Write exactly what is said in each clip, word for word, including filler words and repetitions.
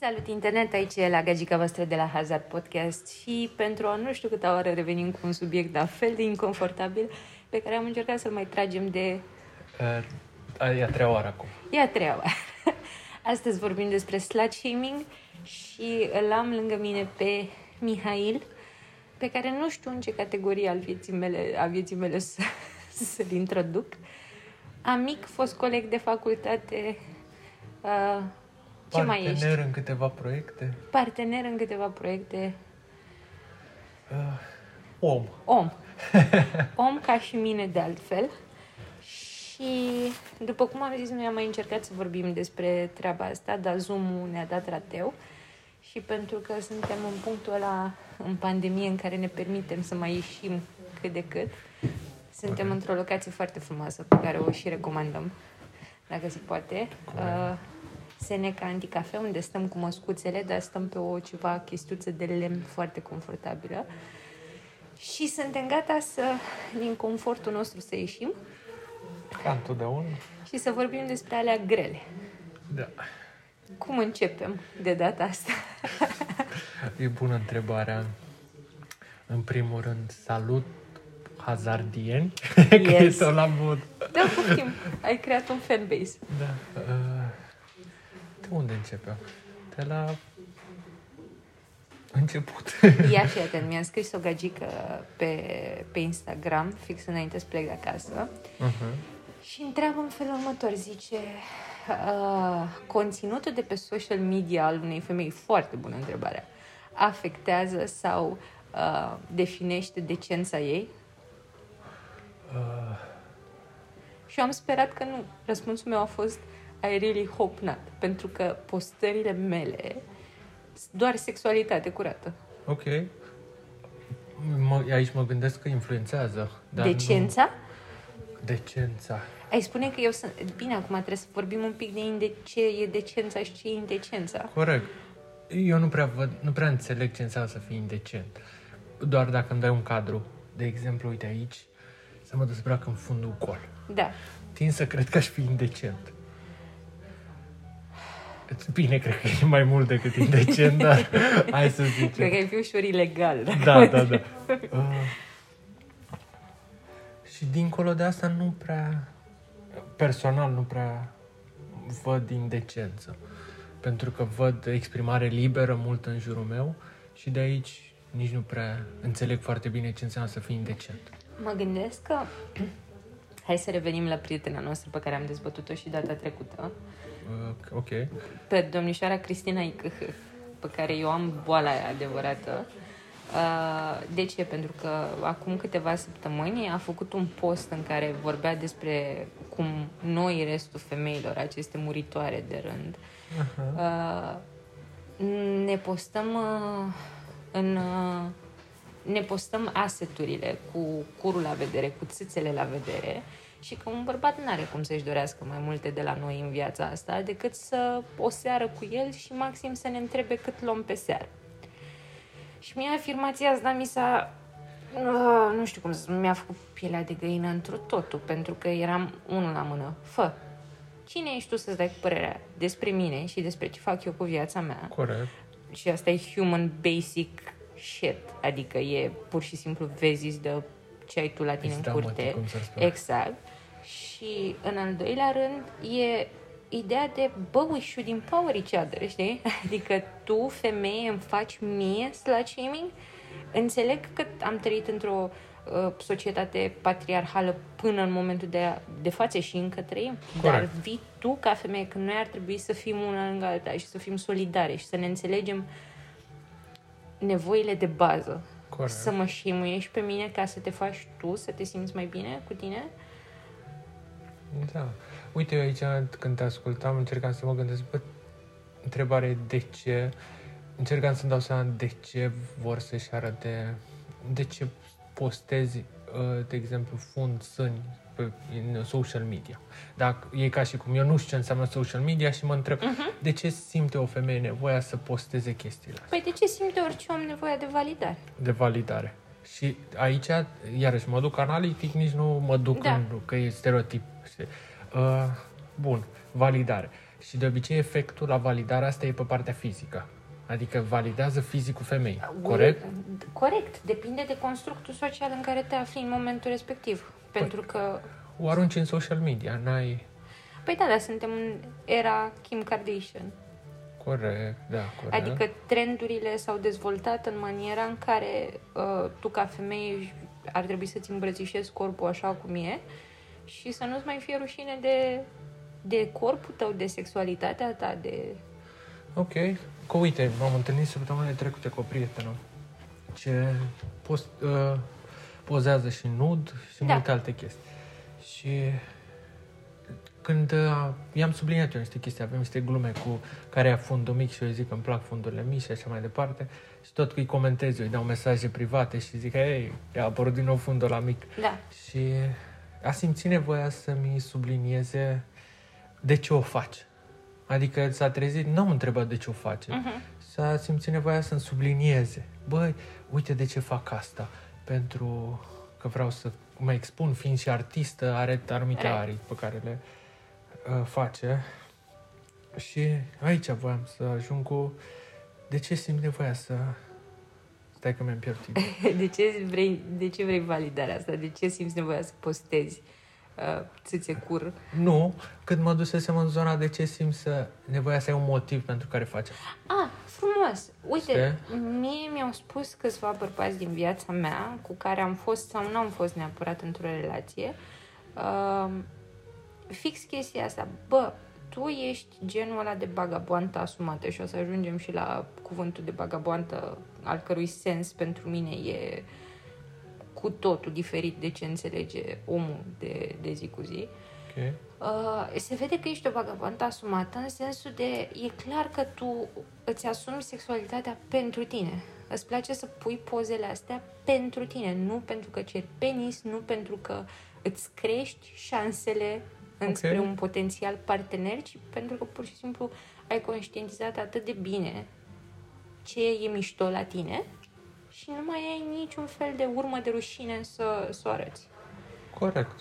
Salut internet, aici e la gagica voastră de la Hazard Podcast și pentru o nu știu câta oară revenim cu un subiect la fel de inconfortabil pe care am încercat să-l mai tragem de... Uh, e a treia oară acum. E a treia oară. Astăzi vorbim despre slut-shaming și îl am lângă mine pe Mihail, pe care nu știu în ce categorie al vieții mele, a vieții mele să, să-l introduc. Amic, fost coleg de facultate... Uh, Ce Partener mai ești? în câteva proiecte. Partener în câteva proiecte. Uh, om. Om. Om ca și mine de altfel. Și după cum am zis, noi am mai încercat să vorbim despre treaba asta, dar Zoom-ul ne-a dat rateu. Și pentru că suntem în punctul ăla, în pandemie, în care ne permitem să mai ieșim cât de cât, suntem okay. într-o locație foarte frumoasă pe care o și recomandăm, dacă se poate. Seneca Anticafe, unde stăm cu măscuțele, dar stăm pe o ceva chestiuță de lemn foarte confortabilă. Și suntem gata să, din confortul nostru, să ieșim. Ca întotdeauna. Și să vorbim despre alea grele. Da. Cum începem de data asta? E bună întrebarea. În primul rând, salut hazardieni. Yes. Că la mod. Da, poftim. Ai creat un fanbase. Da. Uh... Unde începem? De la început. Ia și atent, mi-am scris o gagică pe, pe Instagram, fix înainte să plec de acasă. Uh-huh. Și întreabă în felul următor, zice, uh, conținutul de pe social media al unei femei, foarte bună întrebare, afectează sau uh, definește decența ei? Uh. Și am sperat că nu. Răspunsul meu a fost I really hope not, pentru că postările mele doar sexualitate curată. Ok. M- aici mă gândesc că influențează. Dar decența? Nu... Decența. Ai spune că eu sunt... Bine, acum trebuie să vorbim un pic de inde- ce e decența și ce e indecența. Corect. Eu nu prea văd, nu prea înțeleg ce înseamnă să fii indecent. Doar dacă îmi dai un cadru. De exemplu, uite aici, să mă dezbrac în fundul gol. Da. Tind să cred că aș fi indecent. Bine, cred că e mai mult decât indecent, dar hai să zicem. Cred că ai fi ușor ilegal. Da, da, da. Uh, și dincolo de asta nu prea, personal nu prea văd indecență. Pentru că văd exprimare liberă mult în jurul meu și de aici nici nu prea înțeleg foarte bine ce înseamnă să fii indecent. Mă gândesc că... Hai să revenim la prietena noastră pe care am dezbătut-o și data trecută. Ok. Pe domnișoara Cristina I C H, pe care eu am boala aia adevărată. De ce? Pentru că acum câteva săptămâni a făcut un post în care vorbea despre cum noi, restul femeilor, aceste muritoare de rând, uh-huh. ne postăm în... ne postăm aseturile cu curul la vedere, cu țâțele la vedere și că un bărbat n-are cum să-și dorească mai multe de la noi în viața asta decât să o seară cu el și maxim să ne întrebe cât luăm pe seară. Și mie afirmația asta mi s-a... nu știu cum să... mi-a făcut pielea de găină întru totul, pentru că eram unul la mână. Fă! Cine ești tu să-ți dai părerea despre mine și despre ce fac eu cu viața mea? Corect. Și asta e human basic shit, adică e pur și simplu vezi de ce ai tu la tine în curte. Exact. Și în al doilea rând e ideea de bă, we should empower each other, știi? Adică tu, femeie, îmi faci mie slut-shaming? Înțeleg că am trăit într-o uh, societate patriarhală până în momentul de, de față și încă trăim. Correct. Dar vii tu ca femeie, că noi ar trebui să fim una lângă alta și să fim solidare și să ne înțelegem nevoile de bază. Corect. Să mă șimuiești pe mine ca să te faci tu să te simți mai bine cu tine. Da. Uite, eu aici când te ascultam încercam să mă gândesc, bă, întrebarea e de ce, încercam să-mi dau seama de ce vor să-și arate, de ce postezi, de exemplu, fund sâni pe în social media. Dacă e ca și cum eu nu știu ce înseamnă social media și mă întreb uh-huh. de ce simte o femeie nevoia să posteze chestiile astea? Păi de ce simte orice om nevoia de validare? De validare. Și aici, iarăși, mă duc analitic, nici nu mă duc da. în, că e stereotip. Uh, bun, validare. Și de obicei efectul la validarea asta e pe partea fizică. Adică validează fizicul femeii, corect? Corect, depinde de constructul social în care te afli în momentul respectiv. Păi, pentru că... o arunci în social media, n-ai... Păi da, dar suntem în era Kim Kardashian. Corect, da, corect. Adică trendurile s-au dezvoltat în maniera în care uh, tu ca femeie ar trebui să-ți îmbrățișezi corpul așa cum e și să nu-ți mai fie rușine de, de corpul tău, de sexualitatea ta, de... Ok. Că uite, m-am întâlnit săptămâna trecute cu o prietenă ce post, uh, pozează și nude și da. multe alte chestii. Și când uh, i-am subliniat eu niște chestii, avem niște glume cu care ia fundul mic și eu zic că îmi plac fundurile mici și așa mai departe și tot că îi comentez, eu îi dau mesaje private și zic, ei, a apărut din nou fundul ăla mic. Da. Și a simțit nevoia să-mi sublinieze de ce o faci. Adică s-a trezit, n-am întrebat de ce o face. Uh-huh. S-a simțit nevoia să-mi sublinieze. Băi, uite de ce fac asta. Pentru că vreau să mă expun, fiind și artistă, are anumite arii pe care le uh, face. Și aici voiam să ajung cu... De ce simt nevoia să... Stai că mi-am pierdut. de, ce vrei, de ce vrei validarea asta? De ce simți nevoia să postezi? Ți-ți cur. Nu, când mă dusesem în zona de ce simți să, nevoia să ai un motiv pentru care faci. Ah, frumos! Uite, se? mie mi-au spus câțiva bărbați din viața mea cu care am fost sau nu am fost neapărat într-o relație. Uh, fix chestia asta. Bă, tu ești genul ăla de bagaboantă asumată și o să ajungem și la cuvântul de bagaboantă al cărui sens pentru mine e... cu totul diferit de ce înțelege omul de, de zi cu zi. Okay. Uh, se vede că ești o vagabondă asumată în sensul de e clar că tu îți asumi sexualitatea pentru tine. Îți place să pui pozele astea pentru tine, nu pentru că ceri penis, nu pentru că îți crești șansele înspre okay. un potențial partener, ci pentru că pur și simplu ai conștientizat atât de bine ce e mișto la tine și nu mai ai niciun fel de urmă de rușine să, să o arăți. Corect.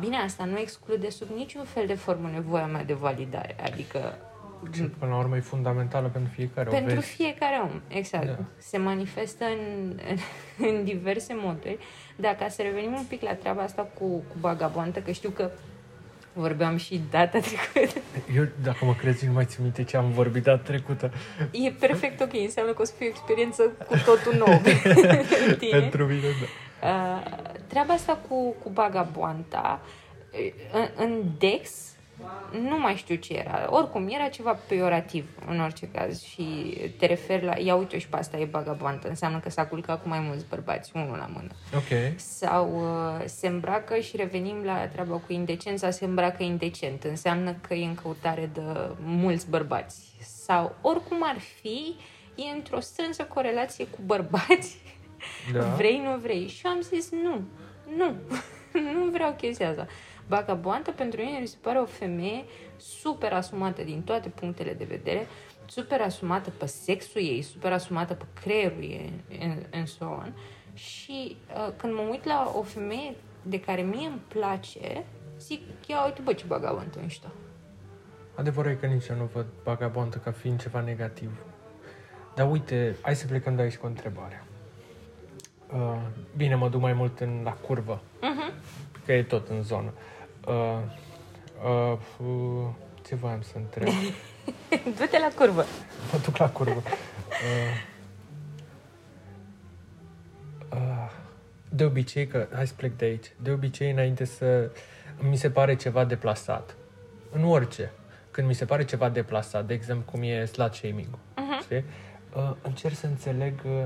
Bine, asta nu exclude sub niciun fel de formă nevoia mea de validare. Adică... Ce, până la urmă, e fundamentală pentru fiecare om. Pentru fiecare om, exact. Da. Se manifestă în, în, în diverse moduri. Dar ca să revenim un pic la treaba asta cu, cu bagaboantă, că știu că vorbeam și data trecută. Eu, dacă mă crezi, nu mai țin minte ce am vorbit data trecută. E perfect ok. Înseamnă că o să fie o experiență cu totul nou. Pentru mine, da. Uh, treaba asta cu, cu bagaboanta, în, în Dex, nu mai știu ce era. Oricum, era ceva peiorativ, în orice caz. Și te referi la, ia uite-o și pe asta e bagaboantă. Înseamnă că s-a culcat cu mai mulți bărbați, unul la mână. Ok. Sau uh, se îmbracă și revenim la treaba cu indecența, se îmbracă indecent. Înseamnă că e în căutare de mulți bărbați. Sau, oricum ar fi, e într-o strânsă corelație cu bărbați. Da. Vrei, nu vrei. Și am zis, nu, nu, nu vreau chestia asta. Bagaboantă pentru mine îmi se pare o femeie super asumată din toate punctele de vedere, super asumată pe sexul ei, super asumată pe creierul ei, and so on. Și uh, când mă uit la o femeie de care mie îmi place, zic, ia uite bă ce bagaboantă mișto. Adevărul e că nici eu nu văd bagaboantă ca fiind ceva negativ. Dar uite, hai să plecăm de aici cu întrebarea. Uh, bine, mă duc mai mult în, la curvă, uh-huh. că e tot în zonă. Uh, uh, uh, ce voiam să întreb? Du-te la curvă. Mă duc la curvă. Uh, uh, de obicei, că, hai să plec de aici, de obicei, înainte să mi se pare ceva deplasat, în orice, când mi se pare ceva deplasat, de exemplu cum e slut shaming-ul, uh-huh. știi? Uh, încerc să înțeleg uh,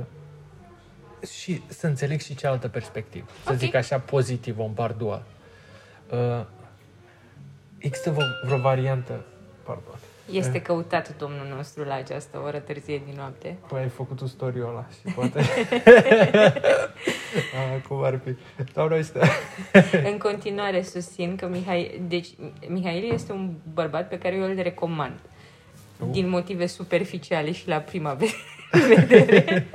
și să înțeleg și cealaltă perspectivă. Să okay. zic așa, pozitiv, o împar dual. Uh, există v- vreo variantă... Pardon. Este uh. căutat domnul nostru la această oră târzie din noapte. Păi ai făcut un story-ul ăla și poate... ah, cum ar fi? Doamna este... În continuare susțin că Mihail... Deci, Mihail este un bărbat pe care eu îl recomand. Uh. Din motive superficiale și la prima vedere.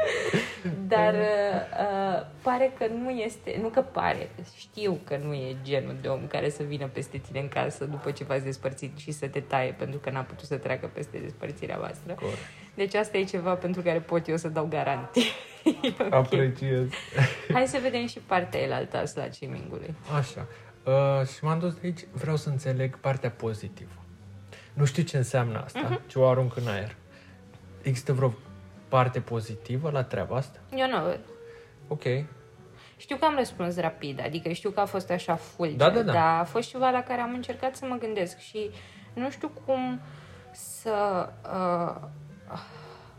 Dar uh, pare că nu este, nu că pare, știu că nu e genul de om care să vină peste tine în casă după ce v-ați despărțit și să te taie pentru că n-a putut să treacă peste despărțirea voastră. Corect. Deci asta e ceva pentru care pot eu să dau garantii. Okay. Apreciez. Hai să vedem și partea elaltă a sludging-ului. Așa. Uh, și m-am dus de aici, vreau să înțeleg partea pozitivă. Nu știu ce înseamnă asta, uh-huh. ce o arunc în aer. Există vreo parte pozitivă la treaba asta? Eu nu văd. Ok. Știu că am răspuns rapid, adică știu că a fost așa fulger, da, da, da. Dar a fost ceva la care am încercat să mă gândesc și nu știu cum să uh,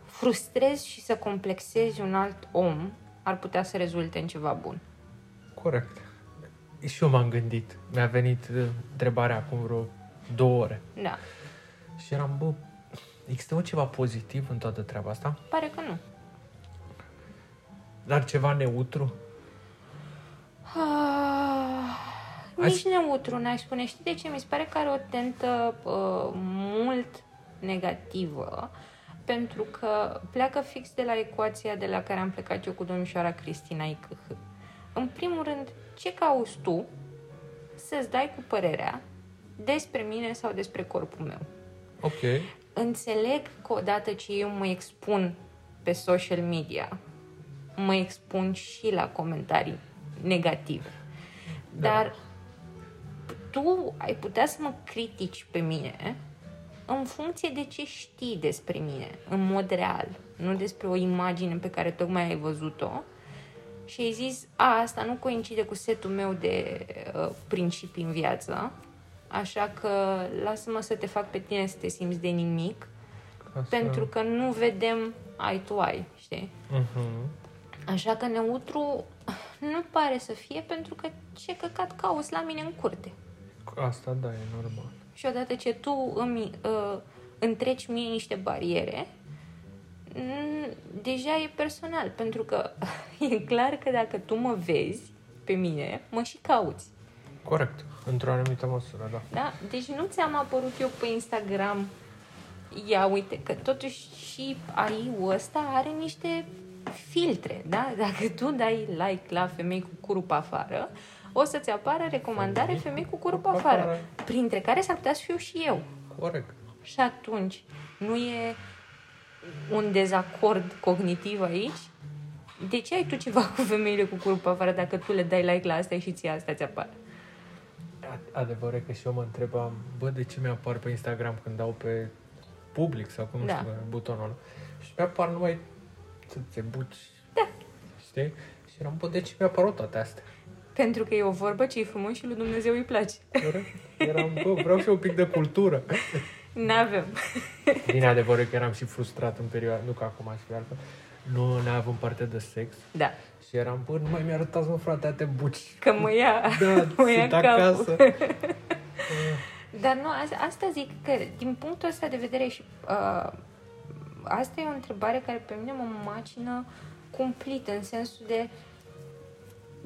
frustrezi și să complexezi un alt om ar putea să rezulte în ceva bun. Corect. Și eu m-am gândit. Mi-a venit întrebarea acum vreo două ore. Da. Și eram, bă, există ceva pozitiv în toată treaba asta? Pare că nu. Dar ceva neutru? Uh, nici Azi... neutru, n-aș spune. Știi de ce? Mi se pare că are o tentă uh, mult negativă, pentru că pleacă fix de la ecuația de la care am plecat eu cu domnișoara Cristina I C H. În primul rând, ce cauți tu să-ți dai cu părerea despre mine sau despre corpul meu? Ok. Înțeleg că odată ce eu mă expun pe social media, mă expun și la comentarii negative. Da. Dar tu ai putea să mă critici pe mine în funcție de ce știi despre mine, în mod real, nu despre o imagine pe care tocmai ai văzut-o și ai zis, a, asta nu coincide cu setul meu de uh, principii în viață, așa că lasă-mă să te fac pe tine să te simți de nimic, așa. Pentru că nu vedem ai tu ai, știi? Uh-huh. Așa că neutru nu pare să fie, pentru că ce căcat cauți la mine în curte. Asta da, e normal. Și odată ce tu îmi uh, întreci mie niște bariere, n- deja e personal, pentru că e clar că dacă tu mă vezi pe mine, mă și cauți. Corect. Într-o anumită măsură, da. Da? Deci nu ți-am apărut eu pe Instagram. Ia uite, că totuși și A I-ul ăsta are niște filtre, da? Dacă tu dai like la femei cu curul pe afară, o să-ți apară recomandare femei cu curul pe afară, printre care s-ar putea să fiu și eu. Corect. Și atunci, nu e un dezacord cognitiv aici? De ce ai tu ceva cu femeile cu curul pe afară dacă tu le dai like la astea și ție astea ți apară? Adevărul e că și eu mă întrebam, bă, de ce mi-apar pe Instagram când dau pe public sau cum da. Nu știu, butonul ăla? Și mi-apar numai țâțe, buci, da. Știi? Și eram, bă, de ce mi-apar toate astea? Pentru că e o vorbă ce e frumos și lui Dumnezeu îi place. Eram, bă, vreau și un pic de cultură. N-avem. Din adevărul că eram și frustrat în perioada, nu că acum aș fi altfel, nu ne avem parte de sex. Da. Și eram, bă, nu mai mi-a arătat, mă, frate, ate buci. Că mă ia, da, mă ia sunt capul. Acasă. Dar nu, asta zic că, din punctul ăsta de vedere, și uh, asta e o întrebare care pe mine mă macină cumplit, în sensul de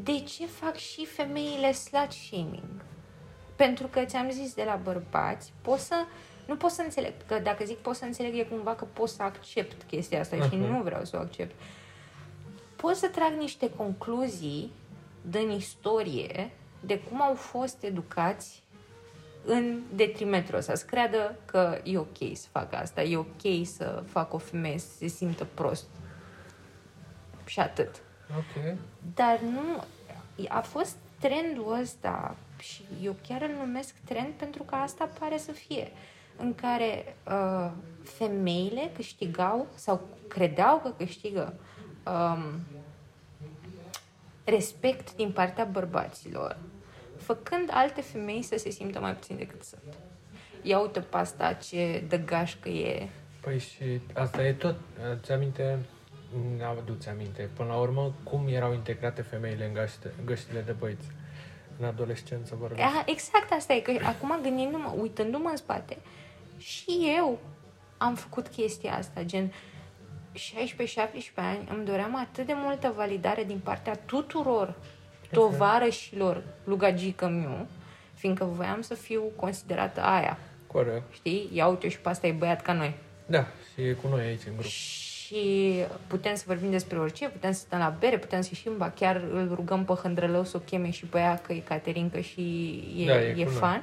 de ce fac și femeile slut shaming? Pentru că ți-am zis de la bărbați, poți să, nu pot să înțeleg, că dacă zic pot să înțeleg, e cumva că pot să accept chestia asta uh-huh. și nu vreau să o accept. Pot să trag niște concluzii din istorie de cum au fost educați în detrimentul ăsta. Să creadă că e ok să fac asta, e ok să fac o femeie să se simtă prost. Și atât. Okay. Dar nu... A fost trendul ăsta și eu chiar îl numesc trend pentru că asta pare să fie. În care uh, femeile câștigau sau credeau că câștigă Um, respect din partea bărbaților, făcând alte femei să se simtă mai puțin decât sunt. Ia uite pe asta ce dăgașcă e. Păi și asta e tot. Aduți aminte, aduți aminte, până la urmă, cum erau integrate femeile în găște, găștile de băieți în adolescență, vorbim. Exact asta e, că acum gândindu-mă, uitându-mă în spate, și eu am făcut chestia asta, gen șaisprezece șaptesprezece ani, îmi doream atât de multă validare din partea tuturor tovarășilor lugagică miu, fiindcă voiam să fiu considerată aia. Corect. Știi? Ia uite și pe asta e băiat ca noi. Da, și e cu noi aici în grup. Și și putem să vorbim despre orice, putem să stăm la bere, putem să ieșim, ba chiar îl rugăm pe Hândrălău să o cheme și pe ea, că e caterincă și e, da, e, e fan.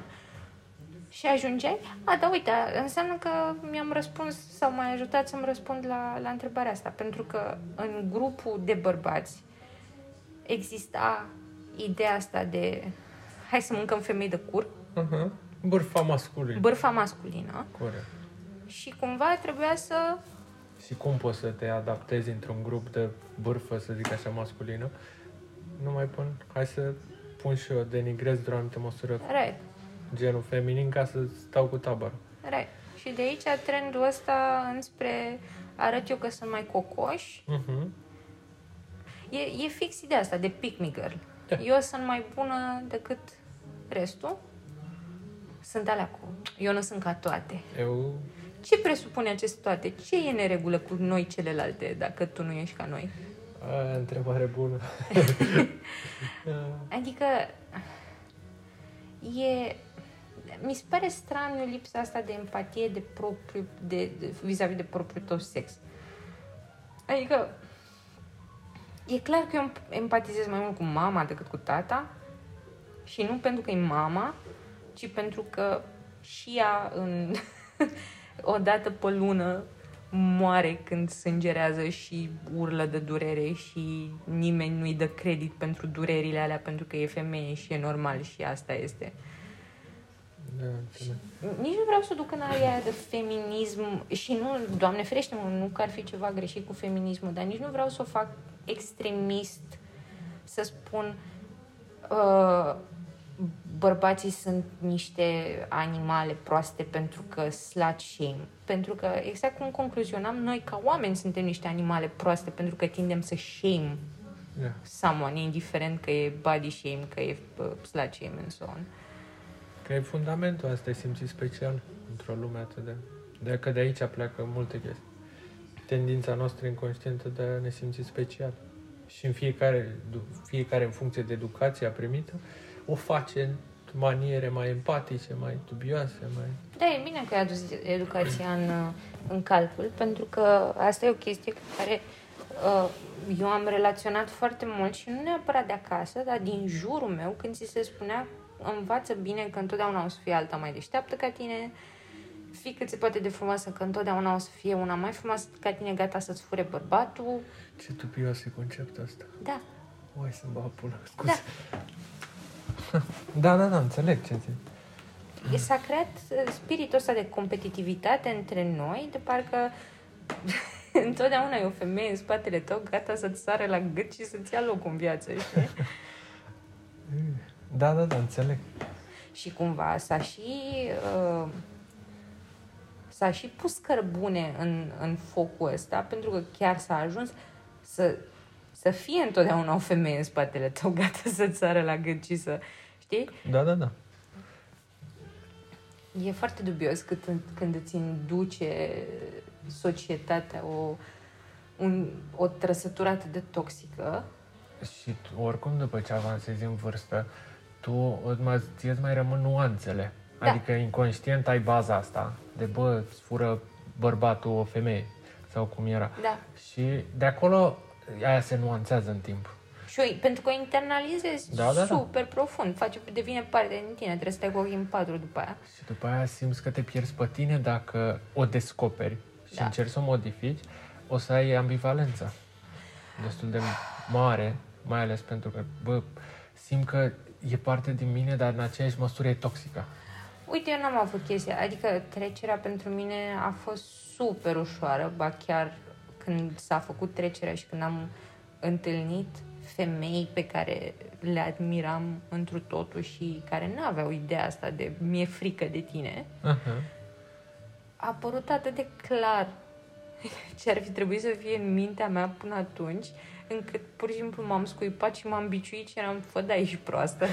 Și ajungeai, a, da, uite, înseamnă că mi-am răspuns sau m-ai ajutat să-mi răspund la, la întrebarea asta, pentru că în grupul de bărbați exista ideea asta de hai să mâncăm femei de cur, uh-huh. bârfa masculină. Bârfa masculină. Corect. Și cumva trebuia să... Și cum poți să te adaptezi într-un grup de bârfă, să zic așa, masculină? Nu mai pun, hai să pun și eu, denigrez de o anumită măsură. Right. Genul feminin, ca să stau cu tabără. Right. Și de aici trendul ăsta înspre arăt eu că sunt mai cocoși. Uh-huh. E, e fix ideea asta de pick me girl. Da. Eu sunt mai bună decât restul. Sunt alea cu... Eu nu sunt ca toate. Eu... Ce presupune acest toate? Ce e neregulă cu noi celelalte dacă tu nu ești ca noi? A, întrebare bună. Adică... E... Mi se pare straniu lipsa asta de empatie de propriu, de, de, vis-a-vis de propriul tău sex. Adică... E clar că eu empatizez mai mult cu mama decât cu tata. Și nu pentru că e mama, ci pentru că și ea în... o dată pe lună moare când sângerează și urlă de durere și nimeni nu-i dă credit pentru durerile alea, pentru că e femeie și e normal și asta este. Da, nici nu vreau să duc în aria de feminism și nu, Doamne ferește, nu că ar fi ceva greșit cu feminismul, dar nici nu vreau să o fac extremist, să spun uh, bărbații sunt niște animale proaste pentru că slut shame. Pentru că, exact cum concluzionam, noi ca oameni suntem niște animale proaste pentru că tindem să shame yeah. someone, indiferent că e body shame, că e slut shame and so on. Că e fundamentul ăsta, te simți special într-o lume atât de... de că de aici pleacă multe chestii. Tendința noastră inconștientă de a ne simți special. Și în fiecare, fiecare în funcție de educația primită, o face în maniere mai empatice, mai dubioase, mai... Da, e bine că ai adus educația în, în calcul, pentru că asta e o chestie cu care uh, eu am relaționat foarte mult și nu neapărat de acasă, dar din jurul meu, când ți se spunea învață bine că întotdeauna o să fie alta mai deșteaptă ca tine, fii cât se poate de frumoasă, că întotdeauna o să fie una mai frumoasă ca tine, gata să-ți fure bărbatul. Ce dubios e conceptul ăsta. Da. Uai să-mi bag pula, scuze. Da. Da, da, da, înțeleg ce zici. S-a creat spiritul ăsta de competitivitate între noi, de parcă întotdeauna e o femeie în spatele tău, gata să-ți sară la gât și să-ți ia locul în viață, știi? Da, da, da, înțeleg. Și cumva s-a și, uh, s-a și pus cărbune în, în focul ăsta, pentru că chiar s-a ajuns să... Să fie întotdeauna o femeie în spatele tău, gata să-ți sară la gât și să... Știi? Da, da, da. E foarte dubios cât, când îți induce societatea o, un, o trăsătură atât de toxică. Și tu, oricum, după ce avansezi în vârstă, tu îți mai rămân nuanțele. Da. Adică inconștient ai baza asta de, bă, îți fură bărbatul o femeie sau cum era. Da. Și de acolo... Aia se nuanțează în timp. Și pentru că o internalizezi da, da, super da. profund, face, devine parte din tine, trebuie să stai cu ochii în patru după aia. Și după aia simți că te pierzi pe tine dacă o descoperi și da. încerci să o modifici, o să ai ambivalența destul de mare, mai ales pentru că, bă, simt că e parte din mine, dar în aceeași măsură e toxică. Uite, eu n-am avut chestia, adică trecerea pentru mine a fost super ușoară, ba chiar... Când s-a făcut trecerea și când am întâlnit femei pe care le admiram întru totul și care nu aveau ideea asta de mi-e frică de tine, uh-huh. a apărut atât de clar ce ar fi trebuit să fie în mintea mea până atunci, încât pur și simplu m-am scuipat și m-am biciuit și eram, fă, da, ești proastă.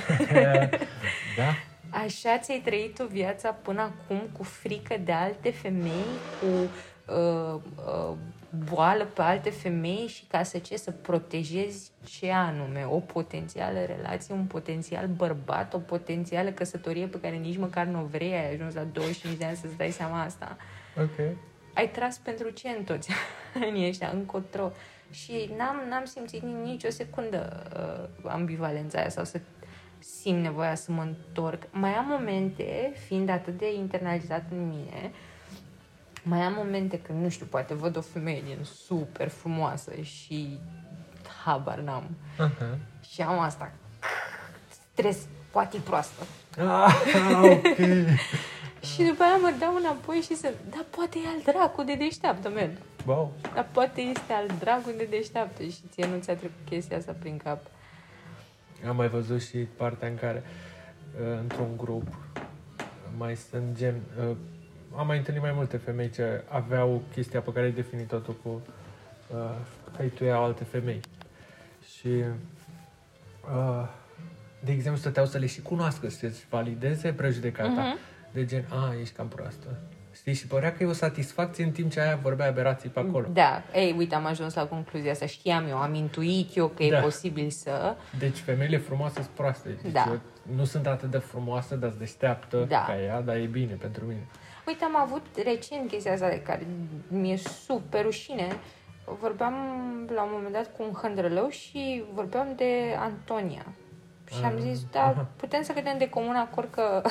Da. Așa ți-ai trăit o viața până acum, cu frică de alte femei, cu... Uh, uh, boală pe alte femei și ca să ce? Să protejezi ce anume? O potențială relație, un potențial bărbat, o potențială căsătorie pe care nici măcar nu o vrei, ai ajuns la douăzeci și cinci de ani să-ți dai seama asta. Ok. ai tras pentru ce în toți anii ăștia, încotro. Și n-am, n-am simțit nici o secundă uh, ambivalența aia sau să simt nevoia să mă întorc. Mai am momente, fiind atât de internalizat în mine, mai am momente când, nu știu, poate văd o femeie din super frumoasă și habar n-am. Uh-huh. Și am asta. Stres, poate e proastă. Ah, okay. Și după aia mă dau înapoi și se... Dar poate e al dracu de deșteaptă, man. Wow. Dar poate este al dracu de deșteaptă și ție nu ți-a trecut chestia asta prin cap. Am mai văzut și partea în care, într-un grup, mai sunt gen... Am mai întâlnit mai multe femei ce aveau chestia pe care ai definit-o tu cu hăituiau alte femei. Și... Uh, de exemplu, stăteau să le și cunoască, să-ți valideze prejudecata. Uh-huh. De gen, a, ești cam proastă. Știi? Și părea că e o satisfacție în timp ce aia vorbea aberații pe acolo. Da. Ei, uite, am ajuns la concluzia asta. Știam eu, am intuit eu că da. E posibil să... Deci femeile frumoase sunt proaste. Deci da. Nu sunt atât de frumoasă, dar sunt deșteaptă da. Ca ea, dar e bine pentru mine. Uite, am avut recent chestia asta de care mi-e super rușine. Vorbeam la un moment dat cu un hândrălău și vorbeam de Antonia. Și am zis, da, putem să cădem de comun acord că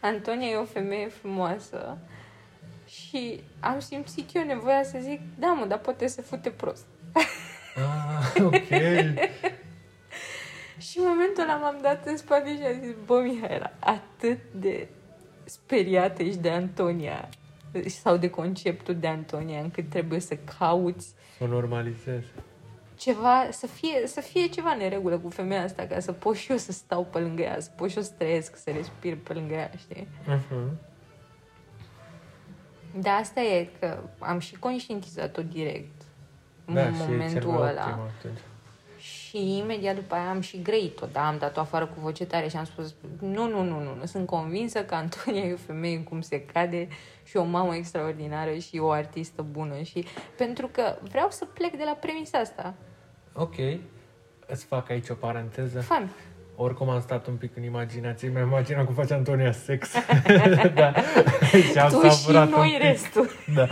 Antonia e o femeie frumoasă. Și am simțit eu nevoia să zic, da, mă, dar poate să fute prost. Ah, ok. Și în momentul ăla m-am dat în spate și am zis, bă, Mihaela, atât de speriată ești de Antonia sau de conceptul de Antonia încât trebuie să cauți... O normalizezi. Ceva, să fie, să fie ceva neregulă cu femeia asta, ca să pot și eu să stau pe lângă ea, să pot și eu să trăiesc, să respir pe lângă ea, știi? Uh-huh. Dar asta e, că am și conștientizat-o direct da, în momentul ăla. Și imediat după aia am și grăit-o, da? Am dat-o afară cu voce tare și am spus, nu, nu, nu, nu, nu, sunt convinsă că Antonia e o femeie cum se cade și o mamă extraordinară și o artistă bună. Și pentru că vreau să plec de la premisa asta. Ok, îți fac aici o paranteză. Fun. Oricum am stat un pic în imaginație, mi-am imaginat cum face Antonia sex. Da. Și am tu și noi restul. Da.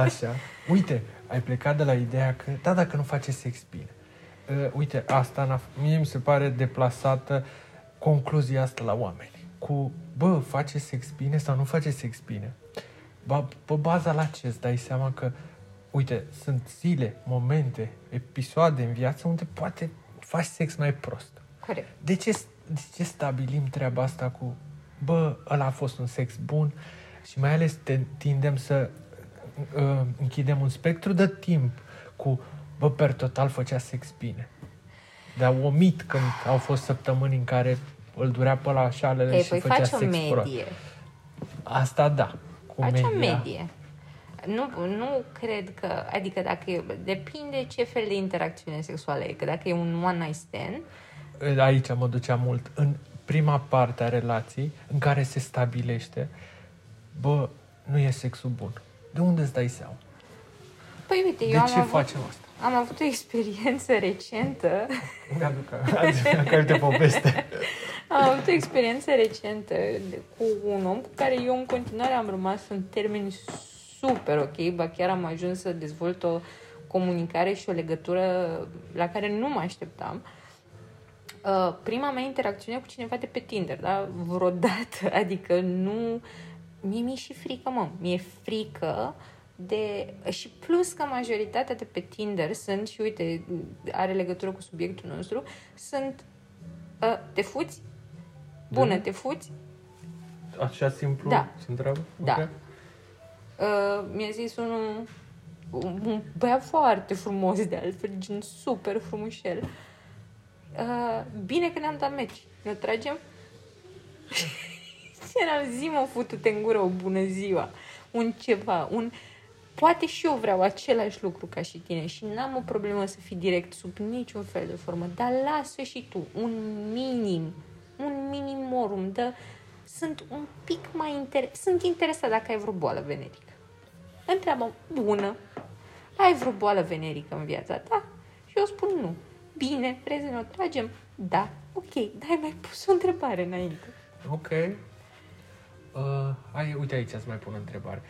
Așa. Uite, ai plecat de la ideea că, da, dacă nu face sex bine. Uh, uite, asta n-a, mie mi se pare deplasată concluzia asta la oameni. Cu, bă, face sex bine sau nu face sex bine? Ba, pe baza la ce îți dai seama că, uite, sunt zile, momente, episoade în viață unde poate faci sex mai prost. Corect. De ce, de ce stabilim treaba asta cu, bă, ăla a fost un sex bun și mai ales te, tindem să uh, închidem un spectru de timp cu... Bă, per total făcea sex bine. Dar omit când au fost săptămâni în care îl durea pe la șalele ei, și păi făcea sex prost. Asta da. Cu faci media. O medie. Nu, nu cred că... Adică dacă... E, depinde ce fel de interacțiune sexuală e. Că dacă e un one night stand... Aici mă ducea mult. În prima parte a relației în care se stabilește bă, nu e sexul bun. De unde îți dai seama? Păi uite, eu de am ce avut... facem asta? Am avut o experiență recentă. Care te poveste. Am avut o experiență recentă cu un om cu care eu în continuare am rămas în termeni super ok, ba chiar am ajuns să dezvolt o comunicare și o legătură la care nu mă așteptam. Prima mea interacțiune cu cineva de pe Tinder, da? Vreodată, adică nu... Mie mi-e și frică, mă. Mi-e frică de, și plus că majoritatea de pe Tinder sunt, și uite, are legătură cu subiectul nostru, sunt uh, te fuți? Bună, de te fuți? Așa simplu? Da. Se întreabă? Da. Okay. Uh, mi-a zis unul, un băiat foarte frumos de altfel, gen super frumușel. Uh, bine că ne-am dat match. Ne tragem? Era zi, mă, futu-te în gură, o bună ziua. Un ceva, un... Poate și eu vreau același lucru ca și tine și n-am o problemă să fii direct sub niciun fel de formă, dar lasă și tu un minim, un minimorum, de... sunt un pic mai inter... sunt interesat dacă ai vreo boală venerică. Întreabă, bună, ai vreo boală venerică în viața ta? Și eu spun nu. Bine, vrei să ne o tragem? Da, ok, dar ai mai pus o întrebare înainte. Ok. Uh, ai, uite aici îți mai pun o întrebare.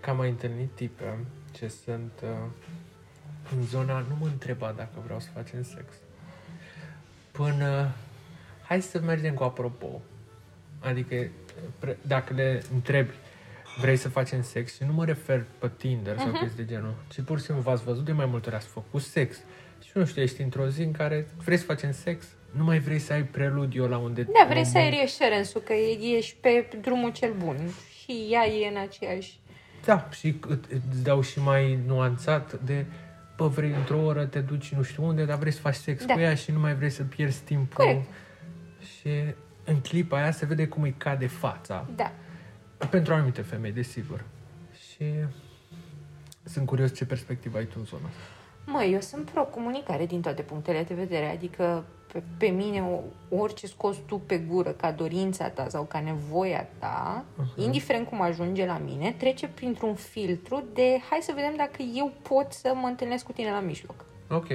că am mai întâlnit tipe ce sunt uh, în zona, nu mă întreba dacă vreau să facem sex, până hai să mergem cu apropo. Adică pre, dacă le întrebi vrei să facem sex, și nu mă refer pe Tinder uh-huh. sau chestii de genul, ci pur și simplu v-ați văzut de mai multe ori, ați făcut sex și nu știu, ești într-o zi în care vrei să facem sex, nu mai vrei să ai preludiul la unde... Da, vrei să ai reassurance-ul că ești pe drumul cel bun și ea e în aceeași... Da, și îți dau și mai nuanțat de, bă, vrei într-o oră, te duci nu știu unde, dar vrei să faci sex da. cu ea și nu mai vrei să pierzi timpul. Corect. Și în clipa aia se vede cum îi cade fața. Da. Pentru anumite femei, desigur. Și sunt curios ce perspectivă ai tu în zona asta. Măi, eu sunt pro-comunicare din toate punctele de vedere, adică pe, pe mine orice scoți tu pe gură ca dorința ta sau ca nevoia ta, uh-huh. indiferent cum ajunge la mine, trece printr-un filtru de hai să vedem dacă eu pot să mă întâlnesc cu tine la mijloc. Ok.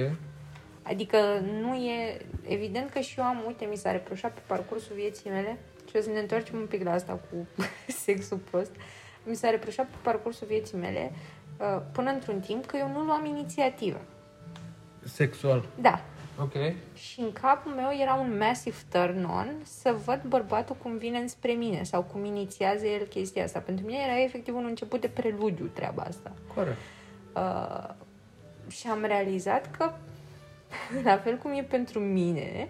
Adică nu e... Evident că și eu am, uite, mi s-a reproșat pe parcursul vieții mele, și o să ne întoarcem un pic la asta cu sexul prost, mi s-a reproșat pe parcursul vieții mele până într-un timp că eu nu luam inițiativă. Sexual? Da. Okay. Și în capul meu era un massive turn-on să văd bărbatul cum vine înspre mine sau cum inițiază el chestia asta. Pentru mine era efectiv un început de preludiu treaba asta. Corect. Uh, și am realizat că la fel cum e pentru mine,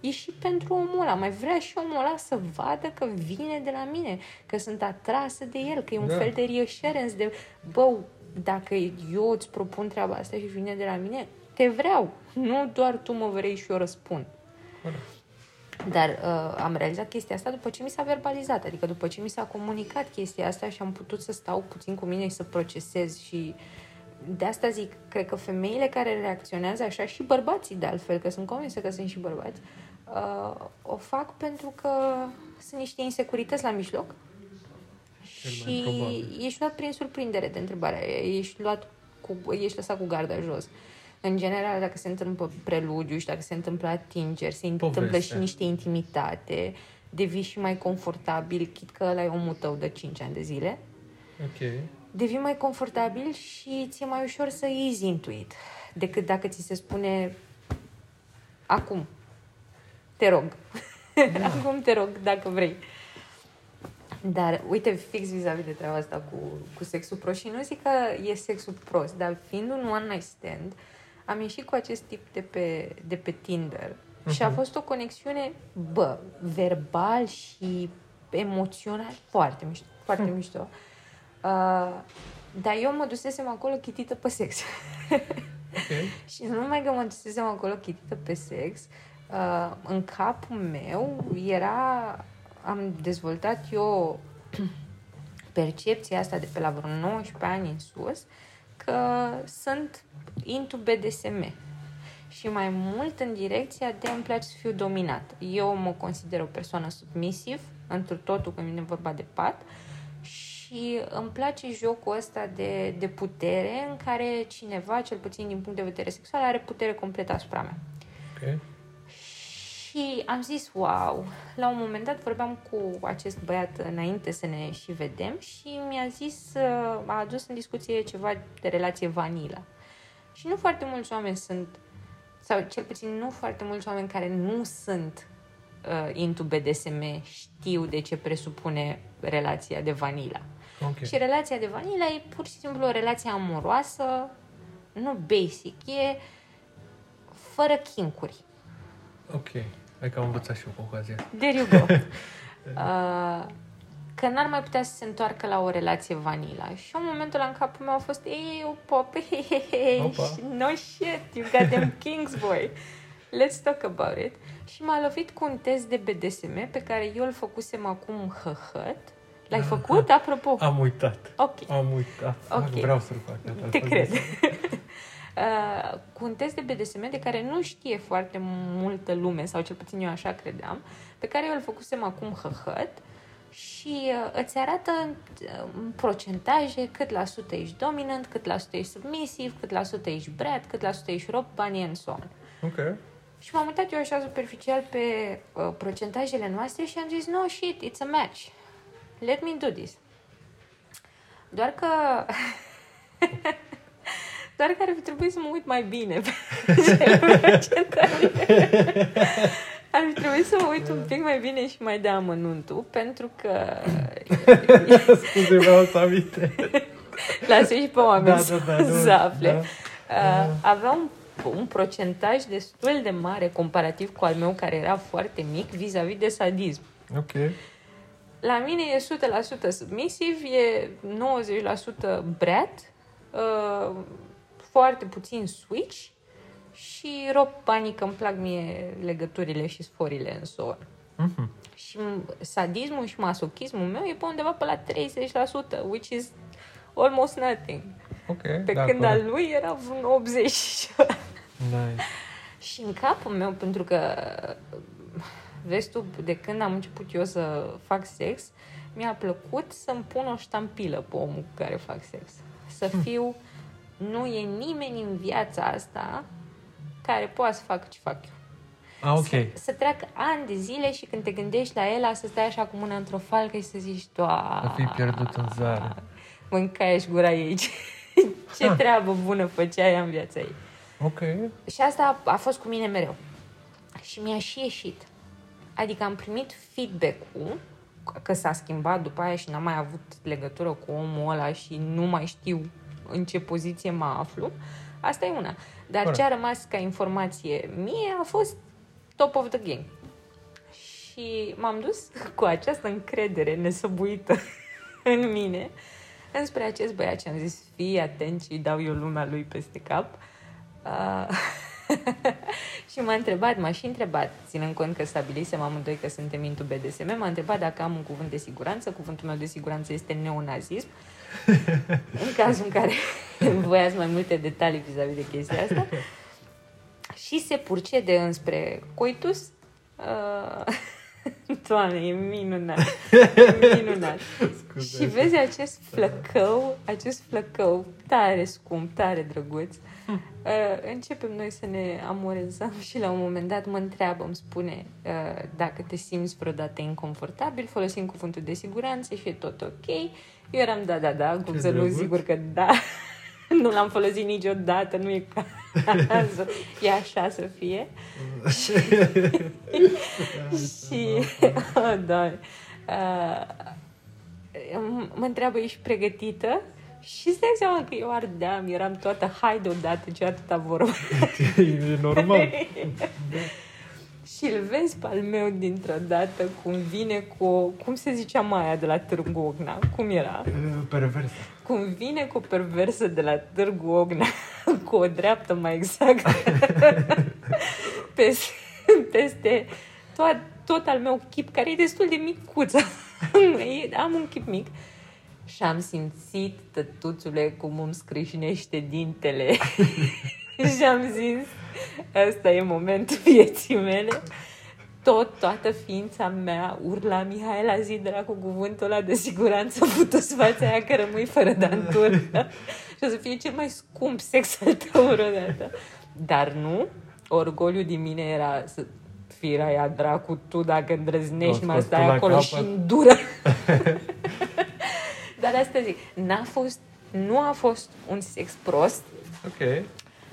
e și pentru omul ăla. Mai vrea și omul ăla să vadă că vine de la mine, că sunt atrasă de el, că e un da. fel de reassurance de, bă, dacă eu îți propun treaba asta și vine de la mine, te vreau. Nu doar tu mă vrei și eu răspund. Dar uh, am realizat chestia asta după ce mi s-a verbalizat, adică după ce mi s-a comunicat chestia asta și am putut să stau puțin cu mine și să procesez. Și de asta zic, cred că femeile care reacționează așa și bărbații de altfel, că sunt convinsă că sunt și bărbați, uh, o fac pentru că sunt niște insecurități la mijloc și ești luat prin surprindere de întrebarea, ești luat cu, ești lăsat cu garda jos. În general, dacă se întâmplă preludiu și dacă se întâmplă atingeri, se întâmplă Povestea. și niște intimitate, devii și mai confortabil, chit că ăla e omul tău de cinci ani de zile. Ok. Devii mai confortabil și ți-e mai ușor să easy intuit decât dacă ți se spune acum, te rog. Da. Acum te rog, dacă vrei. Dar uite, fix vis-a-vis de treaba asta cu, cu sexul prost, și nu zic că e sexul prost, dar fiind un one night stand, am ieșit cu acest tip de pe, de pe Tinder uh-huh. și a fost o conexiune, bă, verbal și emoțional foarte mișto, foarte uh-huh. mișto. Uh, dar eu mă dusesem acolo chitită pe sex. Okay. Și nu numai că mă dusesem acolo chitită pe sex, uh, în capul meu era... Am dezvoltat eu percepția asta de pe la vreo nouăsprezece ani în sus, că sunt into B D S M și mai mult în direcția de îmi place să fiu dominat. Eu mă consider o persoană submisiv, într totul când vine vorba de pat, și îmi place jocul ăsta de, de putere în care cineva, cel puțin din punct de vedere sexual, are putere completă asupra mea. Okay. Și am zis, wow, la un moment dat vorbeam cu acest băiat înainte să ne și vedem și mi-a zis, a adus în discuție ceva de relație vanila. Și nu foarte mulți oameni sunt, sau cel puțin nu foarte mulți oameni care nu sunt uh, into B D S M știu de ce presupune relația de vanila. Okay. Și relația de vanila e pur și simplu o relație amoroasă, nu basic, e fără chincuri. Ok, hai că am învățat și eu cu ocazia. There you go. Uh, că n-ar mai putea să se întoarcă la o relație vanila. Și în momentul ăla în capul meu a fost, ei, o pop, no shit, you got them kings, boy. Let's talk about it. Și m-a lovit cu un test de B D S M pe care eu îl făcusem acum hăhăt. L-ai făcut, apropo? Am uitat. Ok. Am uitat. Okay. Vreau să-l fac. Te cred. Uh, cu un test de B D S M de care nu știe foarte multă lume, sau cel puțin eu așa credeam, pe care eu îl făcusem acum hăhăt, și uh, îți arată uh, procentaje, cât la sută ești dominant, cât la sută ești submisiv, cât la sută ești brat, cât la sută ești rob, banii and so on. Ok. Și m-am uitat eu așa superficial pe uh, procentajele noastre și am zis, no shit, it's a match. Let me do this. Doar că... Doar că ar fi trebuit să mă uit mai bine pe celelalte. Ar fi trebuit să mă uit un pic mai bine și mai de amănuntul, pentru că... Scuze, vreau să aminte. Lasă și pe oameni da, da, da, să afle. Da, da. Avea un, un procentaj destul de mare comparativ cu al meu, care era foarte mic, vis-a-vis de sadism. Ok. La mine e o sută la sută submisiv, e nouăzeci la sută brat, uh, foarte puțin switch și rob panică, îmi plac mie legăturile și sforile în sor. Mm-hmm. Și sadismul și masochismul meu e pe undeva pe la treizeci la sută, which is almost nothing. Okay, pe da, când corect. Al lui era vreun optzeci. Nice. Și în capul meu, pentru că... Vezi tu, de când am început eu să fac sex, mi-a plăcut să-mi pun o ștampilă pe omul cu care fac sex. Să fiu, nu e nimeni în viața asta care poate să facă ce fac eu. Ah, okay. Să, să treacă ani de zile și când te gândești la el, să stai așa cu mâna într-o falcă și să zici, doar... Să fii pierdut în zare. Mâncaia și gura ei. Ce treabă bună făcea ea în viața ei. Ok. Și asta a, a fost cu mine mereu. Și mi-a și ieșit. Adică am primit feedback-ul că s-a schimbat după aia și n-am mai avut legătură cu omul ăla și nu mai știu în ce poziție mă aflu. Asta e una. Dar Bără. ce a rămas ca informație mie a fost top of the game. Și m-am dus cu această încredere nesăbuită în mine înspre acest băiat și am zis, fii atent și dau eu lumea lui peste cap. Uh... și m-a întrebat, m-a și întrebat, ținând cont că stabilisem amândoi că suntem into B D S M, m-a întrebat dacă am un cuvânt de siguranță. Cuvântul meu de siguranță este neonazism. În cazul în care voiați mai multe detalii vis-a-vis de chestia asta. Și se purcede înspre coitus. Uh... Doamne, e minunat. E minunat. Scuze. Și vezi acest flăcău, acest flăcău tare scump, tare drăguț. Uh, începem noi să ne amorezăm și la un moment dat mă întreabă, îmi spune uh, dacă te simți vreodată inconfortabil, folosim cuvântul de siguranță și e tot ok. Eu eram da, da, da, cum să nu sigur că da. Nu l-am folosit niciodată, nu e cazul. E așa să fie. Și, și oh, Doamne, uh, mă întreabă, ești pregătită? Și îți dai seama că eu ardeam, eram toată, hai deodată, ce atâta vorba. E normal. Și îl vezi pe al meu dintr-o dată cum vine cu, cum se zicea Maia de la Târgu Ogna, cum era? Perversă. Cum vine cu o perversă de la Târgu Ogna, cu o dreaptă mai exact, peste, peste tot, tot al meu chip, care e destul de micuț. Am un chip mic. Și am simțit, tătuțule, cum îmi scrâșnește dintele. Și am zis, ăsta e momentul vieții mele. Tot, toată ființa mea urla, Mihaela, zi de la cu cuvântul ăla de siguranță, putu-ți fața aia că rămâi fără dantură. Și o să fie cel mai scump sex al tău vreodată. Dar nu, orgoliul din mine era să fii raia dracu, tu dacă îndrăznești, mă stai acolo și îndură. Dar asta zic, n-a fost, nu a fost un sex prost, okay.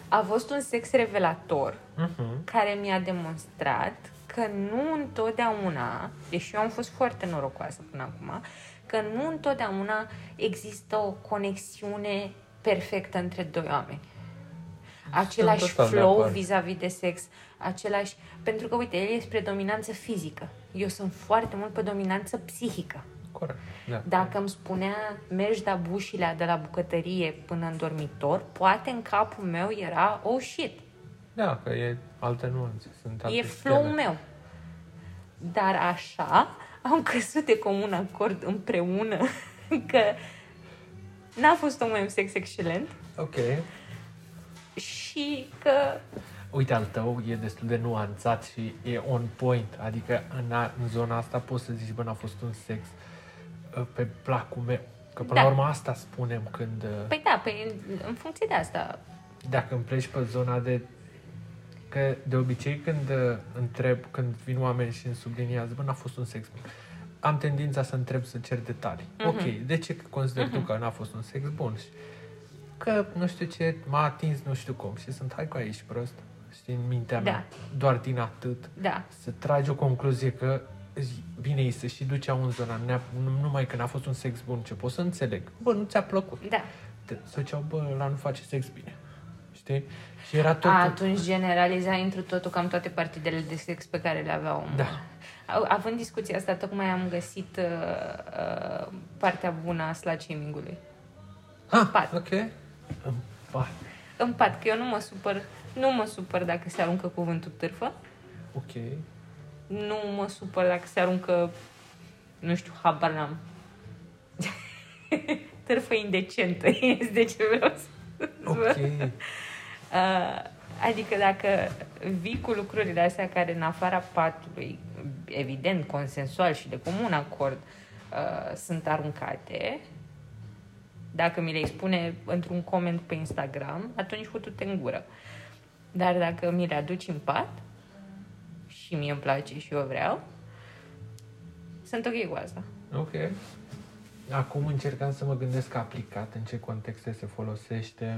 A fost un sex revelator, uh-huh. Care mi-a demonstrat că nu întotdeauna, deși eu am fost foarte norocoasă până acum, că nu întotdeauna există o conexiune perfectă între doi oameni. Același flow vis-a-vis de sex, același... Pentru că, uite, el e spre dominanță fizică. Eu sunt foarte mult pe dominanță psihică. Corect. Da. Dacă îmi spunea mergi da bușile de la bucătărie până în dormitor, poate în capul meu era oh shit. Da, că e alte nuanțe. Sunt alte e flow meu. Dar așa am căzut de comun acord împreună că n-a fost tocmai un sex excelent. Ok. Și că... Uite, al tău e destul de nuanțat și e on point. Adică în, a, în zona asta poți să zici, bă, n-a fost un sex pe placul meu. Că până da. La urmă asta spunem când... Păi da, păi în, în funcție de asta. Dacă îmi pleci pe zona de... Că de obicei când întreb, când vin oameni și îmi subliniază, bă, n-a fost un sex am tendința să întreb, să cer detalii. Mm-hmm. Ok, de ce consider mm-hmm. tu că n-a fost un sex bun? Că nu știu ce, m-a atins nu știu cum. Și sunt, hai cu aici, prost. Știi, în mintea da. mea, doar din atât. Da. Să tragi o concluzie că bine, îi se și ducea un zona, numai că n-a fost un sex bun, ce pot să înțeleg. Bă, nu ți-a plăcut. Da. Să ziceau, bă, ăla nu face sex bine. Știi? Și era tot... Atunci generaliza întru totul, cam toate partidele de sex pe care le aveau. Da. Având discuția asta, tocmai am găsit uh, partea bună a slut-shaming-ului. Ah, pat. Ok. În pat. În pat, că eu nu mă supăr, nu mă supăr dacă se aruncă cuvântul târfă. Ok. Nu mă supăr dacă se aruncă, nu știu, habar n-am. Târfă indecentă, de ce vreau să okay. spun. Adică dacă vii cu lucrurile astea care în afara patului, evident, consensual și de comun acord, uh, sunt aruncate, dacă mi le spune într-un coment pe Instagram, atunci hutu-te în gură. Dar dacă mi le aduci în pat, și mie îmi place și eu vreau, sunt ok cu asta. Ok. Acum încercam să mă gândesc aplicat, în ce contexte se folosește.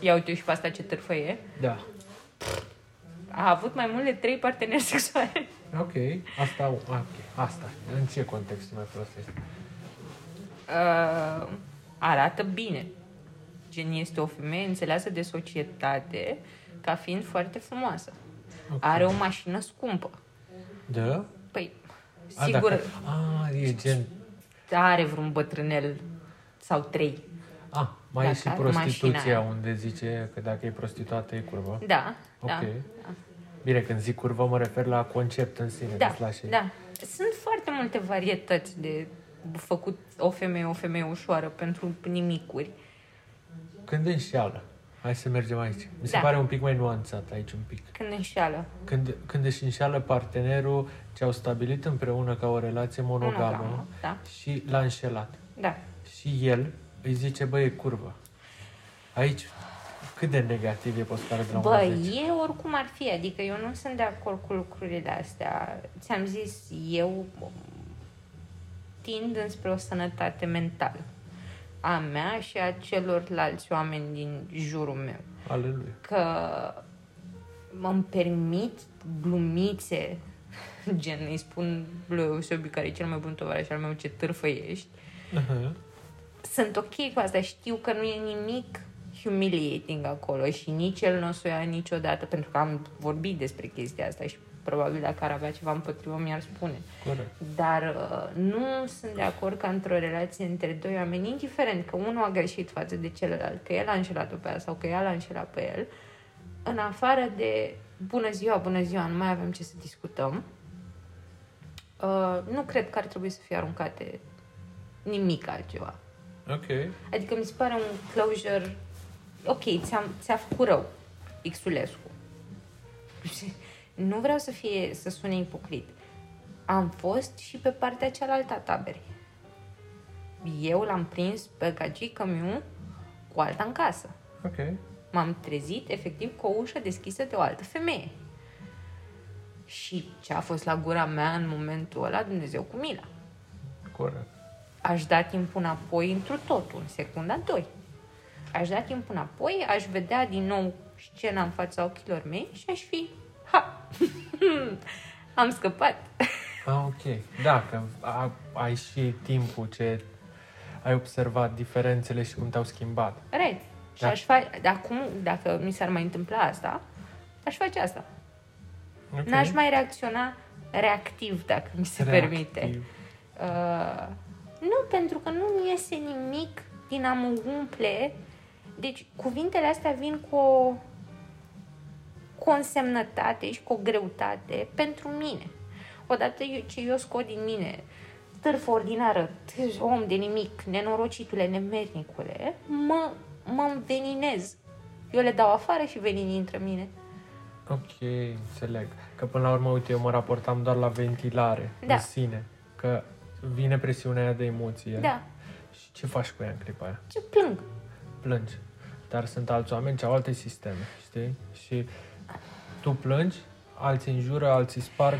Ia uite și pe asta ce târfă e. Da. A avut mai mult de trei parteneri sexuali. Ok. Asta, okay. asta. În ce context se mai folosește? Uh, arată bine. Gen, este o femeie înțeleasă de societate ca fiind foarte frumoasă. Okay. Are o mașină scumpă. Da? Păi, sigur... A, dacă... A, e gen... Are vreun bătrânel sau trei. A, mai dacă e și prostituția unde zice că dacă e prostituată e curvă. Da, okay. da, da. Bine, când zic curvă mă refer la concept în sine. Da, da. Sunt foarte multe varietăți de făcut o femeie, o femeie ușoară pentru nimicuri. Când înșeală. Hai să mergem aici. Mi se da. pare un pic mai nuanțat aici un pic. Când înșeală. Când, când își înșeală partenerul ce au stabilit împreună ca o relație monogamă, monogamă da. și l-a înșelat. Da. Și el îi zice, bă, e curvă. Aici, cât de negativ e postarea de la Bă, e oricum ar fi. Adică eu nu sunt de acord cu lucrurile astea. Ți-am zis, eu tind înspre o sănătate mentală. A mea și a celorlalți oameni din jurul meu. Aleluia. Că mă-mi permit glumițe, gen, îi spun lui Eusebi, care e cel mai bun tovarăș al meu, ce târfă ești. Uh-huh. Sunt ok cu asta, știu că nu e nimic humiliating acolo și nici el nu o să o ia niciodată, pentru că am vorbit despre chestia asta și probabil dacă ar avea ceva împotriva mi-ar spune. Corect. Dar uh, nu sunt de acord că într-o relație între doi oameni, indiferent că unul a greșit față de celălalt, că el a înșelat-o pe ea sau că ea l-a înșelat pe el, în afară de bună ziua, bună ziua, nu mai avem ce să discutăm, uh, nu cred că ar trebui să fie aruncate nimic altceva. Okay. Adică mi se pare un closure, ok, ți-a, ți-a făcut rău, Xulescu. Nu vreau să fie, să sune ipocrit. Am fost și pe partea cealaltă a taberei. Eu l-am prins pe gagică miu cu alta în casă. Okay. M-am trezit efectiv cu o ușă deschisă de o altă femeie. Și ce a fost la gura mea în momentul ăla, Dumnezeu cu mila. Corect. Aș da timp înapoi întru totul, în secunda doi. Aș da timp înapoi, aș vedea din nou scena în fața ochilor mei și aș fi... Ha! Am scăpat. Ah, ok. Da, că a, ai și timpul ce ai observat diferențele și cum te-au schimbat. Right. Da. Și aș face... Acum, dacă mi s-ar mai întâmpla asta, aș face asta. Okay. N-aș mai reacționa reactiv, dacă mi se reactiv. permite. Uh, nu, pentru că nu iese nimic din a mă umple. Deci, cuvintele astea vin cu o... cu o însemnătate și cu o greutate pentru mine. Odată eu, ce eu scot din mine, târfă ordinară, târfă, om de nimic, nenorocitule, nemernicule, mă, mă înveninez. Eu le dau afară și veninii intră în mine. Ok, înțeleg. Că până la urmă, uite, eu mă raportam doar la ventilare da. în sine. Că vine presiunea aia de emoție. Da. Și ce faci cu ea în clipa aia? Ce plâng. Plângi. Dar sunt alți oameni ce au alte sisteme, știi? Și tu plângi, alții înjură, alții sparg,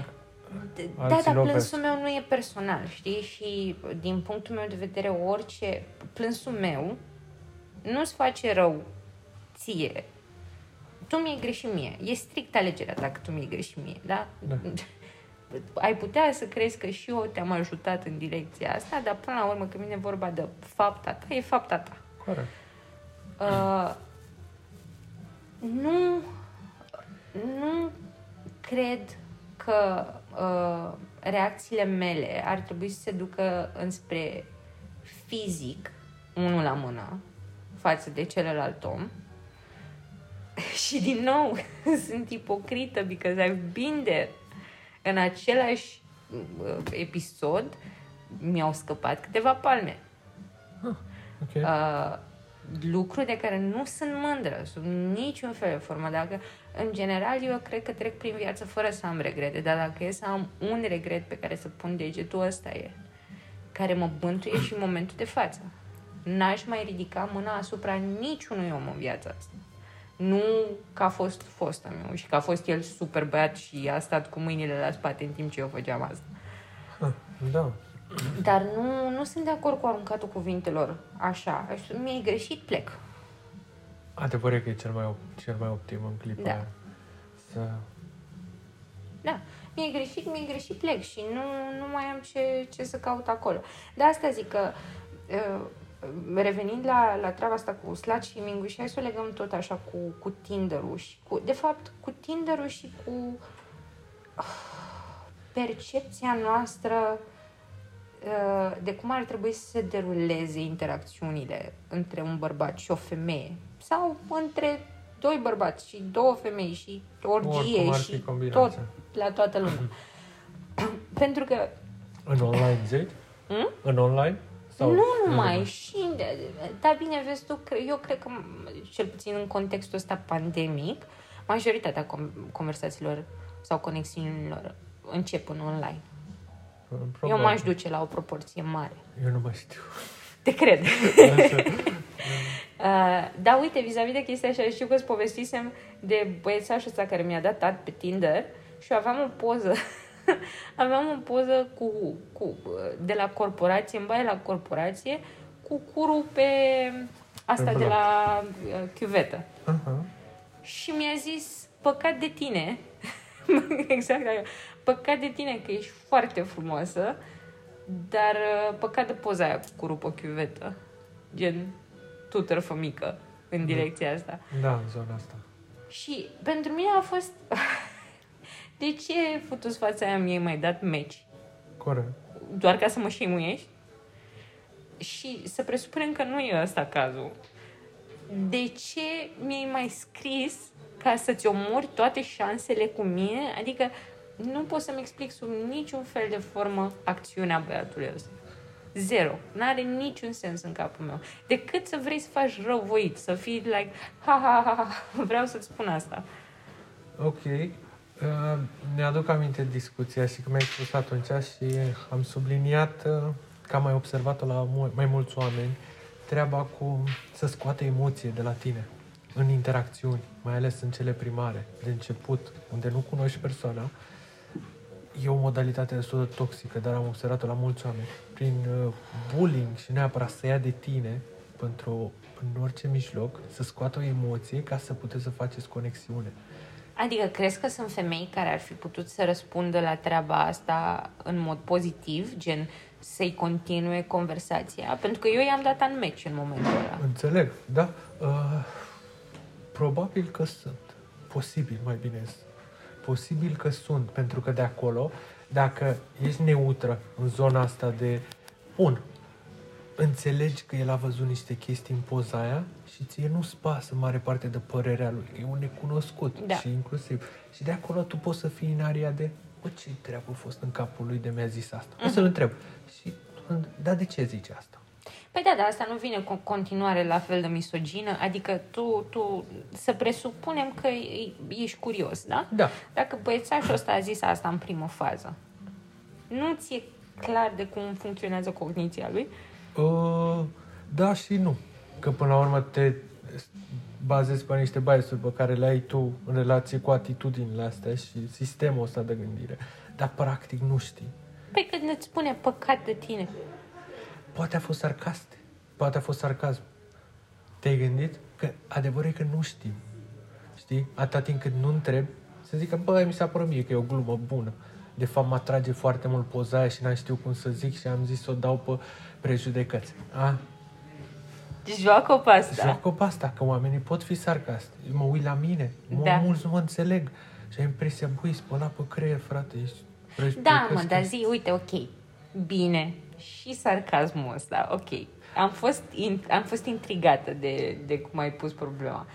Da, dar plânsul meu nu e personal, știi? Și din punctul meu de vedere, orice plânsul meu nu-ți face rău ție. Tu mi-ai greșit mie. E strict alegerea dacă tu mi-ai greșit mie, da? Da. Ai putea să crezi că și eu te-am ajutat în direcția asta, dar până la urmă, când vine vorba de fapta ta, e fapta ta. Corect. Uh, nu, nu cred că uh, reacțiile mele ar trebui să se ducă înspre fizic, unul la mână, față de celălalt om. Și din nou, sunt ipocrită, because I've been there. În același episod mi-au scăpat câteva palme. Huh, okay. uh, lucruri de care nu sunt mândră, sub niciun fel de formă. Dacă, în general, eu cred că trec prin viață fără să am regrete, dar dacă e să am un regret pe care să pun degetul, ăsta e, care mă bântuie și în momentul de față. N-aș mai ridica mâna asupra niciunui om în viața asta. Nu că a fost fosta meu și că a fost el super băiat și a stat cu mâinile la spate în timp ce eu făceam asta. Da. Dar nu, nu sunt de acord cu aruncatul cuvintelor așa. Mi-ai greșit, plec. Adevărat că e cel mai, cel mai optim în clipa da. aia. Să... Da. Mi-ai greșit, mi-ai greșit, plec și nu, nu mai am ce, ce să caut acolo. De asta zic că... Uh, revenind la, la treaba asta cu slut shaming-ul, și hai să o legăm tot așa cu, cu Tinder-ul și cu, de fapt, cu Tinder-ul și cu uh, percepția noastră uh, de cum ar trebui să se deruleze interacțiunile între un bărbat și o femeie sau între doi bărbați și două femei și orgie și tot, la toată lumea. Pentru că... În online, zici? Hmm? În online? Sau nu numai, nu și... Dar bine, vezi tu, eu cred că, cel puțin în contextul ăsta pandemic, majoritatea conversațiilor sau conexiunilor încep în online. Problem. Eu m-aș duce la o proporție mare. Eu nu mai știu. Te cred. Da, uite, vis-a-vis de chestia așa, știu că îți povestisem de băiețașul ăsta care mi-a dat tat pe Tinder și eu aveam o poză. Aveam o poză cu, cu, de la corporație, în baie la corporație, cu curul pe asta pe de la uh, chiuvetă. Uh-huh. Și mi-a zis, păcat de tine, exact, păcat de tine că ești foarte frumoasă, dar păcat de poza aia cu curul pe chiuvetă, gen tu tărfă mică în direcția asta. Da, în zona asta. Și pentru mine a fost... De ce futus fața aia mi-ai mai dat meci? Corect. Doar ca să mă șeimuiești? Și să presupunem că nu e ăsta cazul. De ce mi-ai mai scris ca să-ți omori toate șansele cu mine? Adică nu pot să-mi explic sub niciun fel de formă acțiunea băiatului ăsta. Zero. N-are niciun sens în capul meu. Decât să vrei să faci răuvoit, să fii like, ha, ha, ha, ha, vreau să-ți spun asta. Ok. Uh, ne aduc aminte discuția și că mi-ai spus atunci și am subliniat uh, că am mai observat-o la mu- mai mulți oameni, treaba cu să scoată emoție de la tine în interacțiuni, mai ales în cele primare, de început, unde nu cunoști persoana. E o modalitate destul de toxică, dar am observat-o la mulți oameni. Prin uh, bullying și neapărat să ia de tine pentru, în orice mijloc, să scoată o emoție ca să puteți să faceți conexiune. Adică crezi că sunt femei care ar fi putut să răspundă la treaba asta în mod pozitiv, gen să-i continue conversația? Pentru că eu i-am dat în meci în momentul ăla. Înțeleg, da. Uh, probabil că sunt. Posibil, mai bine. Posibil că sunt, pentru că de acolo, dacă ești neutră în zona asta de... Bun, înțelegi că el a văzut niște chestii în poza aia și ție nu-ți pasă mare parte de părerea lui, că e un necunoscut, da. Și inclusiv. Și de acolo tu poți să fii în aria de o, ce treabă a fost în capul lui de mi-a zis asta? Uh-huh. O să-l întreb. Și, dar de ce zici asta? Păi da, dar asta nu vine cu continuare la fel de misogină, adică tu, tu să presupunem că ești curios, da? Da. Dacă băiețașul ăsta a zis asta în primă fază, nu ți-e clar de cum funcționează cogniția lui? Uh, da și nu. Că până la urmă te bazezi pe niște biasuri pe care le ai tu în relație cu atitudinile astea și sistemul ăsta de gândire. Dar practic nu știi. Păi că ne spune păcat de tine. Poate a fost sarcastic. Poate a fost sarcasm. Te-ai gândit? Că adevărul e că nu știm. Știi? Atâta timp cât nu întreb, să zic că, bă, mi s-a părut mie că e o glumă bună. De fapt, mă atrage foarte mult poza aia și n-am știut cum să zic și am zis să o dau pe prejudecăți. A? Joacă-o pe asta. Joacă-o pe asta, că oamenii pot fi sarcasti. Mă uit la mine, mă, da. mulți nu mă înțeleg. Și am impresia, băi, spăla pe creier, frate. Ești da, mă, dar zi, uite, ok, bine. Și sarcasmul ăsta, ok. Am fost, in, am fost intrigată de, de cum ai pus problema.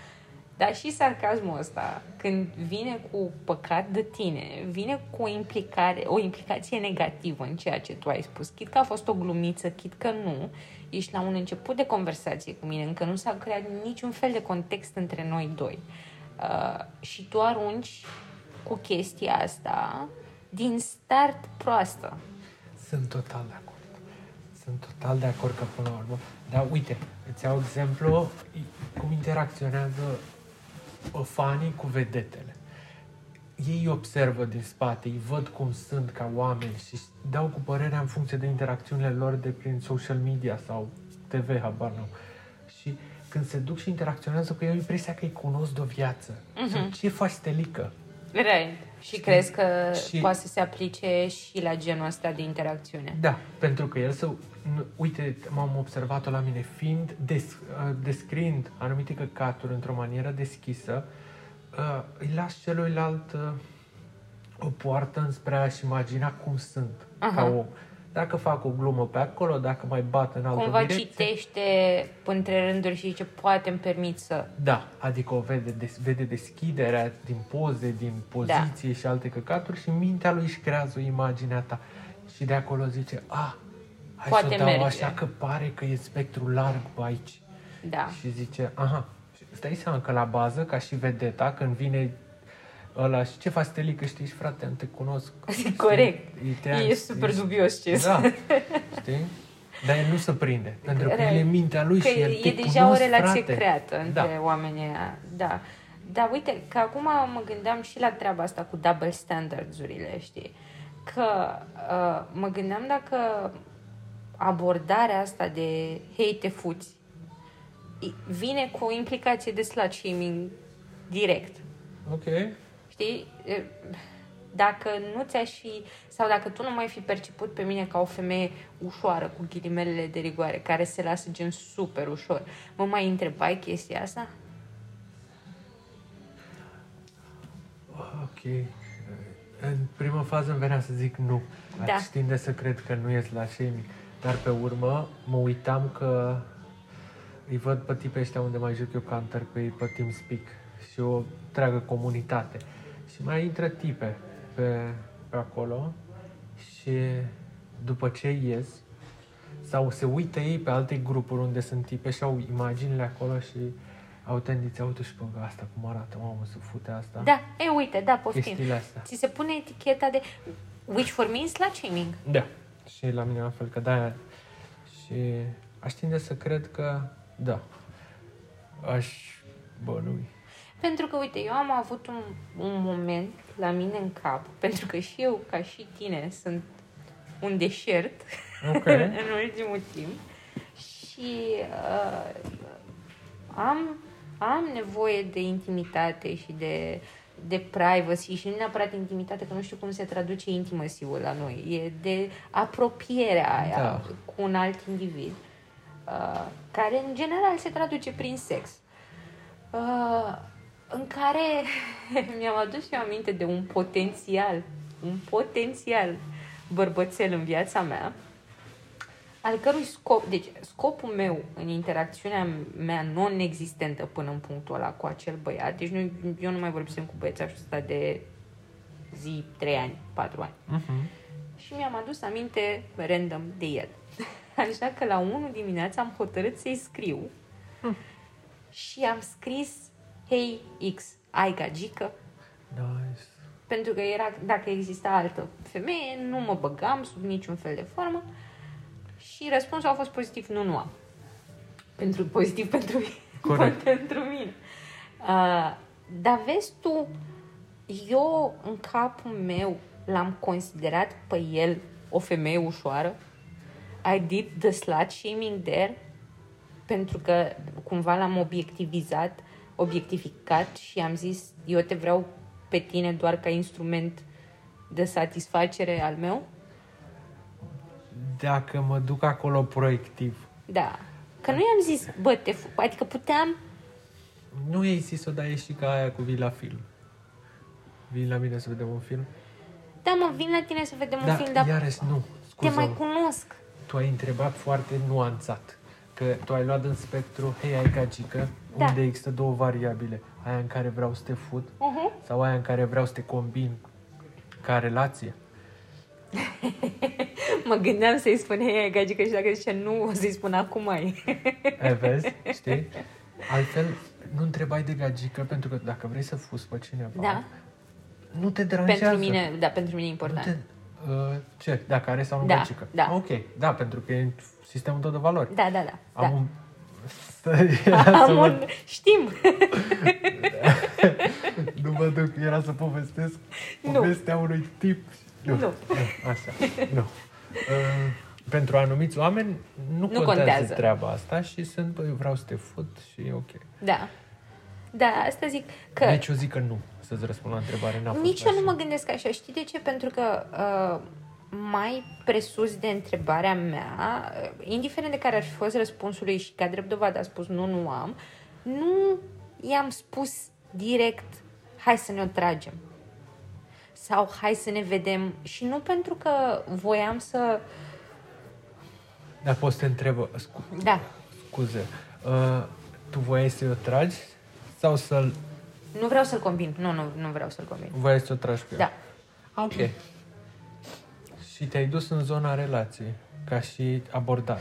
Dar și sarcasmul ăsta, când vine cu păcat de tine, vine cu o implicare, o implicație negativă în ceea ce tu ai spus. Chit că a fost o glumiță, chit că nu, ești la un început de conversație cu mine, încă nu s-a creat niciun fel de context între noi doi. Uh, și tu arunci cu chestia asta din start proastă. Sunt total de acord. Sunt total de acord că până la urmă... Dar uite, îți iau exemplu cum interacționează fanii cu vedetele. Ei observă din spate, îi văd cum sunt ca oameni și dau cu părerea în funcție de interacțiunile lor de prin social media sau T V, habar nu. Și când se duc și interacționează cu ei, au impresia că îi cunosc de o viață. Uh-huh. Sau ce faci, stelică? Right. Și știi? Crezi că și... poate să se aplice și la genul ăsta de interacțiune. Da, pentru că el să... Uite, m-am observat-o la mine, fiind des, descriind anumite căcaturi într-o manieră deschisă, îi las celuilalt o poartă înspre a-și imagina cum sunt. Aha. Ca om. Dacă fac o glumă pe acolo, dacă mai bat în altă cumva direcție... Cumva citește între rânduri și zice, poate îmi permit să... Da, adică o vede, des, vede deschiderea din poze, din poziție, da. Și alte căcaturi și mintea lui își creează imaginea ta. Și de acolo zice, a, hai poate să dau merge. Așa că pare că e spectrul larg pe aici. Da. Și zice, aha, stai seama că la bază, ca și vedeta, când vine... ăla și ce faci, Stelică, știi, frate, am te cunosc. Corect. E super dubios ce da. Știi? Dar el nu se prinde. Pentru că el e mintea lui că și el te e deja cunosc, o relație frate. Creată între da. Oamenii da. Dar uite, că acum mă gândeam și la treaba asta cu double standards-urile, știi? Că uh, mă gândeam dacă abordarea asta de hei, te fuți vine cu o implicație de slut-shaming direct. Ok. Știi? Dacă nu ți-aș fi, sau dacă tu nu mai fi perceput pe mine ca o femeie ușoară, cu ghilimelele de rigoare, care se lasă gen super ușor, mă mai întrebai chestia asta? Ok. În prima fază îmi venea să zic nu. Da. Aș tinde să cred că nu ești la shaming. Dar pe urmă mă uitam că îi văd pe tipe ăștia unde mai joc eu Counter cu ei pe TeamSpeak și o întreagă comunitate. Și mai intră tipe pe, pe acolo și după ce ies sau se uită ei pe alte grupuri unde sunt tipe și au imaginile acolo și au tendința, uite și până asta, cum arată, mamă, să fute asta. Da, e, uite, da, poftim. Ți se pune eticheta de which for me is slut-shaming. Da, și la mine la fel, că da, și aș tinde să cred că, da, aș bănui. Pentru că, uite, eu am avut un, un moment la mine în cap, pentru că și eu, ca și tine, sunt un deșert okay. în ultimul timp și uh, am, am nevoie de intimitate și de, de privacy și nu neapărat intimitate, că nu știu cum se traduce intimacy-ul la noi, e de apropierea aia da. Cu un alt individ, uh, care în general se traduce prin sex. Uh, în care mi-am adus eu aminte de un potențial, un potențial bărbățel în viața mea, al cărui scop, deci scopul meu în interacțiunea mea non-existentă până în punctul ăla cu acel băiat, deci nu, eu nu mai vorbisem cu băiețașul ăsta de zi trei ani, patru ani. Uh-huh. Și mi-am adus aminte random de el. Așa că la unu dimineața am hotărât să-i scriu. Hmm. Și am scris, hei, X, ai gagică? Nice. Pentru că era, dacă exista altă femeie, nu mă băgam sub niciun fel de formă. Și răspunsul a fost pozitiv, nu, nu am. Pentru pozitiv pentru mine. Corect. Pentru mine. Uh, dar vezi tu, eu în capul meu l-am considerat pe el o femeie ușoară. I did the slut shaming there, pentru că cumva l-am obiectivizat, obiectificat și am zis, eu te vreau pe tine doar ca instrument de satisfacere al meu? Dacă mă duc acolo proiectiv. Da. Că nu i-am zis, bă, te f-... adică puteam... Nu i-ai zis-o, dar ești ca aia cu vii la film. Vii la mine să vedem un film? Da, mă, vin la tine să vedem da, un film, dar... Iarăși, nu, scuză-mă. Te mai cunosc. Tu ai întrebat foarte nuanțat. Că tu ai luat în spectru, hei, ai gagică, da. Unde există două variabile. Aia în care vreau să te fut uh-huh. sau aia în care vreau să te combin ca relație. Mă gândeam să-i spun, hei, ai gagică și dacă zicea nu, o să-i spun acum ai. Ai vezi, știi? Altfel, nu întrebai de gagică, pentru că dacă vrei să fuzi pe cineva, da. Nu te deranjează. Pentru mine, da, pentru mine e important. Nu te, uh, ce? Dacă are sau nu da, gagică. Da. Ok, da, pentru că e sistemul tot de valori. Da, da, da. Am da. un... Am un... Știm! Nu mă duc, era să povestesc povestea nu. unui tip. Nu. nu. Așa, nu. Uh, pentru anumiți oameni nu, nu contează, contează treaba asta și sunt, bă, eu vreau să te fut și e ok. Da. Da, asta zic că... Deci eu zic că nu, să-ți răspund la întrebare. N-a Nici eu așa. nu mă gândesc așa. Știi de ce? Pentru că uh, mai presus de întrebarea mea, indiferent de care ar fi fost răspunsul lui și ca drept dovadă a spus nu, nu am, nu i-am spus direct hai să ne o tragem. Sau hai să ne vedem. Și nu pentru că voiam să... Dar poți să te întrebă. Scu- da. Scuze. Uh, tu voiai să-i o tragi? Sau să-l... Nu vreau să-l combin. Nu, nu, nu vreau să-l combin. Voiai să-l tragi pe da. El. Ok. Și te-ai dus în zona relației. Ca și abordare.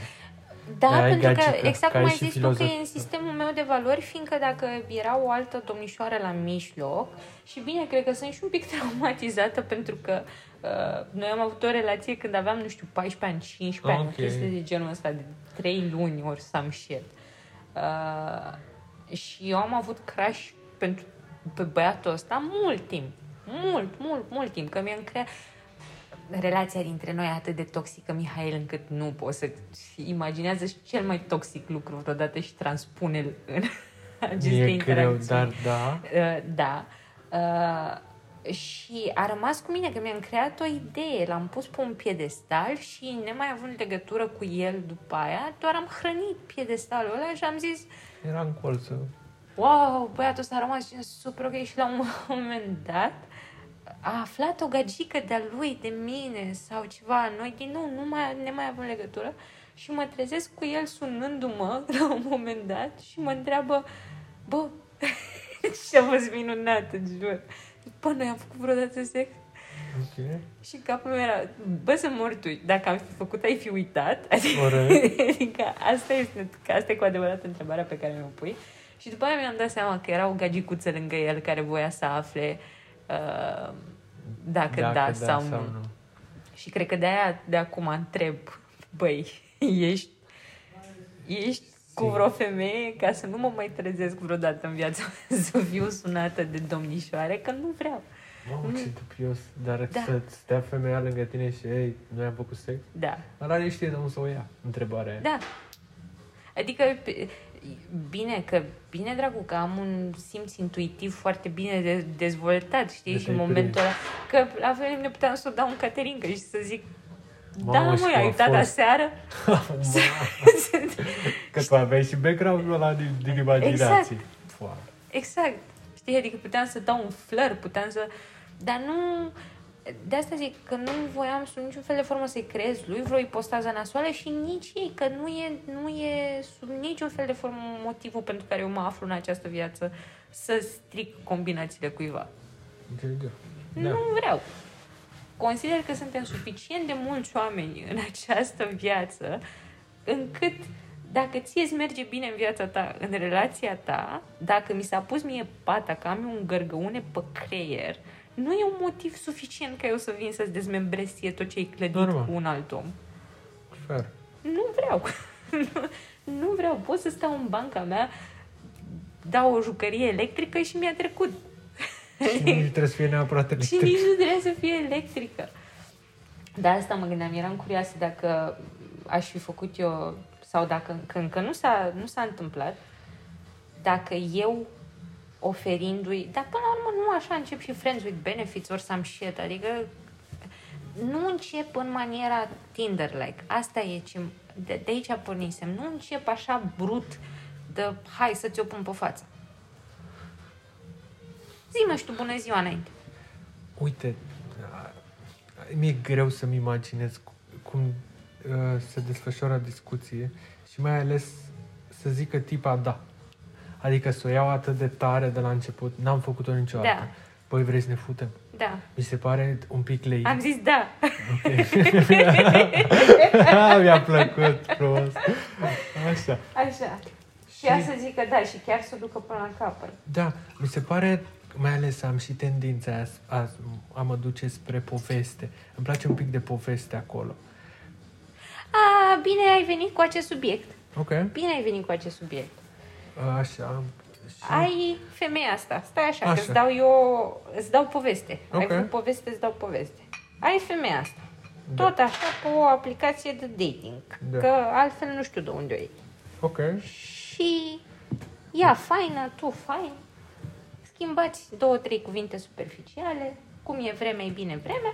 Da, de pentru gagică, că exact cum ai zis tu că e în sistemul meu de valori, fiindcă dacă era o altă domnișoară la mijloc, și bine, cred că sunt și un pic traumatizată pentru că uh, noi am avut o relație când aveam, nu știu, paisprezece ani, cincisprezece okay. ani, chestii de genul ăsta de trei luni or some shit. Uh, și eu am avut crush pentru, pe băiatul ăsta mult timp. Mult, mult, mult timp. Că mi-am creat... Relația dintre noi e atât de toxică, Mihail, încât nu poți să imaginează-și cel mai toxic lucru vreodată și transpune-l în aceste e interacții. Greu, dar da. Uh, da. Uh, și a rămas cu mine că mi-am creat o idee, l-am pus pe un piedestal și nemai având legătură cu el după aia, doar am hrănit piedestalul ăla și am zis... Era în colțul. Wow, băiatul ăsta a rămas super ok și la un moment dat... a aflat o gagică de-a lui, de mine sau ceva, noi din nou nu mai, ne mai avem legătură și mă trezesc cu el sunându-mă la un moment dat și mă întreabă bă, și a fost minunat, îți jur. Bă, noi am făcut vreodată sex? Okay. Și capul meu era, bă, să mor tu, dacă am fi făcut, ai fi uitat? Adică asta este, asta e cu adevărat întrebarea pe care mi-o pui. Și după aia mi-am dat seama că era o gagicuță lângă el care voia să afle Uh, dacă, dacă da, da sau, sau nu. nu. Și cred că de-aia de acum întreb, băi, ești, ești cu vreo femeie ca să nu mă mai trezesc vreodată în viață să fiu sunată de domnișoare, că nu vreau. Mamă, mm. ce dubios, dar da. Să stea femeia lângă tine și ei, noi am făcut sex? Da. Rare știe de unde să o ia, întrebarea da. Adică... Bine, că, bine, dragul, că am un simț intuitiv foarte bine de- dezvoltat, știi, de și în momentul ăla, că la fel ne puteam să o dau în caterincă și să zic, da, măi, ai uitat aseară? Că tu aveai și background-ul ăla din, din imaginație. Exact, wow. Exact, știi, adică puteam să dau un flirt, puteam să... Dar nu... De asta zic că nu voiam sub niciun fel de formă să-i creez lui vreo ipostază nasoală și nici ei, că nu e, nu e sub niciun fel de formă motivul pentru care eu mă aflu în această viață să stric combinațiile cuiva. Înțeleg. Da. Nu vreau. Consider că suntem suficient de mulți oameni în această viață încât dacă ție îți merge bine în viața ta, în relația ta, dacă mi s-a pus mie pata că am un gărgăune pe creier, nu e un motiv suficient ca eu să vin să-ți dezmembrez ție tot ce ai clădit Normal. Cu un alt om. Fair. Nu vreau. nu, nu vreau. Pot să stau în banca mea dau o jucărie electrică și mi-a trecut. Și nici nu trebuie să fie neapărat electrică. Și nici nu trebuie să fie electrică. De asta mă gândeam, eram curioasă dacă aș fi făcut eu, sau dacă că încă nu s-a, nu s-a întâmplat, dacă eu oferindu-i, dar până la urmă nu așa încep și Friends with Benefits or some shit, adică nu încep în maniera Tinder-like. Asta e ce... De, de aici pornisem. Nu încep așa brut de hai să ți-o pun pe față. Zi-mă și tu bună ziua înainte. Uite, mi-e greu să-mi imaginez cum uh, se desfășoară discuție și mai ales să zică tipa da. Adică să o iau atât de tare de la început. N-am făcut-o niciodată. Da. Păi vrei să ne futem? Da. Mi se pare un pic lei. Am zis da. Okay. Mi-a plăcut frumos. Așa. Așa. Și ea să zică da și chiar să o ducă până la capăt. Da. Mi se pare, mai ales am și tendința aia a, a mă duce spre poveste. Îmi place un pic de poveste acolo. A, bine ai venit cu acest subiect. Ok. Bine ai venit cu acest subiect. Așa. Și... ai femeia asta, stai așa, așa, că îți dau eu, îți dau poveste. Okay. Ai făcut poveste, îți dau poveste. Ai femeia asta. Da. Tot așa pe o aplicație de dating. Da. Că altfel nu știu de unde o iei. Ok. Și ea faină, tu fain. Schimbați două, trei cuvinte superficiale. Cum e vremea, e bine vremea.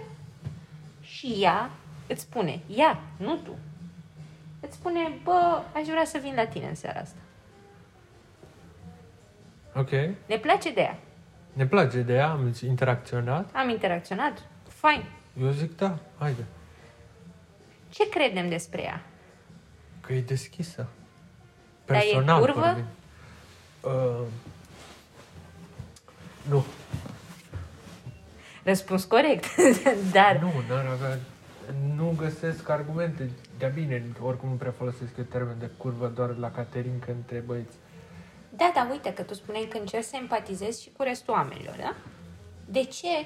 Și ea îți spune, ea, nu tu. Îți spune, bă, aș vrea să vin la tine în seara asta. Okay. Ne place de ea. Ne place de ea, am interacționat. Am interacționat, fain. Eu zic da, haide. Ce credem despre ea? Că e deschisă. Personal. Dar e curvă? Uh, nu. Răspuns corect, dar... Nu, n-ar avea... Nu găsesc argumente. De-a bine, oricum nu prea folosesc eu termen de curvă, doar la Caterin când întrebăiți. Da, dar uite că tu spuneai că încerci să empatizezi și cu restul oamenilor, da? De ce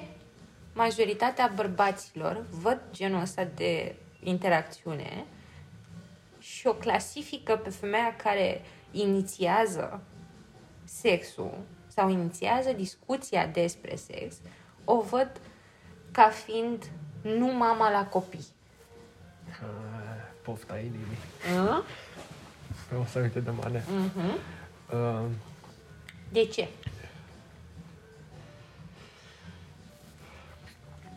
majoritatea bărbaților văd genul ăsta de interacțiune și o clasifică pe femeia care inițiază sexul sau inițiază discuția despre sex, o văd ca fiind nu mama la copii? A, pofta inimii. A? O să uite de mane. Uh-huh. Uh, de ce?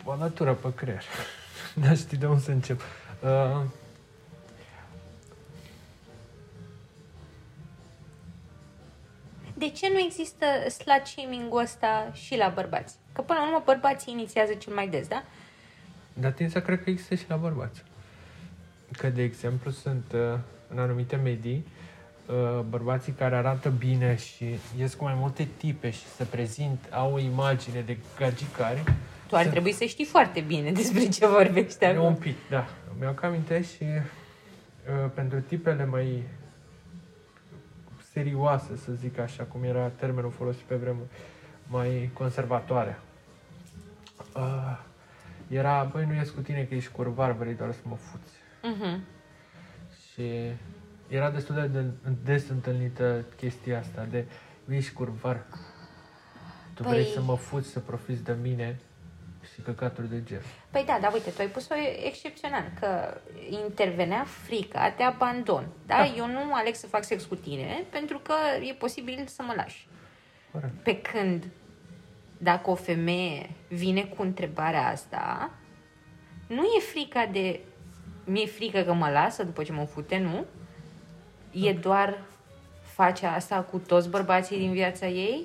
O natură pe creier. N-aș ști de unde să încep. Uh, de ce nu există slut shaming-ul ăsta și la bărbați? Că până la urmă bărbații inițiază cel mai des, da? Dar tinsa cred că există și la bărbați. Că, de exemplu, sunt uh, în anumite medii bărbații care arată bine și ies cu mai multe tipe și se prezint, au o imagine de gagicare. Tu ar se... trebui să știi foarte bine despre ce vorbești acum. Un pic, da. Mi-au cam aminte și uh, pentru tipele mai serioase, să zic așa, cum era termenul folosit pe vremuri, mai conservatoare. Uh, era, băi, nu ies cu tine că ești curvar, vrei doar să mă fuți. Uh-huh. Și... era destul de des întâlnită chestia asta de ești curvar, tu păi... vrei să mă fuți, să profiți de mine și căcaturi de gen. Păi da, dar uite, tu ai pus-o excepțional, că intervenea frica de abandon. Da? Da. Eu nu aleg să fac sex cu tine pentru că e posibil să mă lași. Corect. Pe când, dacă o femeie vine cu întrebarea asta, nu e frica de mi-e frică că mă lasă după ce mă fute, nu? E doar face asta cu toți bărbații din viața ei,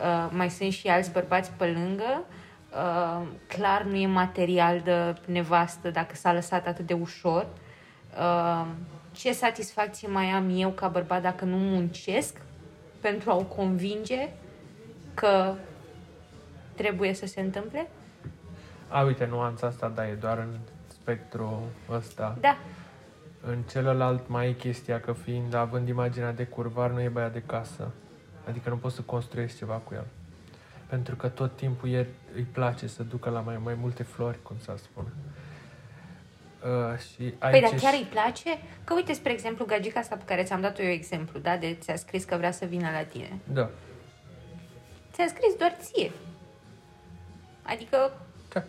uh, mai sunt și alți bărbați pe lângă, uh, clar nu e material de nevastă dacă s-a lăsat atât de ușor. Uh, ce satisfacție mai am eu ca bărbat dacă nu muncesc pentru a o convinge că trebuie să se întâmple? A, uite, nuanța asta, da, e doar în spectrul ăsta. Da. În celălalt mai e chestia că fiind, având imaginea de curvar, nu e băiat de casă. Adică nu poți să construiești ceva cu el. Pentru că tot timpul e, îi place să ducă la mai, mai multe flori, cum s-ar spune. Uh, și aici păi, dar chiar și... îi place? Că uite, spre exemplu, gagica asta pe care ți-am dat eu exemplu, da? De ți-a scris că vrea să vină la tine. Da. ți-a scris doar ție. Adică... Da.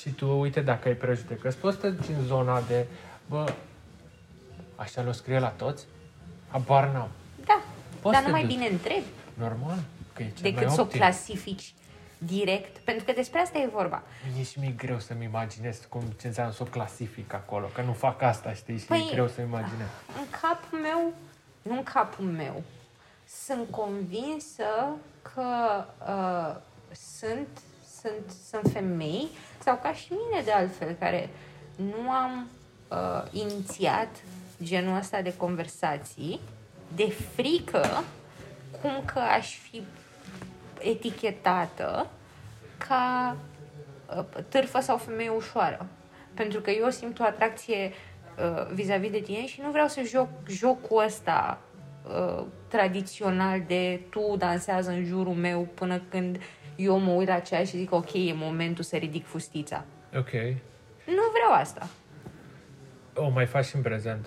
Și tu, uite, dacă ai prejudecă, îți poți stăți în zona de, bă, așa l-o scrie la toți? Habar n-am. Da, poți dar numai duci. Bine întrebi. Normal, că e cel mai optim. Decât să o clasifici direct, pentru că despre asta e vorba. E și mi-e greu să-mi imaginez cum, ce înseamnă să o clasific acolo, că nu fac asta, știi, și păi, e greu să-mi imaginez. În capul meu, nu în capul meu, sunt convinsă că uh, sunt, sunt, sunt femei, sau ca și mine de altfel, care nu am uh, inițiat genul ăsta de conversații, de frică, cum că aș fi etichetată ca târfă sau femeie ușoară. Pentru că eu simt o atracție uh, vis-a-vis de tine și nu vreau să joc jocul ăsta uh, tradițional de tu dansează în jurul meu până când eu mă uit la ceea și zic ok, e momentul să ridic fustița. Ok. Nu vreau asta. O mai faci în prezent?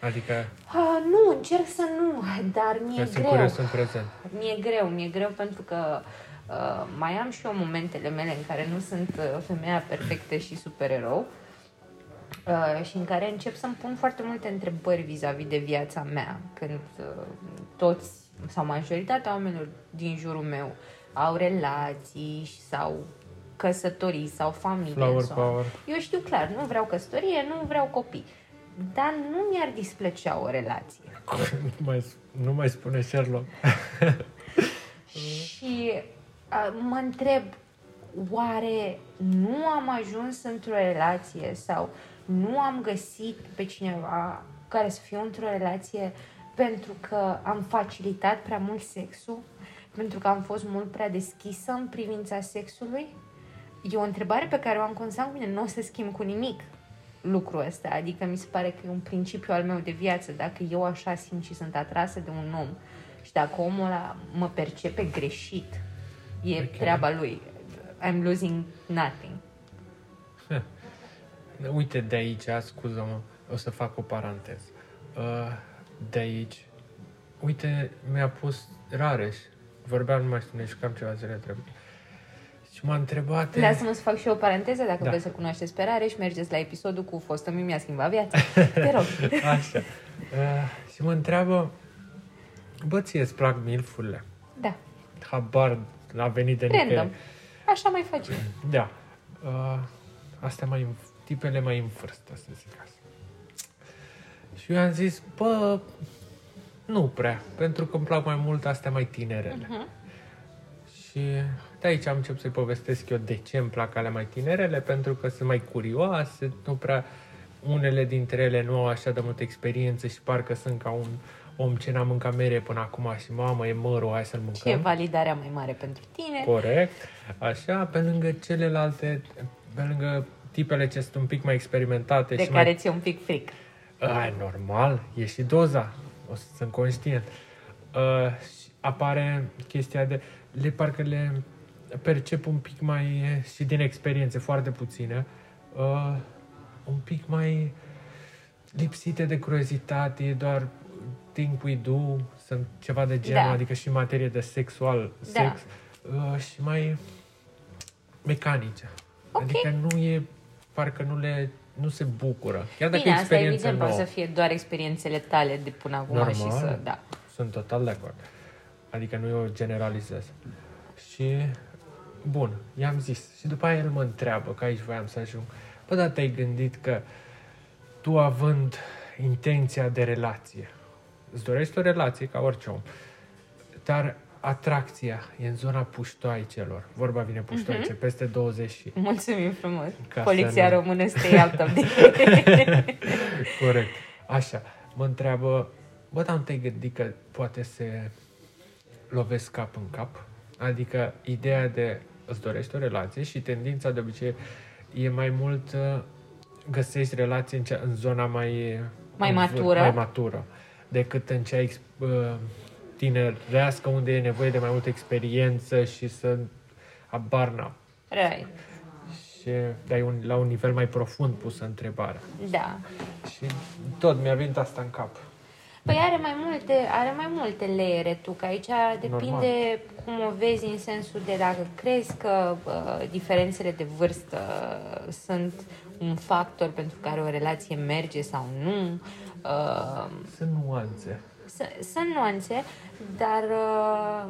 Adică... Uh, nu, încerc să nu, dar mi-e greu. Sunt curios în prezent. Mi-e greu, mi-e greu pentru că uh, mai am și eu momentele mele în care nu sunt uh, femeia perfectă și supererou uh, și în care încep să-mi pun foarte multe întrebări vis-a-vis de viața mea. Când uh, toți sau majoritatea oamenilor din jurul meu au relații sau căsătorii sau familie. Flower power. Eu știu clar, nu vreau căsătorie, nu vreau copii. Dar nu mi-ar displăcea o relație. Nu mai, nu mai spune Sherlock. Și a, mă întreb, oare nu am ajuns într-o relație sau nu am găsit pe cineva care să fie într-o relație pentru că am facilitat prea mult sexul? Pentru că am fost mult prea deschisă în privința sexului? E o întrebare pe care o am constant cu mine. Nu o să schimb cu nimic lucrul ăsta, adică mi se pare că e un principiu al meu de viață, dacă eu așa simt și sunt atrasă de un om și dacă omul ăla mă percepe greșit, e okay, treaba lui. I'm losing nothing. Ha. Uite, de aici, scuză-mă, o să fac o paranteză. De aici, uite, mi-a pus Rareș, vorbeam, nu mai spune și cam ceva zile trebuie. Și m-a întrebat... Lasă-mă să fac și eu o paranteză, dacă da. Vreți să cunoașteți pe Rareș, mergeți la episodul cu fostă mi mi-a schimbat viața. Te rog. Așa. Uh, și mă întreabă, bă, ție îți plac milfurile? Da. Habar n-a venit de random. Nicăieri. Așa mai faci. Da. Uh, astea mai, tipele mai în vârstă, să zic asta. Și eu am zis, bă, nu prea, pentru că îmi plac mai mult astea mai tinerele. Uh-huh. Și de aici am început să-i povestesc eu de ce îmi plac alea mai tinerele, pentru că sunt mai curioase, nu prea, unele dintre ele nu au așa de multă experiență și parcă sunt ca un om ce n-a mâncat mere până acum și mamă, e mărul, hai să-l mâncăm. Și e validarea mai mare pentru tine. Corect. Așa, pe lângă celelalte, pe lângă tipele ce sunt un pic mai experimentate. De și care mai... ți-e un pic fric. A, normal, e și doza, o să sunt conștient. A, și apare chestia de... le parcă le percep un pic mai, și din experiențe foarte puține, uh, un pic mai lipsite de curiozitate, doar think we do, sunt ceva de genul, da. Adică și în materie de sexual, da. Sex, uh, și mai mecanice. Okay. Adică nu e, parcă nu le, nu se bucură. Chiar dacă bine, asta evident poate să fie doar experiențele tale de până acum. Normal, și să, da. Sunt total de acord. Adică nu eu generalizez. Și, bun, i-am zis. Și după aia el mă întreabă, că aici voiam să ajung. Bă, dar te-ai gândit că tu, având intenția de relație, îți dorești o relație ca orice om, dar atracția e în zona puștoaicelor. Vorba vine puștoaice, uh-huh. Peste douăzeci și... Mulțumim frumos. Ca Poliția nu... română este altă. Corect. Așa. Mă întreabă, bă, dar nu te-ai gândit că poate se... lovesc cap în cap, adică ideea de îți dorești o relație și tendința de obicei e mai mult găsești relații în, cea, în zona mai, mai, în, matură. mai matură decât în cea tinerească unde e nevoie de mai multă experiență și să abarna. Right. Și dai un, la un nivel mai profund pusă întrebarea. Da. Și tot mi-a venit asta în cap. Păi are mai multe, are mai multe leere tu, că aici depinde normal cum o vezi, în sensul de dacă crezi că uh, diferențele de vârstă uh, sunt un factor pentru care o relație merge sau nu. Uh, sunt nuanțe. Sunt nuanțe, dar uh,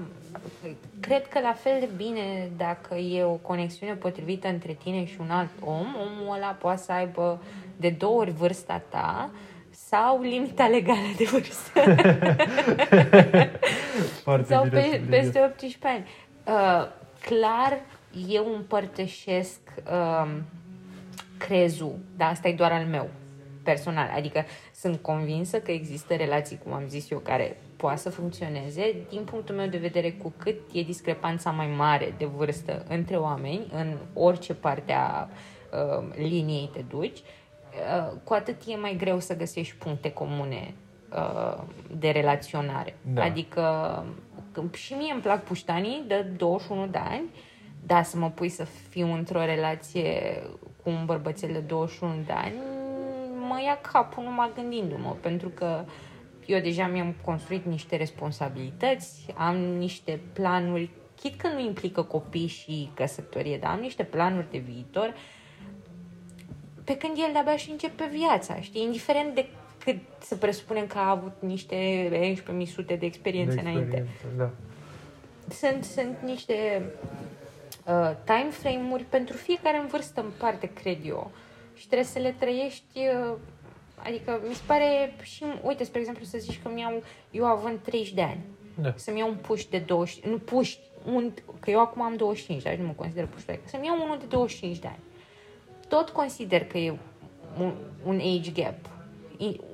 cred că la fel de bine dacă e o conexiune potrivită între tine și un alt om, omul ăla poate să aibă de două ori vârsta ta sau limita legală de vârstă. Sau pe, peste optsprezece ani. Uh, clar, eu împărtășesc uh, crezul, dar asta e doar al meu personal, adică sunt convinsă că există relații, cum am zis eu, care poate să funcționeze. Din punctul meu de vedere, cu cât e discrepanța mai mare de vârstă între oameni, în orice parte a uh, liniei te duci, uh, cu atât e mai greu să găsești puncte comune uh, de relaționare. Da. Adică și mie îmi plac puștanii de douăzeci și unu de ani, dar să mă pui să fiu într-o relație cu un bărbățel de douăzeci și unu de ani, mă ia capul numai gândindu-mă, pentru că eu deja mi-am construit niște responsabilități, am niște planuri, chit că nu implică copii și căsătorie, dar am niște planuri de viitor, pe când el de-abia și începe viața, știi? Indiferent de cât să presupunem că a avut niște unsprezece mii de experiențe înainte. Da. Sunt, sunt niște uh, timeframe-uri pentru fiecare în vârstă în parte, cred eu. Și trebuie să le trăiești, adică mi se pare și, uite, spre exemplu, să zici că mi-au, eu având treizeci de ani, da, să-mi iau un puști de douăzeci, nu puști, un, că eu acum am douăzeci și cinci, dar nu mă consider puștoaică, să-mi iau unul de douăzeci și cinci de ani. Tot consider că e un, un age gap.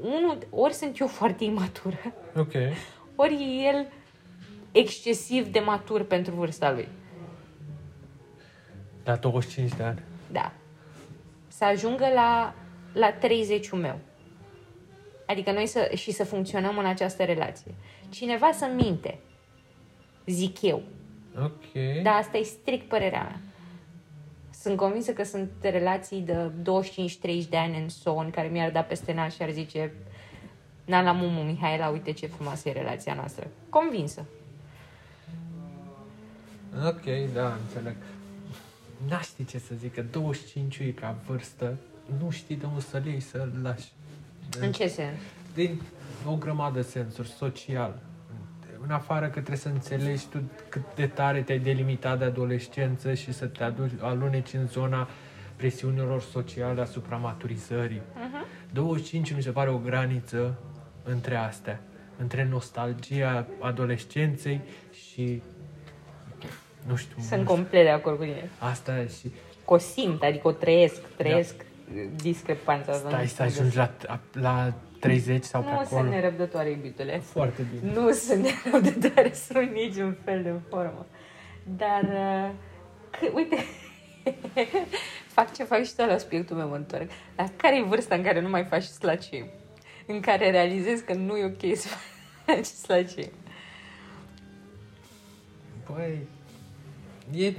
Unul, ori sunt eu foarte imatură, okay, ori e el excesiv de matur pentru vârsta lui. La douăzeci și cinci de ani? Da. Să ajungă la, la treizeciul meu. Adică noi să, și să funcționăm în această relație. Cineva să minte, zic eu. Ok. Dar asta e strict părerea mea. Sunt convinsă că sunt relații de douăzeci și cinci treizeci de ani în so, în care mi-ar da peste nas și ar zice na la mumu, Mihaela, uite ce frumoasă e relația noastră. Convinsă. Ok, da, înțeleg. N-aș ști ce să zic, că douăzeci și cinci e ca vârstă, nu știi de unde să-l iei, să-l lași. În ce sens? Din o grămadă de sensuri, social. În afară că trebuie să înțelegi tu cât de tare te-ai delimitat de adolescență și să te aduci, aluneci în zona presiunilor sociale asupra maturizării. Uh-huh. douăzeci și cinci mi se pare o graniță între astea, între nostalgia adolescenței și... Nu știu, sunt complet de acord cu tine. Asta e și... Că o simt, adică o trăiesc, trăiesc da. discrepanța. Stai să ajungi la, la treizeci sau nu pe acolo. Nu sunt nerăbdătoare, iubitule. Foarte bine. Nu sunt nerăbdătoare sub niciun fel de formă. Dar, că, uite, fac ce fac și tot la spiritul meu, mă întorc. Dar care e vârsta în care nu mai faci slash shame? În care realizezi că nu e ok să faci slash shame? Băi... E,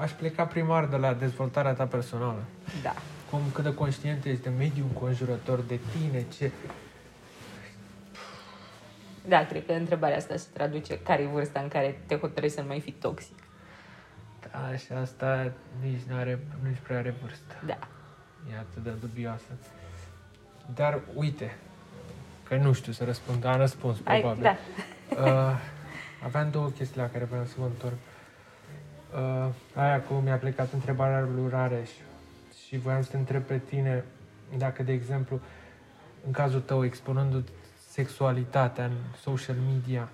aș pleca primar de la dezvoltarea ta personală. Da. Cum cât de conștient ești de mediul înconjurător, de tine, ce... Da, cred că întrebarea asta se traduce care-i vârsta în care te hotărăști să nu mai fii toxic. Da, și asta nici nu are, nici prea are vârstă. Da. E atât de dubioasă. Dar, uite, că nu știu să răspund, am răspuns, probabil. Ai, da. uh, aveam două chestii la care vreau să mă întorc. Uh, aia cum mi-a plecat întrebarea lui Rareș și voiam să te întreb pe tine dacă, de exemplu, în cazul tău, expunându-ți sexualitatea în social media,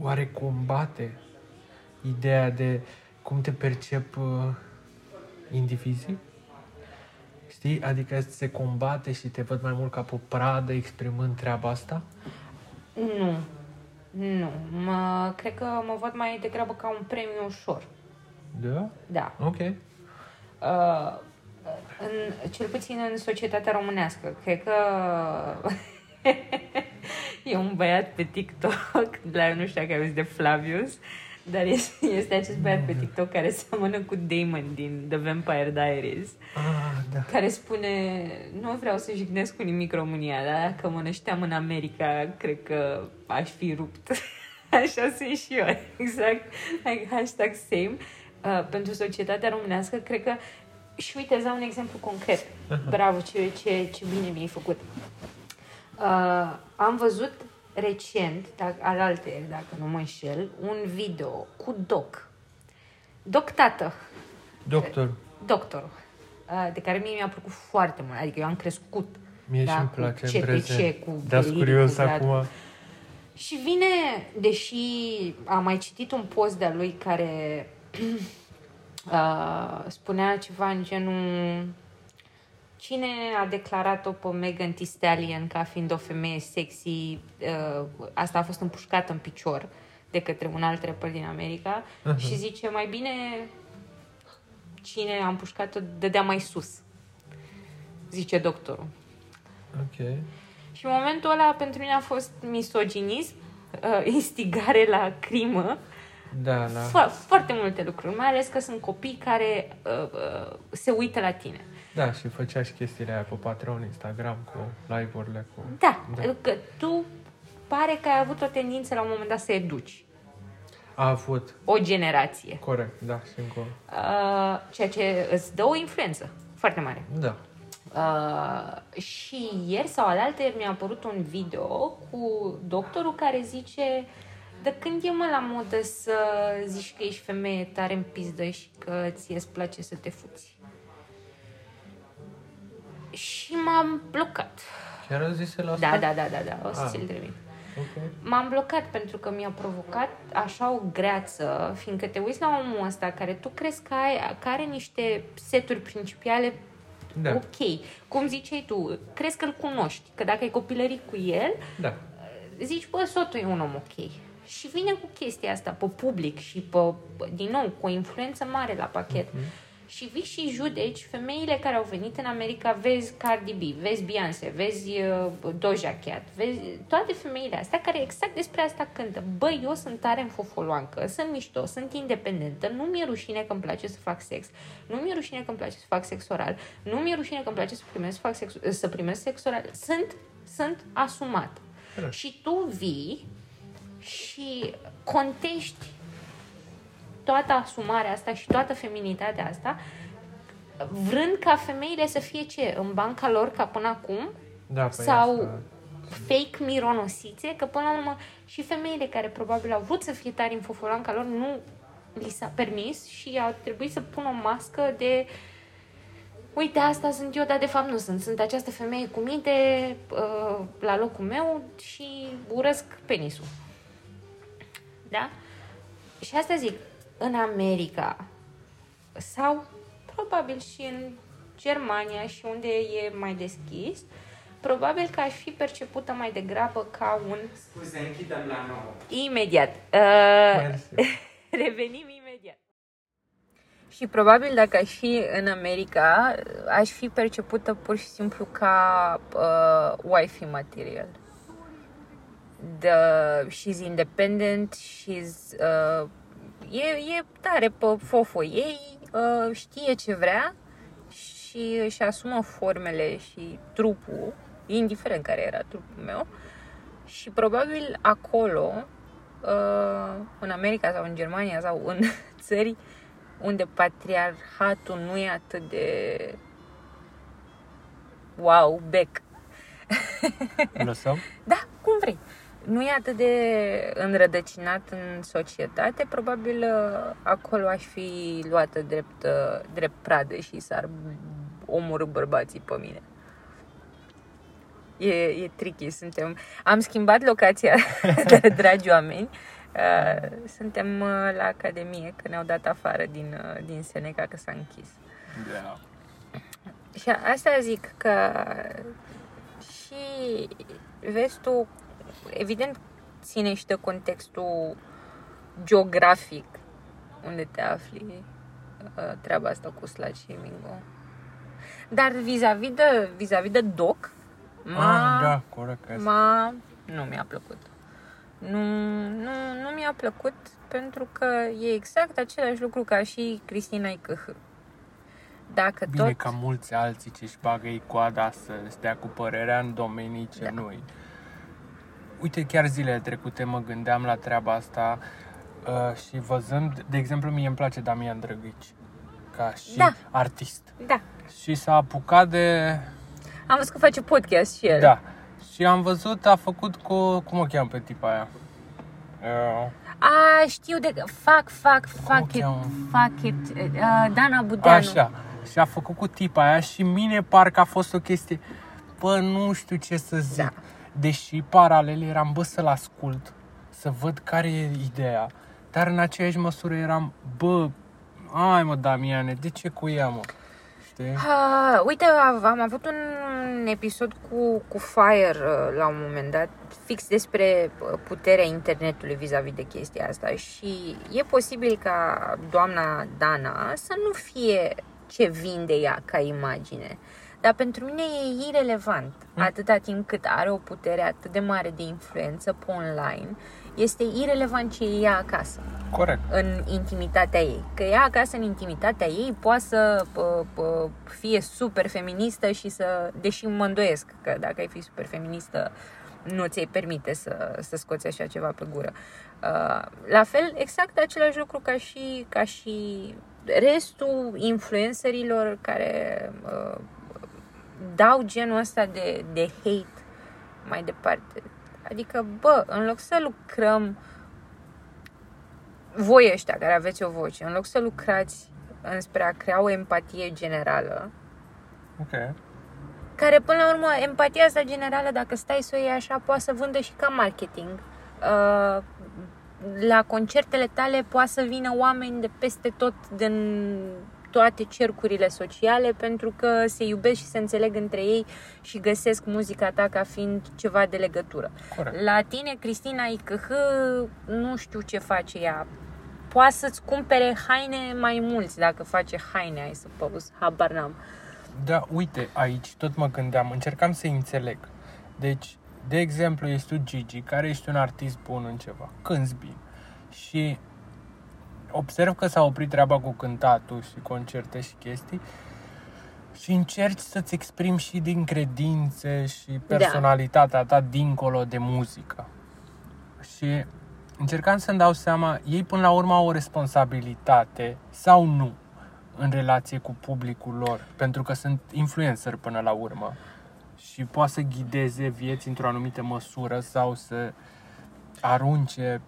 oare combate ideea de cum te percep uh, indivizii? Știi? Adică se combate și te văd mai mult ca pe o pradă exprimând treaba asta? Nu. Nu, mă, cred că mă văd mai degrabă ca un premiu ușor. Da? Da. Ok. Uh, în, cel puțin în societatea românească. Cred că e un băiat pe TikTok, la, nu știu dacă ai auzit de Flavius, Dar este, este acest băiat pe TikTok care seamănă cu Damon din The Vampire Diaries, ah, da. Care spune: nu vreau să jignesc cu nimic România, dar dacă mă nășteam în America, cred că aș fi rupt. Așa sunt și eu. Exact. Like, hashtag same. Uh, pentru societatea românească, cred că... Și uite, îți dau un exemplu concret. Bravo, ce, ce, ce bine mi-ai făcut. Uh, am văzut recent, dacă, alaltăieri, dacă nu mă înșel, un video cu Doc. Doc tată. Doctor. Doctorul. Uh, de care mie mi-a plăcut foarte mult. Adică eu am crescut. Mie da, și-mi place în prezent. Cu C P C, cu Deliric, acum. Și vine, deși am mai citit un post de-a lui care... Uh, spunea ceva în genul: cine a declarat-o pe Megan Thee Stallion ca fiind o femeie sexy, uh, asta a fost împușcată în picior de către un alt rapper din America, uh-huh. Și zice: mai bine cine a împușcat-o dădea mai sus, zice doctorul. Okay. Și momentul ăla pentru mine a fost misoginism, uh, instigare la crimă. Da, da. Fo- foarte multe lucruri, mai ales că sunt copii care uh, uh, se uită la tine. Da, și făcea și chestiile aia pe Patreon, Instagram, cu live-urile. Cu... Da, da, că tu pare că ai avut o tendință la un moment dat să educi. A avut. O generație. Corect, da, singur. Uh, ceea ce îți dă o influență foarte mare. Da. Uh, și ieri sau alaltăieri mi-a apărut un video cu doctorul care zice... De când e, mă, la modă să zici că ești femeie tare în pizdă și că ție-ți place să te fuți? Și m-am blocat. Chiar a zis la asta? Da, da, da, da, da. O să ah. ți-l trimit. Okay. M-am blocat pentru că mi-a provocat așa o greață, fiindcă te uiți la omul ăsta care tu crezi că, ai, că are niște seturi principiale, da. Ok. Cum ziceai tu, crezi că îl cunoști, că dacă ai copilărit cu el, da. Zici, bă, sotul e un om ok. Și vine cu chestia asta pe public și pe, din nou, cu o influență mare la pachet. Mm-hmm. Și vii și judeci femeile care au venit în America, vezi Cardi B, vezi Beyoncé, vezi uh, Doja Cat, vezi toate femeile astea care exact despre asta cântă. Băi, eu sunt tare în fofoloancă, sunt mișto, sunt independentă, nu mi-e rușine că îmi place să fac sex, nu mi-e rușine că îmi place să fac sex oral, nu mi-e rușine că îmi place să primesc, fac sex, să primesc sex oral. Sunt, sunt asumat. Mm. Și tu vii și contești toată asumarea asta și toată feminitatea asta, vrând ca femeile să fie ce? În banca lor ca până acum? Da, sau asta... fake mironosițe? Că până la urmă și femeile care probabil au vrut să fie tari în fofolanca lor nu li s-a permis și au trebuit să pună o mască de... Uite, asta sunt eu, dar de fapt nu sunt. Sunt această femeie cu minte uh, la locul meu și urăsc penisul. Da? Și asta zic, în America sau probabil și în Germania și unde e mai deschis, probabil că aș fi percepută mai degrabă ca un... Scuze, închidem la nouă. Imediat. Uh, revenim imediat. Și probabil dacă aș fi în America, aș fi percepută pur și simplu ca uh, wifey material. The, she's independent, she's, uh, e, e tare pe fofo ei, uh, știe ce vrea și își asumă formele și trupul, indiferent care era trupul meu. Și probabil acolo, uh, în America sau în Germania sau în țări unde patriarhatul nu e atât de wow, bec. Lăsăm? Da, cum vrei. Nu e atât de înrădăcinat în societate, probabil acolo aș fi luată drept, drept pradă și s-ar omorî bărbații pe mine. E, e tricky, suntem... Am schimbat locația, dragi oameni. Suntem la Academie, că ne-au dat afară din, din Seneca, că s-a închis. Da. Și asta zic că... Și vezi tu... Evident, ține și de contextul geografic unde te afli treaba asta cu slut shaming-ul. Dar vis-a-vis de, vis-a-vis de Doc, m-a, ah, da, corect, m-a, nu mi-a plăcut. Nu, nu, nu mi-a mi-a plăcut pentru că e exact același lucru ca și Cristina I C H. Dacă Bine, tot... ca mulți alții ce își bagă ei coada să stea cu părerea în domenii ce da. nu-i. Uite, chiar zilele trecute mă gândeam la treaba asta uh, și văzând, de exemplu, mie îmi place Damian Drăgici ca și da. artist. Da. Și s-a apucat de... Am văzut că face podcast și el. Da. Și am văzut, a făcut cu... Cum o cheam pe tipa aia? Uh... A, știu de... Fuck, fuck, fuck it, fuck it. Uh, Dana Budeanu. Așa. Și a făcut cu tipa aia și mine parcă a fost o chestie... Bă, nu știu ce să zic. Da. Deși paralel eram, bă, să-l ascult, să văd care e ideea. Dar în aceeași măsură eram, bă, ai mă, Damiane, de ce cu ea, mă? Uh, uite, am avut un episod cu, cu Fire la un moment dat, fix despre puterea internetului vis-a-vis de chestia asta. Și e posibil ca doamna Dana să nu fie ce vinde ea ca imagine, dar pentru mine e irelevant. Atâta timp cât are o putere atât de mare de influență pe online, este irelevant ce e ea acasă. Corect. În intimitatea ei. Că ea acasă în intimitatea ei poate să pă, pă, fie super feministă și să... Deși mă îndoiesc că dacă ai fi super feministă nu ți-ai permite să, să scoți așa ceva pe gură. La fel, exact același lucru ca și, ca și restul influencerilor care... dau genul ăsta de, de hate mai departe. Adică, bă, în loc să lucrăm voi ăștia care aveți o voce, în loc să lucrați înspre a crea o empatie generală, okay. care până la urmă, empatia asta generală, dacă stai să o iei așa, poate să vândă și ca marketing. Uh, la concertele tale poate să vină oameni de peste tot din... toate cercurile sociale, pentru că se iubesc și se înțeleg între ei și găsesc muzica ta ca fiind ceva de legătură. Corect. La tine, Cristina I C H, nu știu ce face ea. Poate să-ți cumpere haine mai mulți dacă face haine, ai să pauzi, habar n-am. Da, uite, aici tot mă gândeam, încercam să înțeleg. Deci, de exemplu, ești tu Gigi, care ești un artist bun în ceva, cânți bine și... observ că s-a oprit treaba cu cântatul și concerte și chestii și încerci să-ți exprimi și din credințe și personalitatea da. ta dincolo de muzică. Și încercam să-mi dau seama, ei până la urmă au o responsabilitate sau nu în relație cu publicul lor, pentru că sunt influencer până la urmă și poate să ghideze vieți într-o anumită măsură sau să arunce.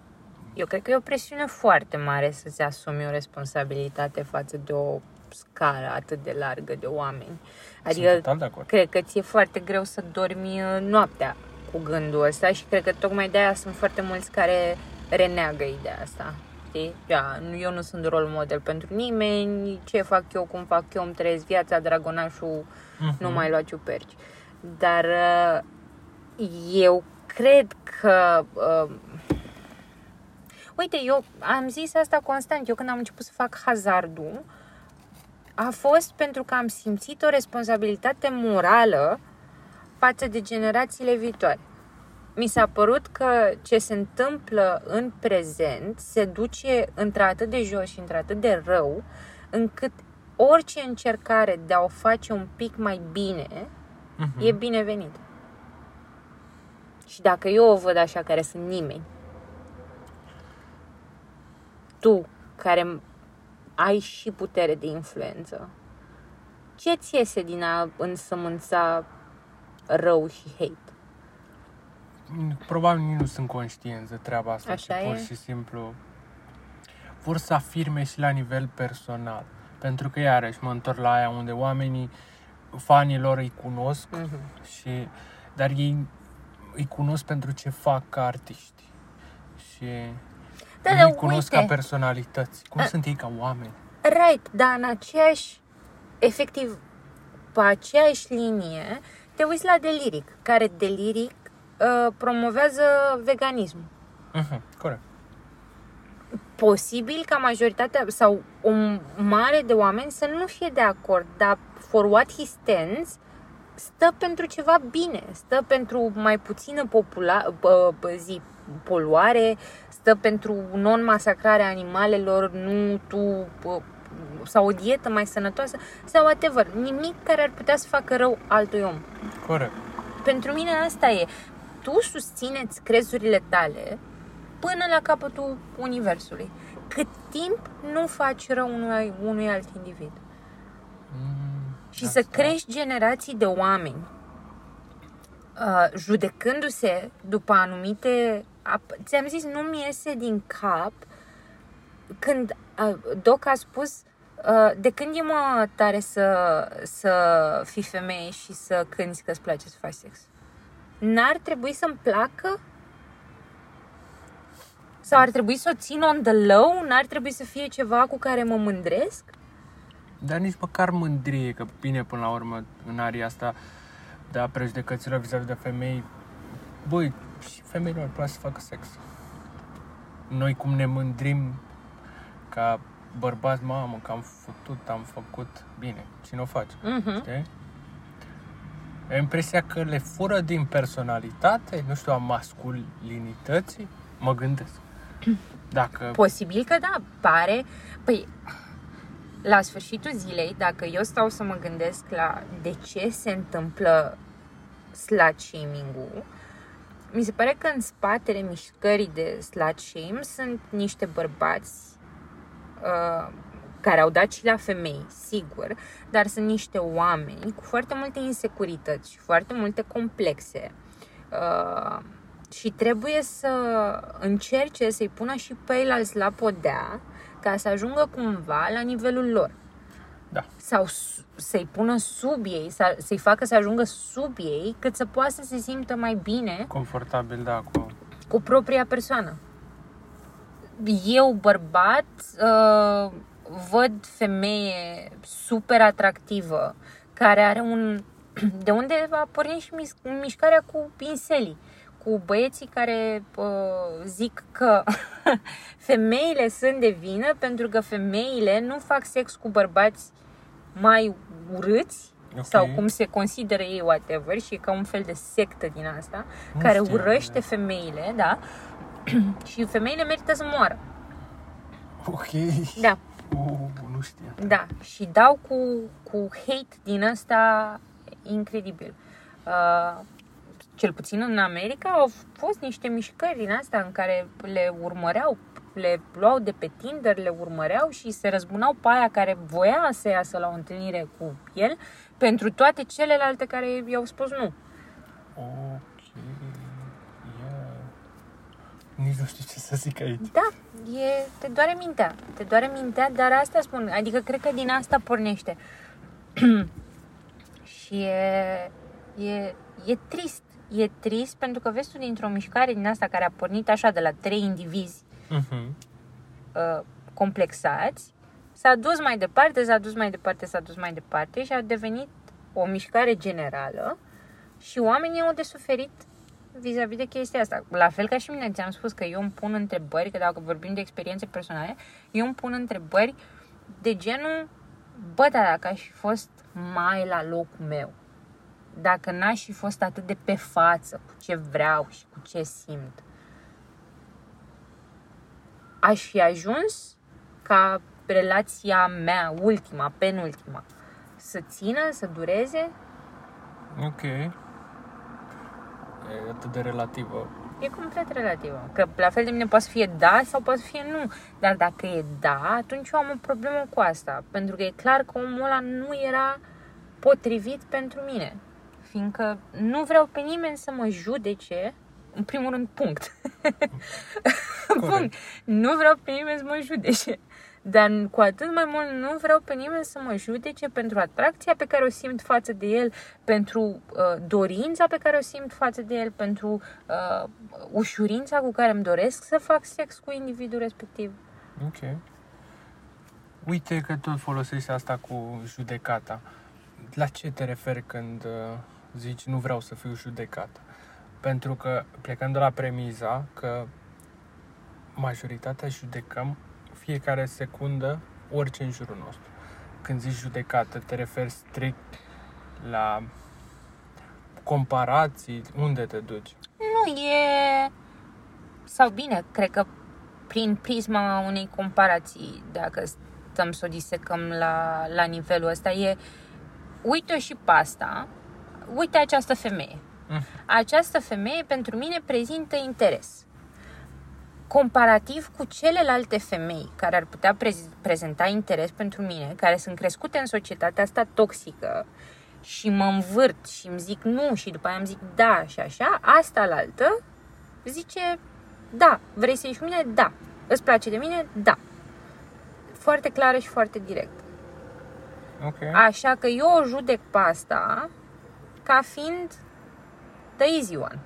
Eu cred că e o presiune foarte mare să-ți asumi o responsabilitate față de o scară atât de largă de oameni. Adică, cred că ți-e foarte greu să dormi noaptea cu gândul ăsta și cred că tocmai de-aia sunt foarte mulți care reneagă ideea asta. Știi? Da, eu nu sunt rol model pentru nimeni, ce fac eu, cum fac eu, îmi trăiesc viața, dragonașul, uh-huh. nu mai lua ciuperci. Dar eu cred că... Uh, Uite, eu am zis asta constant. Eu când am început să fac hazardul, a fost pentru că am simțit o responsabilitate morală față de generațiile viitoare. Mi s-a părut că ce se întâmplă în prezent se duce într-atât de jos și într-atât de rău, încât orice încercare de a o face un pic mai bine uh-huh. e binevenită. Și dacă eu o văd așa, care sunt nimeni, tu, care ai și putere de influență, ce ți iese din a însămânța rău și hate? Probabil nu sunt conștienți de treaba asta. Așa și e. Pur și simplu vor să afirme și la nivel personal. Pentru că, iarăși, mă întorc la aia unde oamenii, fanii lor îi cunosc, uh-huh. și, dar ei îi cunosc pentru ce fac ca artiști. Și... nu-i cunosc ca personalități. Cum A, sunt ei ca oameni? Right, dar în aceeași, efectiv, pe aceeași linie, te uiți la Deliric, care Deliric uh, promovează veganismul. Uh-huh, corect. Posibil ca majoritatea sau o mare de oameni să nu fie de acord, dar for what he stands, stă pentru ceva bine, stă pentru mai puțină popula- b- b- zi poluare, stă pentru non-masacrarea animalelor, nu tu, sau o dietă mai sănătoasă, sau whatever. Nimic care ar putea să facă rău altui om. Corect. Pentru mine asta e. Tu susțineți crezurile tale până la capătul universului. Cât timp nu faci rău unui, unui alt individ. Mm, și asta. Să crești generații de oameni uh, judecându-se după anumite... Ap- ți-am zis, nu-mi iese din cap când uh, Doc a spus uh, de când e mă tare să, să fii femeie și să cânti că îți place să faci sex. N-ar trebui să-mi placă? Sau ar trebui să o țin on the low? N-ar trebui să fie ceva cu care mă mândresc? Dar nici măcar mândrie, că bine, până la urmă, în aria asta de a prejudecăților vis-a-vis de femei, băi, și femeilor îmi place să facă sex. Noi cum ne mândrim ca bărbați, mamă, că am făcut, am făcut bine. Cine o face? Uh-huh. Știi? E impresia că le fură din personalitate, nu știu, a masculinității, mă gândesc. Dacă... Posibil că da, pare. Păi, la sfârșitul zilei, dacă eu stau să mă gândesc la de ce se întâmplă slut shaming-ul, mi se pare că în spatele mișcării de slut shame sunt niște bărbați uh, care au dat și la femei, sigur, dar sunt niște oameni cu foarte multe insecurități și foarte multe complexe. Uh, Și trebuie să încerce să-i pună și pe eilalți la podea ca să ajungă cumva la nivelul lor. Da. Sau să-i pună sub ei, să-i facă să ajungă sub ei cât să poată să se simtă mai bine. Confortabil, da, cu... Cu propria persoană. Eu, bărbat, văd femeie super atractivă care are un... De unde a pornit și mișcarea cu pinselii. Cu băieții care uh, zic că femeile sunt de vină pentru că femeile nu fac sex cu bărbați mai urâți, okay, sau cum se consideră ei, whatever, și e ca un fel de sectă din asta, nu care știu, urăște de. femeile, da, și femeile merită să moară. Ok. Da. Oh, nu știam. Da, și dau cu, cu hate din asta incredibil. Uh, Cel puțin în America au fost niște mișcări din astea în care le urmăreau, le luau de pe Tinder, le urmăreau și se răzbunau pe aia care voia să iasă la o întâlnire cu el pentru toate celelalte care i-au spus nu. Ok, yeah. Nici nu știu ce să zic aici. Da, e, te doare mintea, te doare mintea, dar asta spun, adică cred că din asta pornește. Și e, e, e trist. E trist pentru că vezi tu dintr-o mișcare din asta care a pornit așa de la trei indivizi uh-huh. uh, complexați, s-a dus mai departe, s-a dus mai departe, s-a dus mai departe și a devenit o mișcare generală și oamenii au de suferit vis-a-vis de chestia asta. La fel ca și mine, ți-am spus că eu îmi pun întrebări, că dacă vorbim de experiențe personale, eu îmi pun întrebări de genul, bă, dar dacă aș fi fost mai la locul meu, dacă n-aș fi fost atât de pe față cu ce vreau și cu ce simt, aș fi ajuns ca relația mea, ultima, penultima, să țină, să dureze? Ok. E atât de relativă. E complet relativă. Că la fel de mine poate să fie da sau poate să fie nu. Dar dacă e da, atunci eu am o problemă cu asta. Pentru că e clar că omul ăla nu era potrivit pentru mine. Fiindcă nu vreau pe nimeni să mă judece, în primul rând, punct. Punct. Nu vreau pe nimeni să mă judece. Dar cu atât mai mult nu vreau pe nimeni să mă judece pentru atracția pe care o simt față de el, pentru uh, dorința pe care o simt față de el, pentru uh, ușurința cu care îmi doresc să fac sex cu individul respectiv. Ok. Uite că tot folosești asta cu judecata. La ce te referi când uh, zici nu vreau să fiu judecat? Pentru că, plecând de la premiza că majoritatea judecăm fiecare secundă orice în jurul nostru. Când zici judecată, te referi strict la comparații? Unde te duci? Nu, e... sau bine, cred că prin prisma unei comparații, dacă stăm să o disecăm la, la nivelul ăsta, e uite-o și pe asta, uite această femeie. Mm. Această femeie pentru mine prezintă interes. Comparativ cu celelalte femei care ar putea prez- prezenta interes pentru mine, care sunt crescute în societatea asta toxică și mă învârt și îmi zic nu și după aia îmi zic da și așa, asta la altă zice da, vrei să ieși cu mine? Da. Îți place de mine? Da. Foarte clară și foarte direct. Okay. Așa că eu o judec pe asta ca fiind the easy one.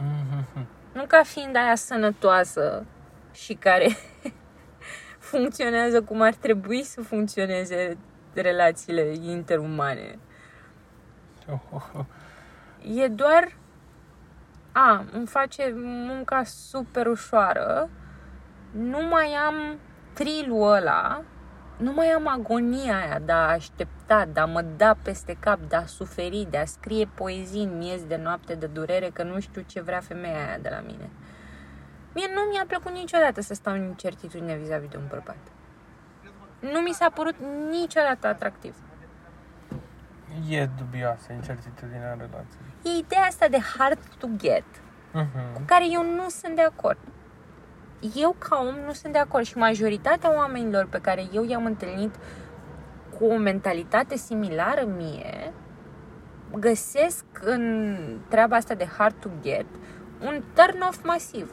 Mm-hmm. Nu ca fiind aia sănătoasă și care funcționează cum ar trebui să funcționeze relațiile interumane. Oh, oh, oh. E doar a, îmi face munca super ușoară, nu mai am thrill-ul ăla, nu mai am agonia aia de a aștepta, de a mă da peste cap, de a suferi, de a scrie poezii în miez de noapte de durere că nu știu ce vrea femeia aia de la mine. Mie nu mi-a plăcut niciodată să stau în incertitudine vis-a-vis de un bărbat. Nu mi s-a părut niciodată atractiv. E dubioasă incertitudinea în relație. E ideea asta de hard to get, uh-huh, cu care eu nu sunt de acord. Eu ca om nu sunt de acord și majoritatea oamenilor pe care eu i-am întâlnit cu o mentalitate similară mie găsesc în treaba asta de hard to get un turn-off masiv.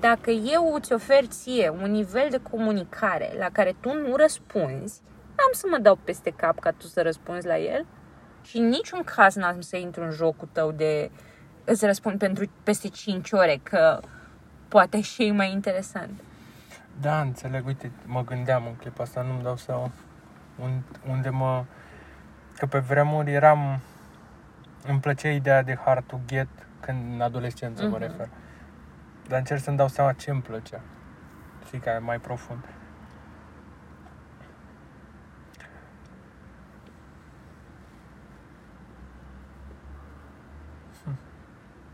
Dacă eu îți ofer ție un nivel de comunicare la care tu nu răspunzi, n-am să mă dau peste cap ca tu să răspunzi la el și în niciun caz n-am să intru în jocul tău de îți răspund pentru peste cinci ore că poate și e mai interesant. Da, înțeleg. Uite, mă gândeam în clipul ăsta, nu-mi dau seama unde mă... Că pe vremuri eram... Îmi plăcea ideea de hard to get, când în adolescență uh-huh. mă refer. Dar încerc să-mi dau seama ce îmi plăcea. Știi, că e mai profund.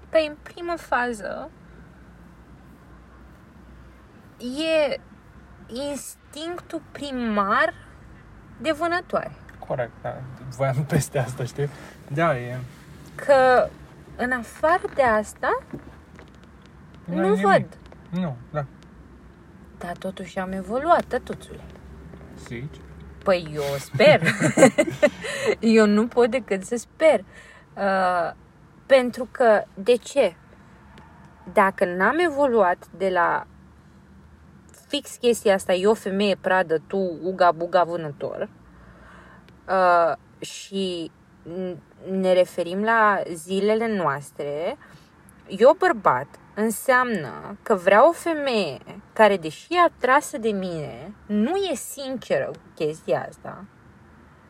Păi, în prima fază, e instinctul primar de vânătoare. Corect, da. Voiam peste asta, știi? Da, e... Că în afară de asta nu, nu văd. Nu, da. Dar totuși am evoluat, tătuțule. Zici? Păi eu sper. Eu nu pot decât să sper. Uh, pentru că, de ce? Dacă n-am evoluat de la fix chestia asta, eu femeie pradă, tu uga-buga vânător, uh, și ne referim la zilele noastre, eu bărbat înseamnă că vreau o femeie care, deși e atrasă de mine, nu e sinceră cu chestia asta,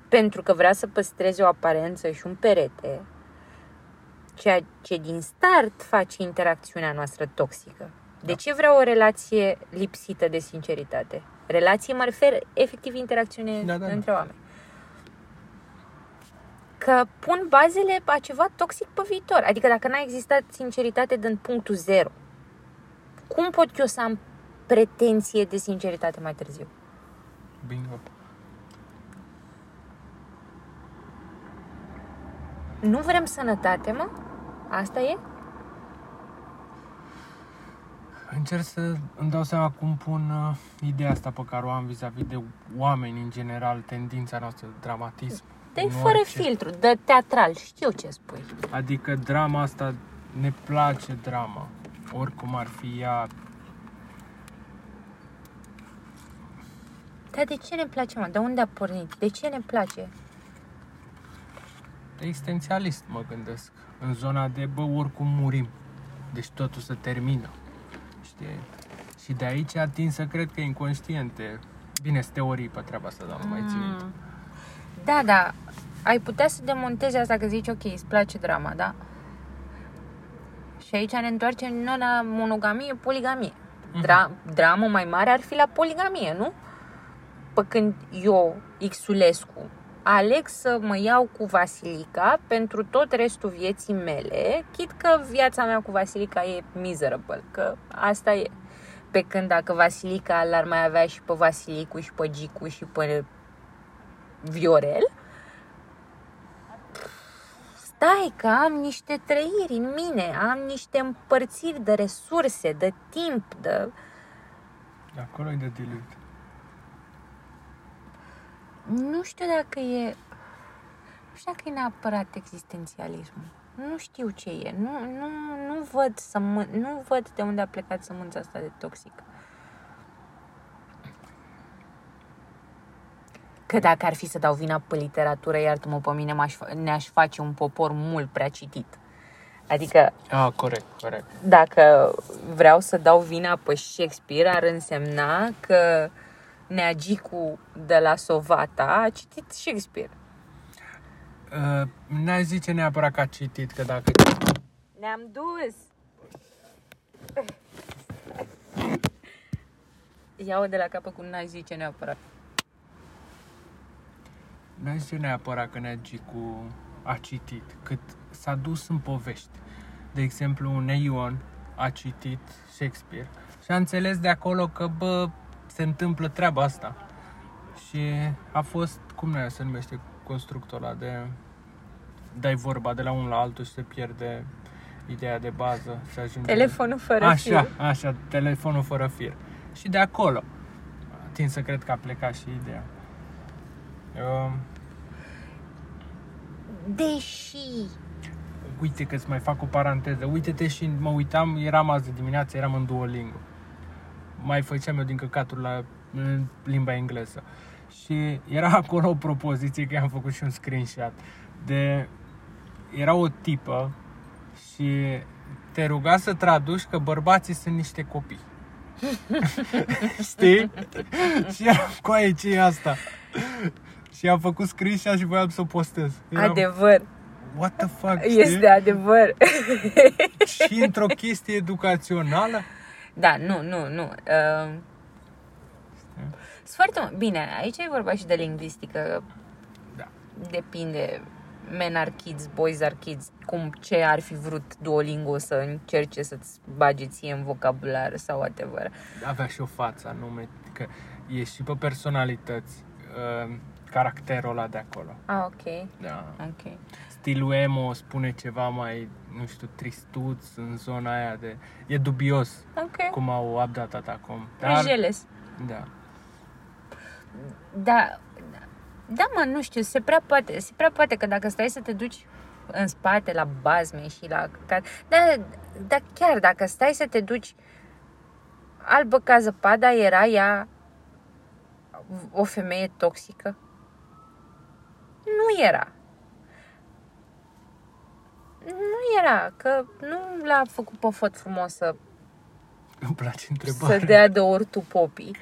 pentru că vrea să păstreze o aparență și un perete, ceea ce din start face interacțiunea noastră toxică. De ce vreau o relație lipsită de sinceritate? Relație mă refer efectiv interacțiune da, da, între da. oameni. Că pun bazele pe ceva toxic pe viitor. Adică dacă n-a existat sinceritate din punctul zero, cum pot eu să am pretenție de sinceritate mai târziu? Bingo. Nu vrem sănătate, mă? Asta e? Încerc să îmi dau seama cum pun uh, ideea asta pe care o am vis-a-vis de oameni în general, tendința noastră, dramatism. Dă-i fără orice filtru, dă teatral, știu ce spui. Adică drama asta, ne place drama, oricum ar fi ea. Dar de ce ne place, mă? De unde a pornit? De ce ne place? Existențialist, mă gândesc, în zona de, bă, oricum murim, deci totul se termină. Știi? Și de aici atin să cred că e inconștiente. Bine, sunt teorii pe treaba asta, dar nu mai țin minte. Da, da, ai putea să demontezi asta că zici, ok, îți place drama, da? Și aici ne întoarcem nu la monogamie, poligamie. Dra- mm-hmm. Dramă mai mare ar fi la poligamie, nu? Pă când eu, Xulescu, aleg să mă iau cu Vasilica pentru tot restul vieții mele, chit că viața mea cu Vasilica e miserable, că asta e. Pe când dacă Vasilica l-ar mai avea și pe Vasilicu și pe Gicu și pe Viorel, stai că am niște trăiri în mine, am niște împărțiri de resurse, de timp, de... Acolo e de diluit. Nu știu dacă e... Nu știu dacă e neapărat existențialismul. Nu știu ce e. Nu, nu, nu, văd, să mân... nu văd de unde a plecat sămânța asta de toxică. Că dacă ar fi să dau vina pe literatură, iartă-mă pe mine, m-aș, ne-aș face un popor mult prea citit. Adică... Ah, corect, corect. Dacă vreau să dau vina pe Shakespeare, ar însemna că Neagicu de la Sovata a citit Shakespeare. Uh, n-ai zice neapărat că a citit, că dacă... Ne-am dus! Ia-o de la capăt cu n-ai zice neapărat. N-ai zice neapărat că Neagicu a citit, cât s-a dus în povești. De exemplu, Neion a citit Shakespeare și a înțeles de acolo că, bă, se întâmplă treaba asta. Și a fost, cum nu se numește constructul ăla de... dai vorba de la unul la altul și se pierde ideea de bază. Se ajunge telefonul fără așa, fir. Așa, așa, telefonul fără fir. Și de acolo tind să cred că a plecat și ideea. Eu... Deși... Uite că îți mai fac o paranteză. Uite-te și mă uitam, eram azi de dimineață, eram în Duolingo. Mai făceam eu din căcaturi la limba engleză. Și era acolo o propoziție, că i-am făcut și un screenshot, de... Era o tipă și te ruga să traduci că bărbații sunt niște copii. Știi? Și eram, coaie, ce e asta? Și am făcut screenshot și voiam să o postez. Eram... Adevăr. What the fuck, știi? Este adevăr. Și într-o chestie educațională? Da, nu, nu, nu. Uh... Foarte... Bine, aici e vorba și de lingvistică. Da. Depinde. Men are kids, boys are kids. Cum, ce ar fi vrut Duolingo să încerce să-ți bage ție în vocabular sau whatever. Avea și o față anume, că e și pe personalități uh, caracterul ăla de acolo. Ah, ok. Da. Okay. Stilul emo spune ceva mai, nu știu, tristuț în zona aia de... E dubios, okay, cum au updatat acum. Dar... Jeles. Da. Da, da, mă, nu știu, se prea poate, se prea poate că dacă stai să te duci în spate la bazme și la... Dar da, chiar dacă stai să te duci, albă ca zăpada, era ea o femeie toxică? Nu era. Nu era, că nu l-a făcut pe făt frumos să... Îmi place întrebarea. Să dea de ortu popii.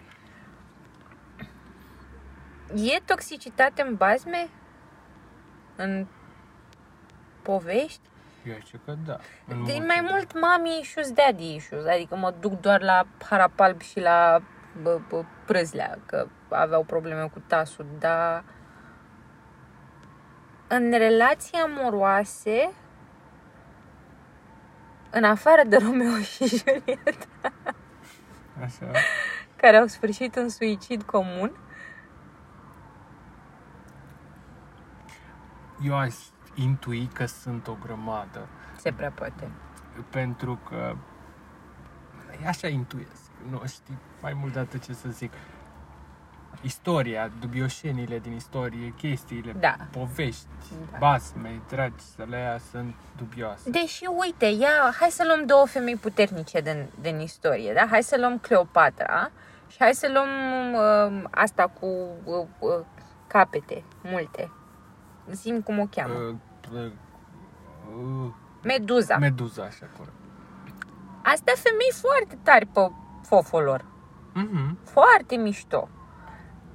E toxicitate în bazme? În povești? Eu știu că da. De mai de mult mami issues, daddy issues. Adică mă duc doar la Harapalb și la bă, bă, Prâzlea, că aveau probleme cu tasul, dar în relații amoroase, în afară de Romeo și Julieta, așa, care au sfârșit în suicid comun, eu aș intui că sunt o grămadă. Se prea poate. Pentru că așa intuiesc. Nu știu mai mult de atât ce să zic. Istoria, dubioșenile din istorie, chestiile, da, povești, da, basme, dragi să le ia, sunt dubioase. Deși, uite, ia, hai să luăm două femei puternice din, din istorie, da? Hai să luăm Cleopatra și hai să luăm uh, asta cu uh, uh, capete multe. Zi-mi cum o cheamă. Uh, uh, uh, Meduza. Meduza, așa, corect. Astea femei foarte tari pe foful lor. Uh-huh. Foarte mișto.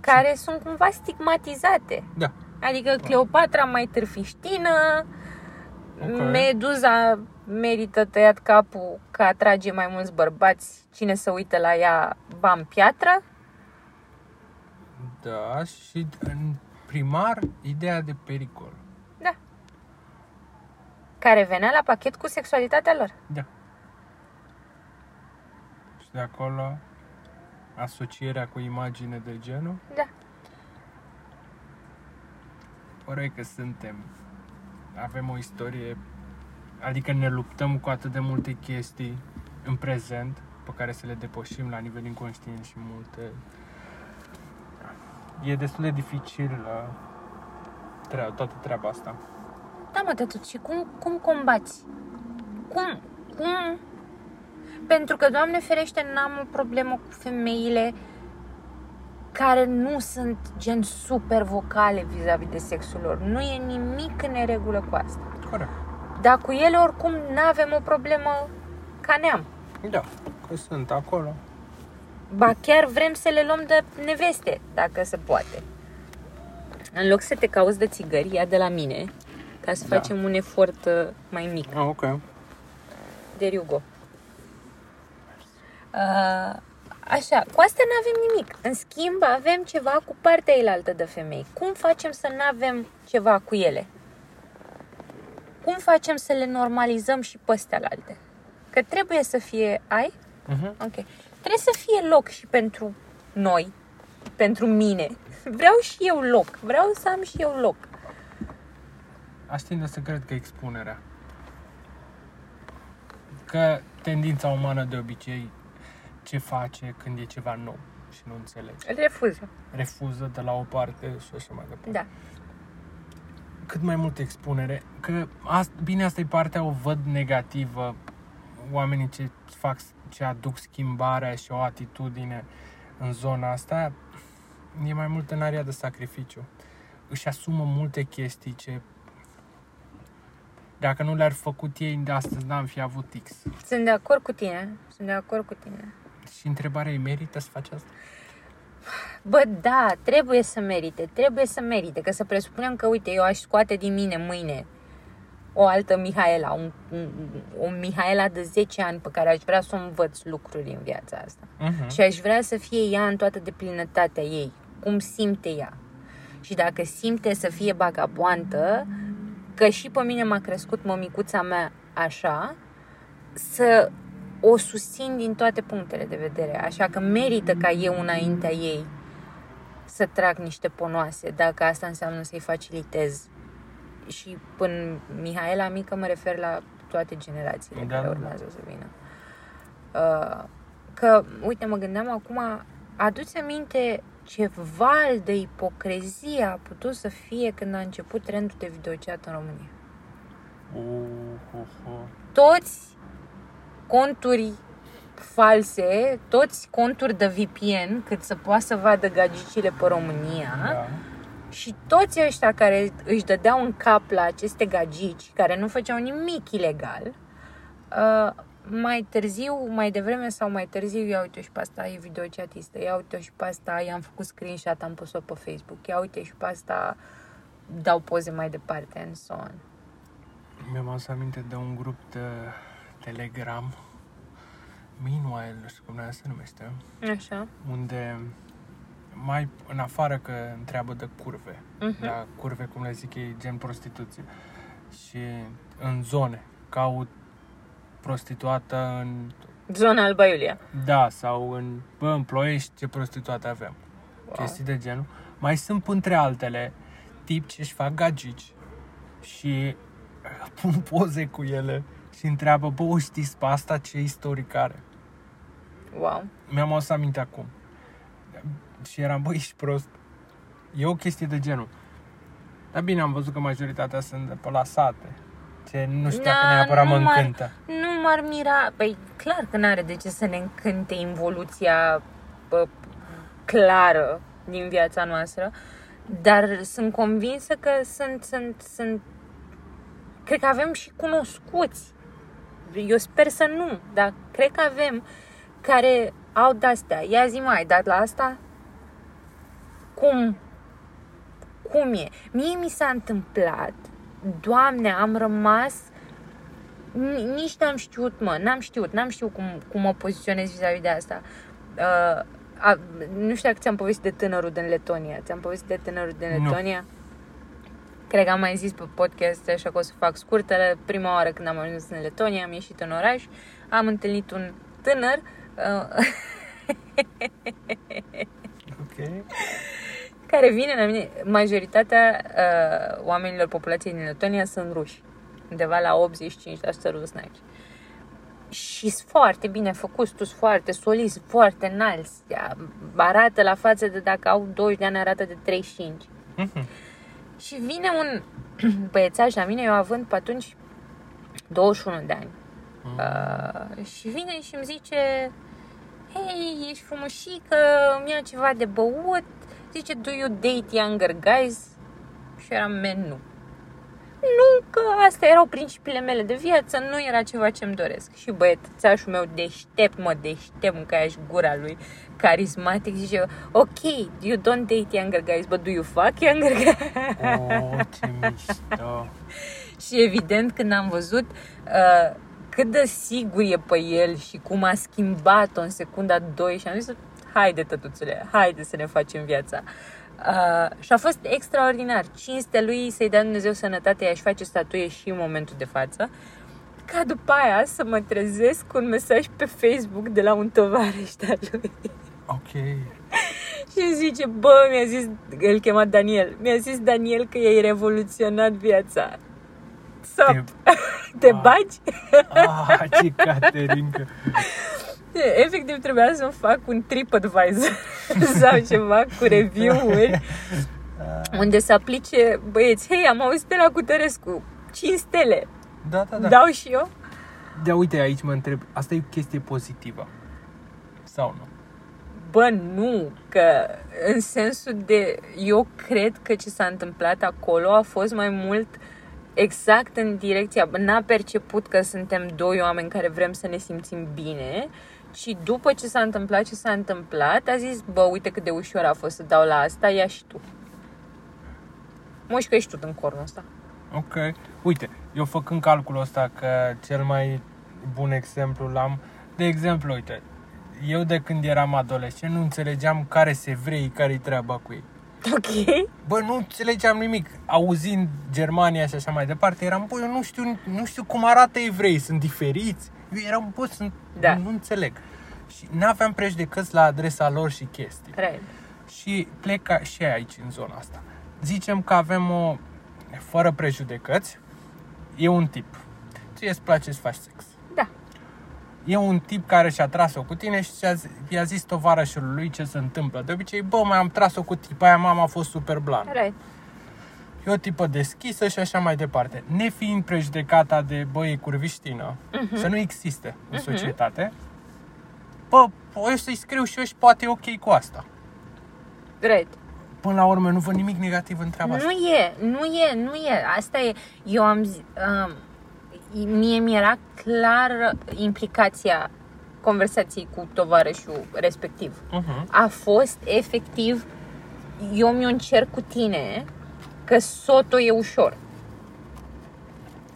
Care sunt cumva stigmatizate. Da. Adică Cleopatra mai târfiștină, okay. Meduza merită tăiat capul că atrage mai mulți bărbați. Cine se uită la ea, bam, piatră. Da, și... primar ideea de pericol. Da. Care venea la pachet cu sexualitatea lor. Da. Și de acolo asocierea cu imagine de genul. Da. Părăi că suntem, avem o istorie, adică ne luptăm cu atât de multe chestii în prezent, pe care să le depășim la nivel inconștient și multe. E destul de dificil uh, toată treaba asta. Da, mă, tătuci, și cum, cum combați? Cum? Cum? Pentru că, Doamne ferește, n-am o problemă cu femeile care nu sunt gen super vocale vis-a-vis de sexul lor. Nu e nimic în neregulă cu asta. Corect. Dar cu ele, oricum, n-avem o problemă ca neam. Da, că sunt acolo. Ba chiar vrem să le luăm de neveste, dacă se poate. În loc să te cauți de țigări, ia de la mine, ca să da. facem un efort mai mic. Ah, ok. De Riugo. Uh, așa, cu asta n-avem nimic. În schimb, avem ceva cu partea ailaltă de femei. Cum facem să n-avem ceva cu ele? Cum facem să le normalizăm și pe astea alte? Că trebuie să fie... Ai? Uh-huh. Ok. Trebuie să fie loc și pentru noi, pentru mine. Vreau și eu loc. Vreau să am și eu loc. Aș tinde să cred că expunerea. Că tendința umană de obicei ce face când e ceva nou și nu înțelege. Refuză. Refuză de la o parte și așa mai departe. Da. Cât mai multă expunere. Că, bine, asta e partea o văd negativă. Oamenii ce fac, ce aduc schimbarea și o atitudine în zona asta, e mai mult în aria de sacrificiu. Își asumă multe chestii ce dacă nu le-ar făcut ei de astăzi, n-am fi avut X. Sunt de acord cu tine. Sunt de acord cu tine. Și întrebarea e, merită să faci asta? Bă, da, trebuie să merite. Trebuie să merite. Că să presupunem că, uite, eu aș scoate din mine mâine o altă Mihaela, un, un, o Mihaela de zece ani pe care aș vrea să o învăț lucruri în viața asta. Uh-huh. Și aș vrea să fie ea în toată deplinătatea ei. Cum simte ea. Și dacă simte să fie bagaboantă, că și pe mine m-a crescut mămicuța mea așa, să o susțin din toate punctele de vedere. Așa că merită ca eu înaintea ei să trag niște ponoase, dacă asta înseamnă să-i facilitez. Și până Mihaela mică mă refer la toate generațiile da. care urmează să vină. Că, uite, mă gândeam acum, aduți aminte ce val de ipocrizie a putut să fie când a început trendul de videochat în România. Uh, uh, uh. Toți conturi false, toți conturi de V P N, cât să poată să vadă gagicile pe România. Da. Și toți ăștia care își dădeau în cap la aceste gagici, care nu făceau nimic ilegal, uh, mai târziu, mai devreme sau mai târziu, ia uite și pe asta e videochatistă, ia uite și pe asta i-am făcut screenshot, am pus-o pe Facebook, ia uite și pe asta dau poze mai departe, and so on. Mi-am adus aminte de un grup de Telegram, Meanwhile, nu știu cum se numește, așa, unde... mai în afară că întreabă de curve, uh-huh. la curve, cum le zic ei, gen prostituție. Și în zone, caut prostituată în... zona Alba Iulia. Da, sau în, bă, în Ploiești ce prostituată aveam. Wow. Chestii de genul. Mai sunt, între altele, tip ce își fac gagici și pun poze cu ele și întreabă, bă, o știți pe asta ce istoric are? Wow. Mi-am adus aminte acum. Și eram, băi, ești prost. E o chestie de genul. Dar bine, am văzut că majoritatea sunt de pe la sate. Ce nu știu da, dacă neapărat mă încântă. Nu m-ar mira. Păi, clar că n-are de ce să ne încânte involuția bă, clară din viața noastră. Dar sunt convinsă că sunt, sunt, sunt... Cred că avem și cunoscuți. Eu sper să nu, dar cred că avem care au de-astea. Ia zi, mai ai dat la asta? Cum? Cum e? Mie mi s-a întâmplat, Doamne, am rămas, nici n-am știut, mă, n-am știut, n-am știut cum, cum mă poziționez vis-a-vis de asta. Uh, A, nu știu dacă ți-am povestit de tânărul din Letonia. Ți-am povestit de tânărul din Letonia? Nu. Cred că am mai zis pe podcast, așa că o să fac scurtă. Prima oară când am ajuns în Letonia, am ieșit în oraș, am întâlnit un tânăr. Okay. Care vine la mine. Majoritatea uh, oamenilor populației din Letonia sunt ruși. Undeva la optzeci și cinci la sută rusnaci. Și sunt foarte bine făcuți, sunt foarte solizi, foarte înalți. Arată la față de dacă au douăzeci de ani, arată de treizeci și cinci. Mm-hmm. Și vine un băiețaș la mine, eu având pe atunci douăzeci și unu de ani. Mm. Uh, și vine și îmi zice: hei, ești frumușică, îmi ia ceva de băut. Zice: do you date younger guys? Și eram: men, nu. Nu, că astea erau principiile mele de viață, nu era ceva ce-mi doresc. Și băiețașul meu deștept, mă, deștept, mâncaiași gura lui, carismatic, zice: ok, you don't date younger guys, but do you fuck younger guys? Oh, ce mișto! Și evident, când am văzut uh, cât de sigur e pe el și cum a schimbat-o în secunda doi, și am zis: haide, tătuțule, haide să ne facem viața. Uh, și a fost extraordinar. Cinste lui, să-i dea Dumnezeu sănătate, i-aș face statuie și în momentul de față. Ca după aia să mă trezesc cu un mesaj pe Facebook de la un tovarăș de-a lui. Ok. Și îmi zice: bă, mi-a zis, îl chema Daniel, mi-a zis Daniel că i-ai revoluționat viața. Sup, te, te ah. bagi? Ah, ce caterincă! Efectiv trebuia să-mi fac un TripAdvisor sau ceva cu review-uri unde să aplice: băieți, hei, am auzit de la Cutărescu, cinci stele, da, da, da. Dau și eu? Da, uite, aici mă întreb, asta e o chestie pozitivă sau nu? Bă, nu, că în sensul de, eu cred că ce s-a întâmplat acolo a fost mai mult exact în direcția, n-a perceput că suntem doi oameni care vrem să ne simțim bine. Și după ce s-a întâmplat, ce s-a întâmplat, a zis: bă, uite cât de ușor a fost să dau la asta, ia și tu. Moșcă, ești tu din cornul ăsta. Ok. Uite, eu făcând calculul ăsta, că cel mai bun exemplu l-am... De exemplu, uite, eu de când eram adolescent nu înțelegeam care se evrei, care-i treaba cu ei. Ok. Bă, nu înțelegeam nimic. Auzind Germania și așa mai departe, eram: bă, eu nu știu, nu știu cum arată evrei, sunt diferiți. Eu eram: bă, sunt, da. nu înțeleg. Și n-aveam prejudecăți la adresa lor și chestii. Right. Și pleca și aici, în zona asta. Zicem că avem o... Fără prejudecăți, e un tip. Ție îți place să faci sex. Da. E un tip care și-a tras-o cu tine și i-a zis tovarășului lui ce se întâmplă. De obicei: bă, mai am tras-o cu tipa aia, mama a fost super blană. Right. E o tipă deschisă și așa mai departe. Nefiind prejudecata de băie curviștină, uh-huh. să nu existe în uh-huh. societate, bă, eu să-i scriu și eu și poate e ok cu asta. Right. Până la urmă, nu văd nimic negativ în treaba nu asta. Nu e, nu e, nu e. Asta e, eu am zis, um, mie mi-era clar implicația conversației cu tovarășul respectiv. Uh-huh. A fost efectiv, eu mi-o încerc cu tine... Că soto e ușor.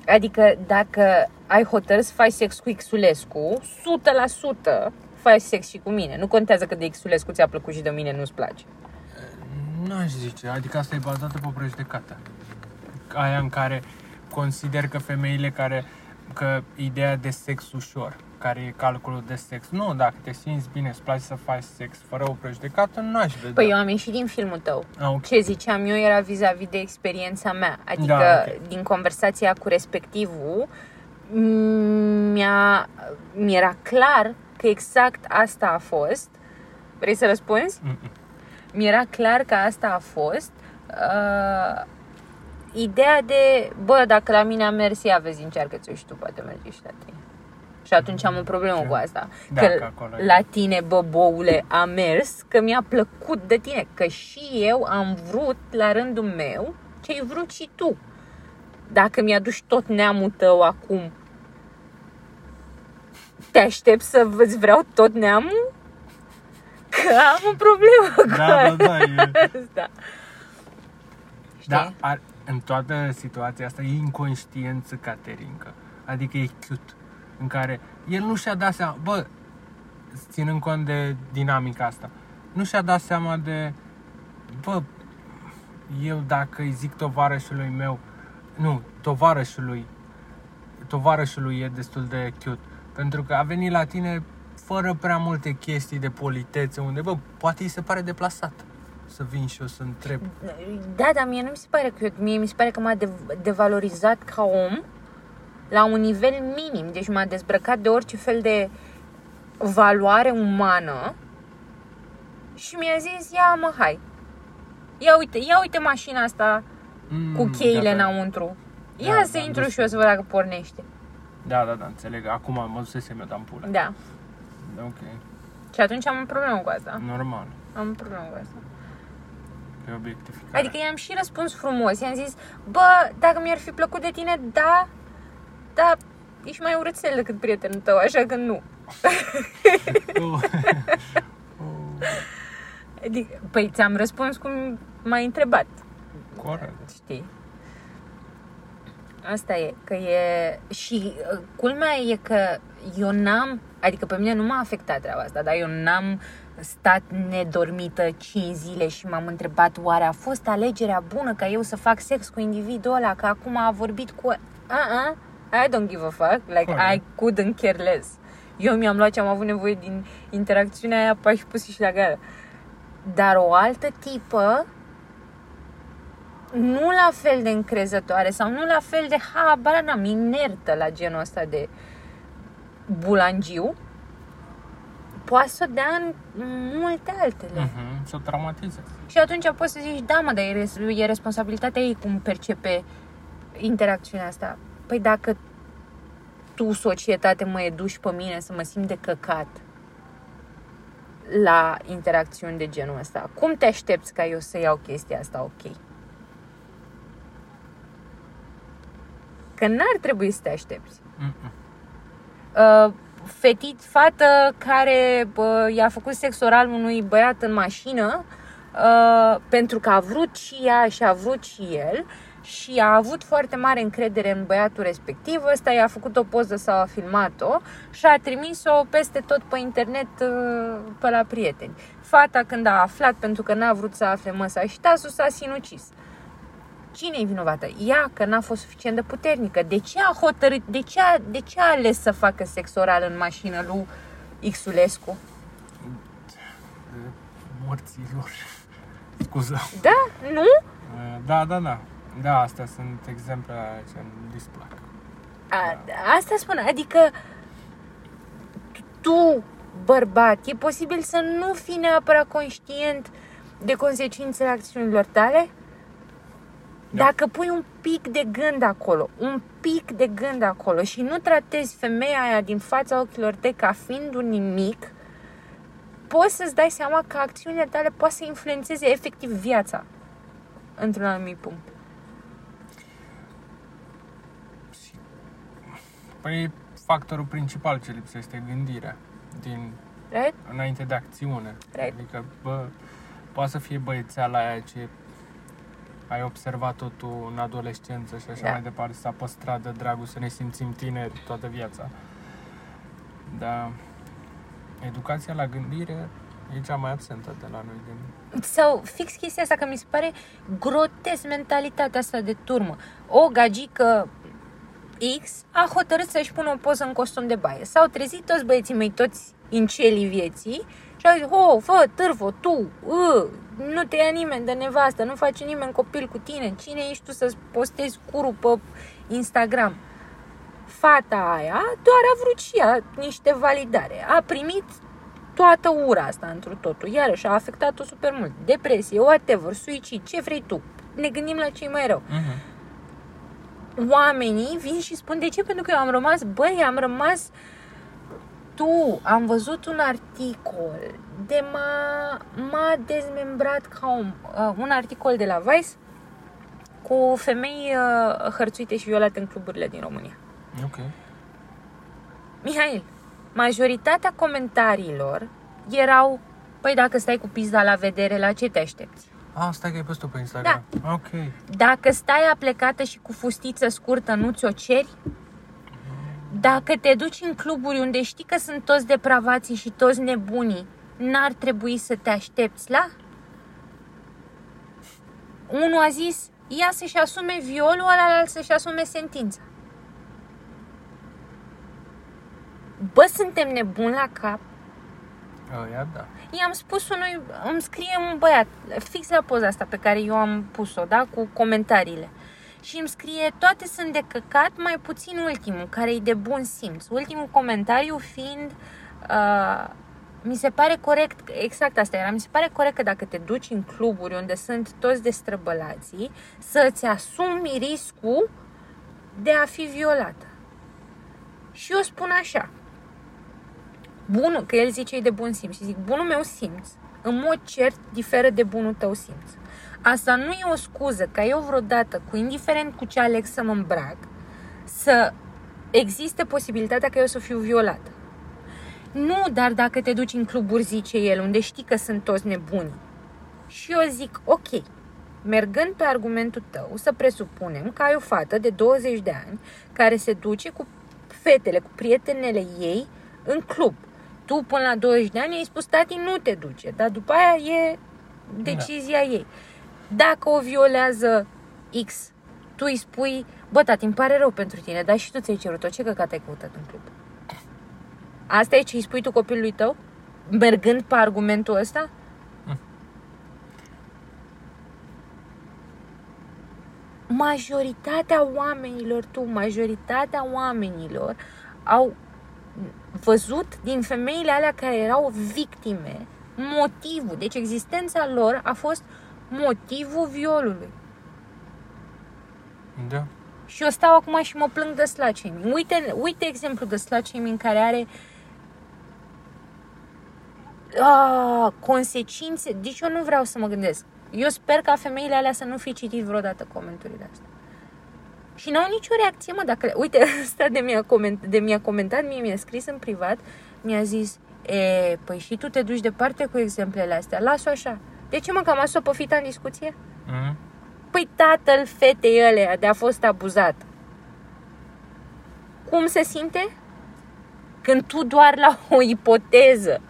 Adică dacă ai hotărât să faci sex cu Xulescu, o sută la sută faci sex și cu mine. Nu contează că de Xulescu ți-a plăcut și de mine nu-ți place. N-aș zice, adică asta e bazată pe prejudecată. Aia în care consider că femeile care... Că ideea de sex ușor, care e calculul de sex. Nu, dacă te simți bine, îți place să faci sex fără o prejudecată, n-aș vedea. Păi eu am ieșit din filmul tău. Ah, okay. Ce ziceam eu era vis-a-vis de experiența mea. Adică da, okay. din conversația cu respectivul mi-a, mi-era clar că exact asta a fost. Vrei să răspunzi? Mm-mm. Mi-era clar că asta a fost. Uh, Ideea de, bă, dacă la mine a mers, ia vezi, încearcă-ți-o și tu, poate merge și la tine. Și atunci am o problemă cu asta. Da, că, că la tine, bă, boule, a mers, că mi-a plăcut de tine. Că și eu am vrut, la rândul meu, ce-ai vrut și tu. Dacă mi-aduci tot neamul tău acum, te aștept să îți vreau tot neamul? Că am o problemă da, cu da, da, asta. Da, ar... În toată situația asta e inconștiență caterincă. Adică e cute. În care el nu și-a dat seama. Bă, ținând cont de dinamica asta, nu și-a dat seama de, bă, eu dacă îi zic tovarășului meu, nu, tovarășului, tovarășului e destul de cute, pentru că a venit la tine fără prea multe chestii de politețe, unde, bă, poate îi se pare deplasat să vin și eu să întreb. Da, dar mie nu mi se pare cute, mie mi se pare că m-a devalorizat ca om la un nivel minim, deci m-a dezbrăcat de orice fel de valoare umană și mi-a zis, ia mă, hai, ia uite, ia uite mașina asta mm, cu cheile da, înăuntru, ia da, să da, intru da, și eu să văd dacă pornește. Da, da, da, înțeleg, acum mă dusesem eu de-am pula. Da. Ok. Și atunci am un problemă cu asta. Normal. Am un problemă cu asta. Pe obiectificare. Adică i-am și răspuns frumos, i-am zis, bă, dacă mi-ar fi plăcut de tine, da, dar ești mai urățel decât prietenul tău, așa că nu. Adică, păi ți-am răspuns cum m-ai întrebat. Corect. Știi? Asta e, că e... Și culmea e că eu n-am... Adică pe mine nu m-a afectat treaba asta, dar eu n-am stat nedormită cinci zile și m-am întrebat oare a fost alegerea bună ca eu să fac sex cu individul ăla, că acum a vorbit cu... Uh-uh, I don't give a fuck, like Correct. I couldn't care less. Eu mi-am luat ce am avut nevoie din interacțiunea aia, pași și pusi și la gara. Dar o altă tipă nu la fel de încrezătoare sau nu la fel de habar n-am, inertă la genul ăsta de bulangiu, poate să o dea în multe altele. Mm-hmm, să o traumatizeze. Și atunci poți să zici, da mă, dar e, e responsabilitatea ei cum percepe interacțiunea asta. Păi dacă tu, societate, mă educi pe mine să mă simt de căcat la interacțiuni de genul ăsta, cum te aștepți ca eu să iau chestia asta ok? Că n-ar trebui să te aștepți. Uh, fetit, fată care uh, i-a făcut sex oral unui băiat în mașină uh, pentru că a vrut și ea și a vrut și el și a avut foarte mare încredere în băiatul respectiv, ăsta i-a făcut o poză sau a filmat-o și a trimis-o peste tot pe internet uh, pe la prieteni. Fata, când a aflat, pentru că n-a vrut să afle măsa și tasul, s-a sinucis. Cine e vinovată? Ea, că n-a fost suficient de puternică. De ce a hotărât, de ce a, de ce a ales să facă sex oral în mașină lui Xulescu? Morților. Scuza. Da? Nu? Da, da, da. Da, astea sunt exemple ce îmi displac. A, da. Asta spun, adică tu, bărbat, e posibil să nu fii neapărat conștient de consecințele acțiunilor tale? Da. Dacă pui un pic de gând acolo, un pic de gând acolo și nu tratezi femeia aia din fața ochilor tăi ca fiind un nimic, poți să-ți dai seama că acțiunile tale poate să influențeze efectiv viața într-un anumit punct. Păi factorul principal ce lipsește, gândirea din, right? Înainte de acțiune. Right. Adică, bă, poate să fie băiețeala aia ce ai observat-o tu în adolescență și așa da. Mai departe, s-a păstrat de dragul să ne simțim tineri toată viața. Dar educația la gândire e cea mai absentă de la noi. Din... Sau fix chestia asta, că mi se pare grotesc mentalitatea asta de turmă. O gagică X a hotărât să-și pună o poză în costum de baie. S-au trezit toți băieții mei, toți incelii vieții și au zis, ho, fă, târfo, tu, ă, nu te ia nimeni de nevastă, nu face nimeni copil cu tine, cine ești tu să-ți postezi curul pe Instagram? Fata aia doar a vrut și ea niște validare. A primit toată ura asta întru totul, iarăși a afectat-o super mult. Depresie, whatever, suicid, ce vrei tu? Ne gândim la ce-i mai rău. Uh-huh. Oamenii vin și spun, de ce? Pentru că eu am rămas, băi, am rămas, tu, am văzut un articol de m-a, m-a dezmembrat ca om, uh, un articol de la Vice cu femei uh, hărțuite și violate în cluburile din România. Ok. Mihail, majoritatea comentariilor erau, păi dacă stai cu pizda la vedere, la ce te aștepți? Ah, stai că ai pus tu pe Instagram. Da. Ok. Dacă stai aplecată și cu fustiță scurtă, nu ți-o ceri? Dacă te duci în cluburi unde știi că sunt toți depravații și toți nebunii, n-ar trebui să te aștepți la? Unul a zis, ia să-și asume violul, ăla să-și asume sentința. Bă, suntem nebuni la cap. Oh, yeah, da. I-am spus unui, îmi scrie un băiat, fix la poza asta pe care eu am pus-o, da, cu comentariile. Și îmi scrie, toate sunt de căcat, mai puțin ultimul, care e de bun simț. Ultimul comentariu fiind, uh, mi se pare corect, exact asta era, mi se pare corect că dacă te duci în cluburi unde sunt toți destrăbălații, să-ți asumi riscul de a fi violată. Și eu spun așa, bunul, că el zice e de bun simț, și zic, bunul meu simț, în mod cert, diferă de bunul tău simț. Asta nu e o scuză ca eu vreodată, cu indiferent cu ce aleg să mă îmbrac, să existe posibilitatea că eu să fiu violată. Nu, dar dacă te duci în cluburi, zice el, unde știi că sunt toți nebuni. Și eu zic, ok, mergând pe argumentul tău, să presupunem că ai o fată de douăzeci de ani care se duce cu fetele, cu prietenele ei în club. Tu până la douăzeci de ani i-ai spus, tati, nu te duce, dar după aia e decizia da. ei. Dacă o violează X, tu îi spui, bă, tati, îmi pare rău pentru tine, dar și tu ți-ai cerut-o, ce căcat ai căutat în club? Asta e ce îi spui tu copilului tău? Mergând pe argumentul ăsta? Mm. Majoritatea oamenilor, tu, majoritatea oamenilor au văzut din femeile alea care erau victime motivul, deci existența lor a fost motivul violului. Da. Și eu stau acum și mă plâng de slut shaming. Uite, uite exemplul de slut shaming care are a, consecințe. Deci eu nu vreau să mă gândesc. Eu sper ca femeile alea să nu fi citit vreodată comentariile astea. Și n-au nicio reacție, mă, dacă... Uite, ăsta de mi-a comentat, de mi-a, comentat mie, mi-a scris în privat, mi-a zis, e, păi și tu te duci departe cu exemplele astea, las-o așa. De ce, mă, că am as-o pe fita în discuție? Mm-hmm. Păi tatăl fetei ălea de a fost abuzat. Cum se simte? Când tu doar la o ipoteză.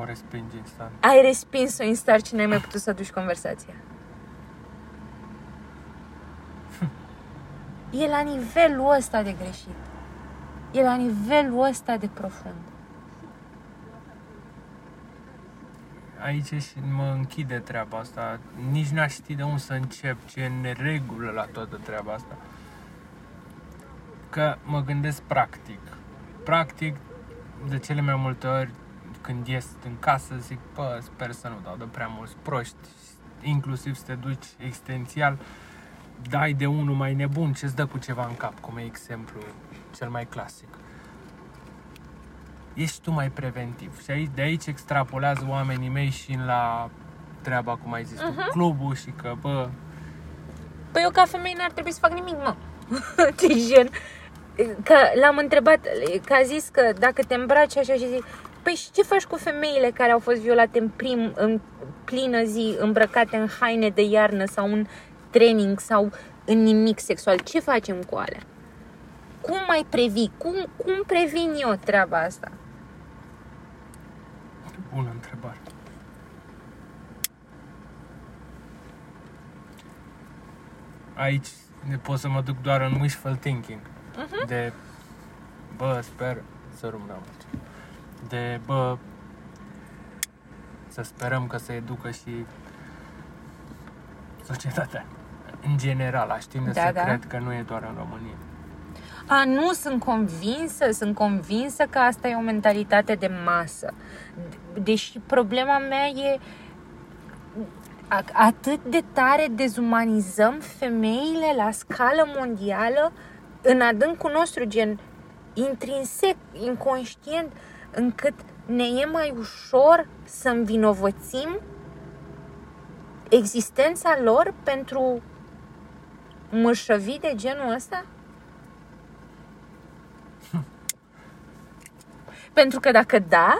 O respingi instant. Ai respins-o instant și n-ai mai putut să duci conversația. E la nivelul ăsta de greșit. E la nivelul ăsta de profund. Aici și mă închide treaba asta. Nici n-aș ști de unde să încep. Ce e în neregulă la toată treaba asta. Că mă gândesc practic. Practic, de cele mai multe ori, când ies în casă, zic, bă, sper să nu dau de prea mulți proști. Inclusiv să te duci existențial, dai de unul mai nebun ce îți dă cu ceva în cap, cum e exemplu cel mai clasic. Ești tu mai preventiv. Și aici, de aici extrapolează oamenii mei și la treaba, cum ai zis uh-huh. tu, clubul și că, bă... Păi eu ca femeie n-ar trebui să fac nimic, mă. Gen, că l-am întrebat, că a zis că dacă te îmbraci așa și zic, păi și ce faci cu femeile care au fost violate în, prim, în plină zi, îmbrăcate în haine de iarnă sau în training sau în nimic sexual? Ce facem cu alea? Cum mai previi? Cum, cum previn eu treaba asta? Bună întrebare. Aici pot să mă duc doar în wishful thinking. Uh-huh. De, bă, sper să rămână. De, bă, să sperăm că se educă și societatea. În general, aș tinde da, să da. cred că nu e doar în România. A, nu, sunt convinsă, sunt convinsă că asta e o mentalitate de masă. De- deși problema mea e atât de tare dezumanizăm femeile la scală mondială în adâncul nostru, gen intrinsec, inconștient, încât ne e mai ușor să învinovățim existența lor pentru mârșăvii de genul ăsta? Pentru că dacă da,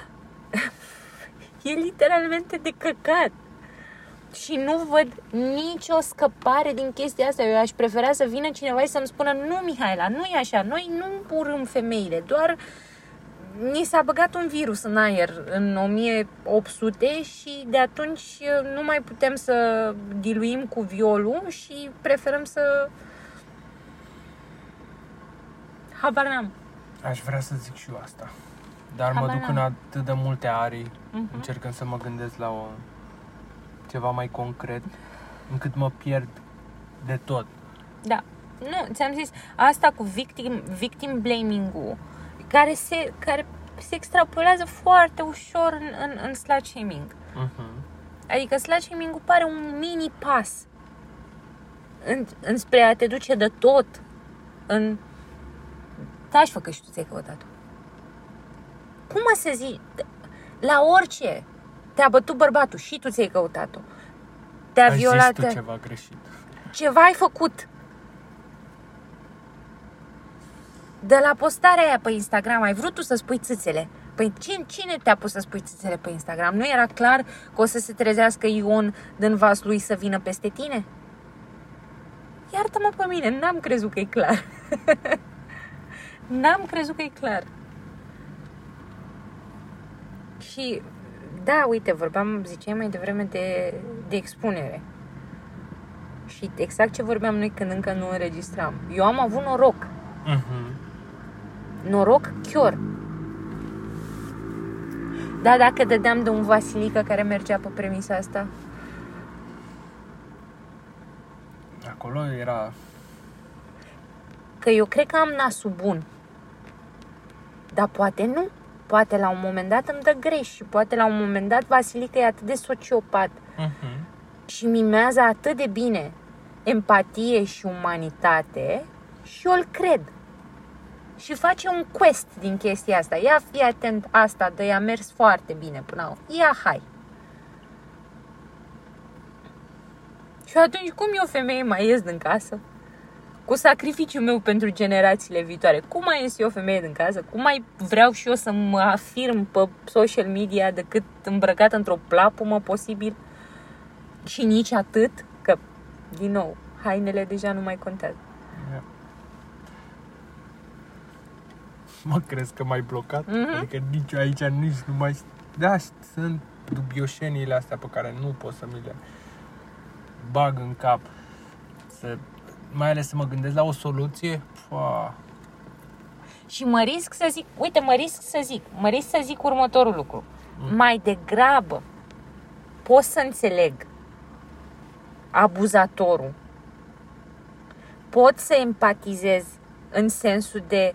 e literalmente de căcat. Și nu văd nicio scăpare din chestia asta. Eu aș prefera să vină cineva și să-mi spună, nu, Mihaela, nu e așa, noi nu urâm femeile, doar ni s-a băgat un virus în aer în o mie opt sute și de atunci nu mai putem să diluim cu violul și preferăm să... Habar n-am. Aș vrea să zic și eu asta. Dar Habar mă duc n-am. în atât de multe arii, uh-huh. încercând să mă gândesc la o... ceva mai concret, încât mă pierd de tot. Da. Nu, ți-am zis, asta cu victim, victim blaming-ul, care se, care se extrapolează foarte ușor în, în, în slut shaming. Uh-huh. Adică slut shaming-ul pare un mini pas în, înspre a te duce de tot în... Taci, fă, că și tu ți-ai căutat-o. Cum mă să zici? La orice te-a bătut bărbatul și tu ți-ai căutat-o. Te-a ai violat... Zis tu ceva greșit. Ceva ai făcut. De la postarea aia pe Instagram, ai vrut tu să spui țâțele? Păi cine, cine te-a pus să spui țâțele pe Instagram? Nu era clar că o să se trezească Ion din vas lui să vină peste tine? Iartă-mă pe mine, n-am crezut că e clar. n-am crezut că e clar. Și, da, uite, vorbeam, ziceam mai devreme de, de expunere. Și exact ce vorbeam noi când încă nu înregistram. Eu am avut noroc. Mhm. Noroc chior. Da, dacă dădeam de un Vasilică care mergea pe premisa asta. Acolo era... Că eu cred că am nasul bun. Dar poate nu. Poate la un moment dat îmi dă greș. Și poate la un moment dat Vasilică e atât de sociopat. Uh-huh. Și mimează atât de bine empatie și umanitate. Și eu îl cred. Și face un quest din chestia asta. Ia, fii atent, asta, dă, i-a mers foarte bine până acum. Ia, hai. Și atunci, cum eu, femeie, mai ies din casă? Cu sacrificiul meu pentru generațiile viitoare. Cum mai ies eu, femeie, din casă? Cum mai vreau și eu să mă afirm pe social media decât îmbrăcat într-o plapumă, posibil? Și nici atât, că, din nou, hainele deja nu mai contează. Yeah. Mă crezi că m-ai blocat? Mm-hmm. Adică nici eu aici, nici nu mai... Da, sunt dubioșeniile astea pe care nu pot să mi le bag în cap. Să... Mai ales să mă gândesc la o soluție. Pua. Și mă risc să zic... Uite, mă risc să zic. Mă risc să zic următorul lucru. Mm. Mai degrabă pot să înțeleg abuzatorul. Pot să empatizez în sensul de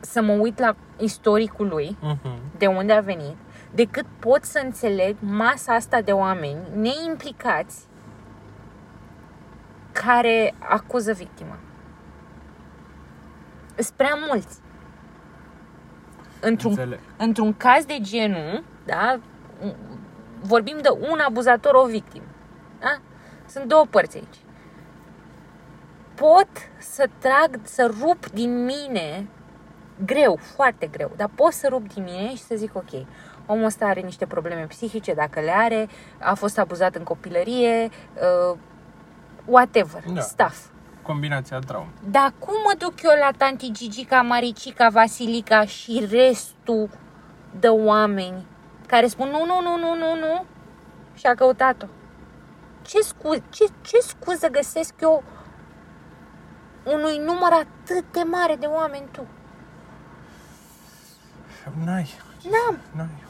să mă uit la istoricul lui, uh-huh. de unde a venit, decât pot să înțeleg masa asta de oameni neimplicați care acuză victima. Sunt prea mulți. Într-un, într-un caz de genul, da, vorbim de un abuzator, o victimă. Da? Sunt două părți aici. Pot să trag, să rup din mine, greu, foarte greu, dar pot să rup din mine și să zic, ok, omul ăsta are niște probleme psihice, dacă le are, a fost abuzat în copilărie, uh, whatever, da. Stuff. Combinația traumă. Dar cum mă duc eu la tanti Gigica, Maricica, Vasilica și restul de oameni care spun, nu, nu, nu, nu, nu, nu, și a căutat-o. Ce, scu- ce, ce scuză găsesc eu unui număr atât de mare de oameni tu? N-ai. N-am. N-ai.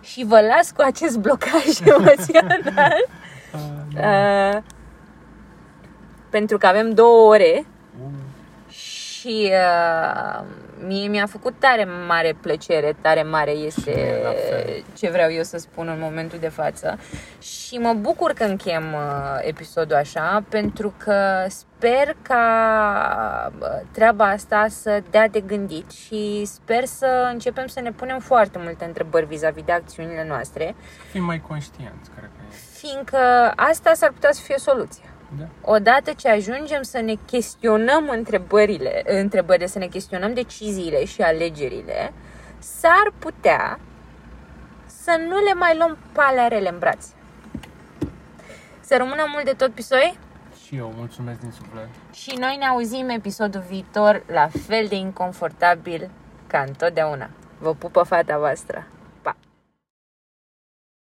Și vă las cu acest blocaj emoțional. uh, pentru că avem două ore uh. și uh, mie mi-a făcut tare mare plăcere, tare mare este ce vreau eu să spun în momentul de față. Și mă bucur că încheiem uh, episodul așa, pentru că sper ca treaba asta să dea de gândit și sper să începem să ne punem foarte multe întrebări vis-a-vis de acțiunile noastre. Fim mai conștienți, cred că e. Fiindcă asta s-ar putea să fie soluția. Da. Odată ce ajungem să ne chestionăm întrebările, întrebările, să ne chestionăm deciziile și alegerile, s-ar putea să nu le mai luăm palearele în brațe. Să rămână mult de tot, pisoi? Și eu, mulțumesc din suflet. Și noi ne auzim episodul viitor, la fel de inconfortabil ca întotdeauna. Vă pupă fata voastră!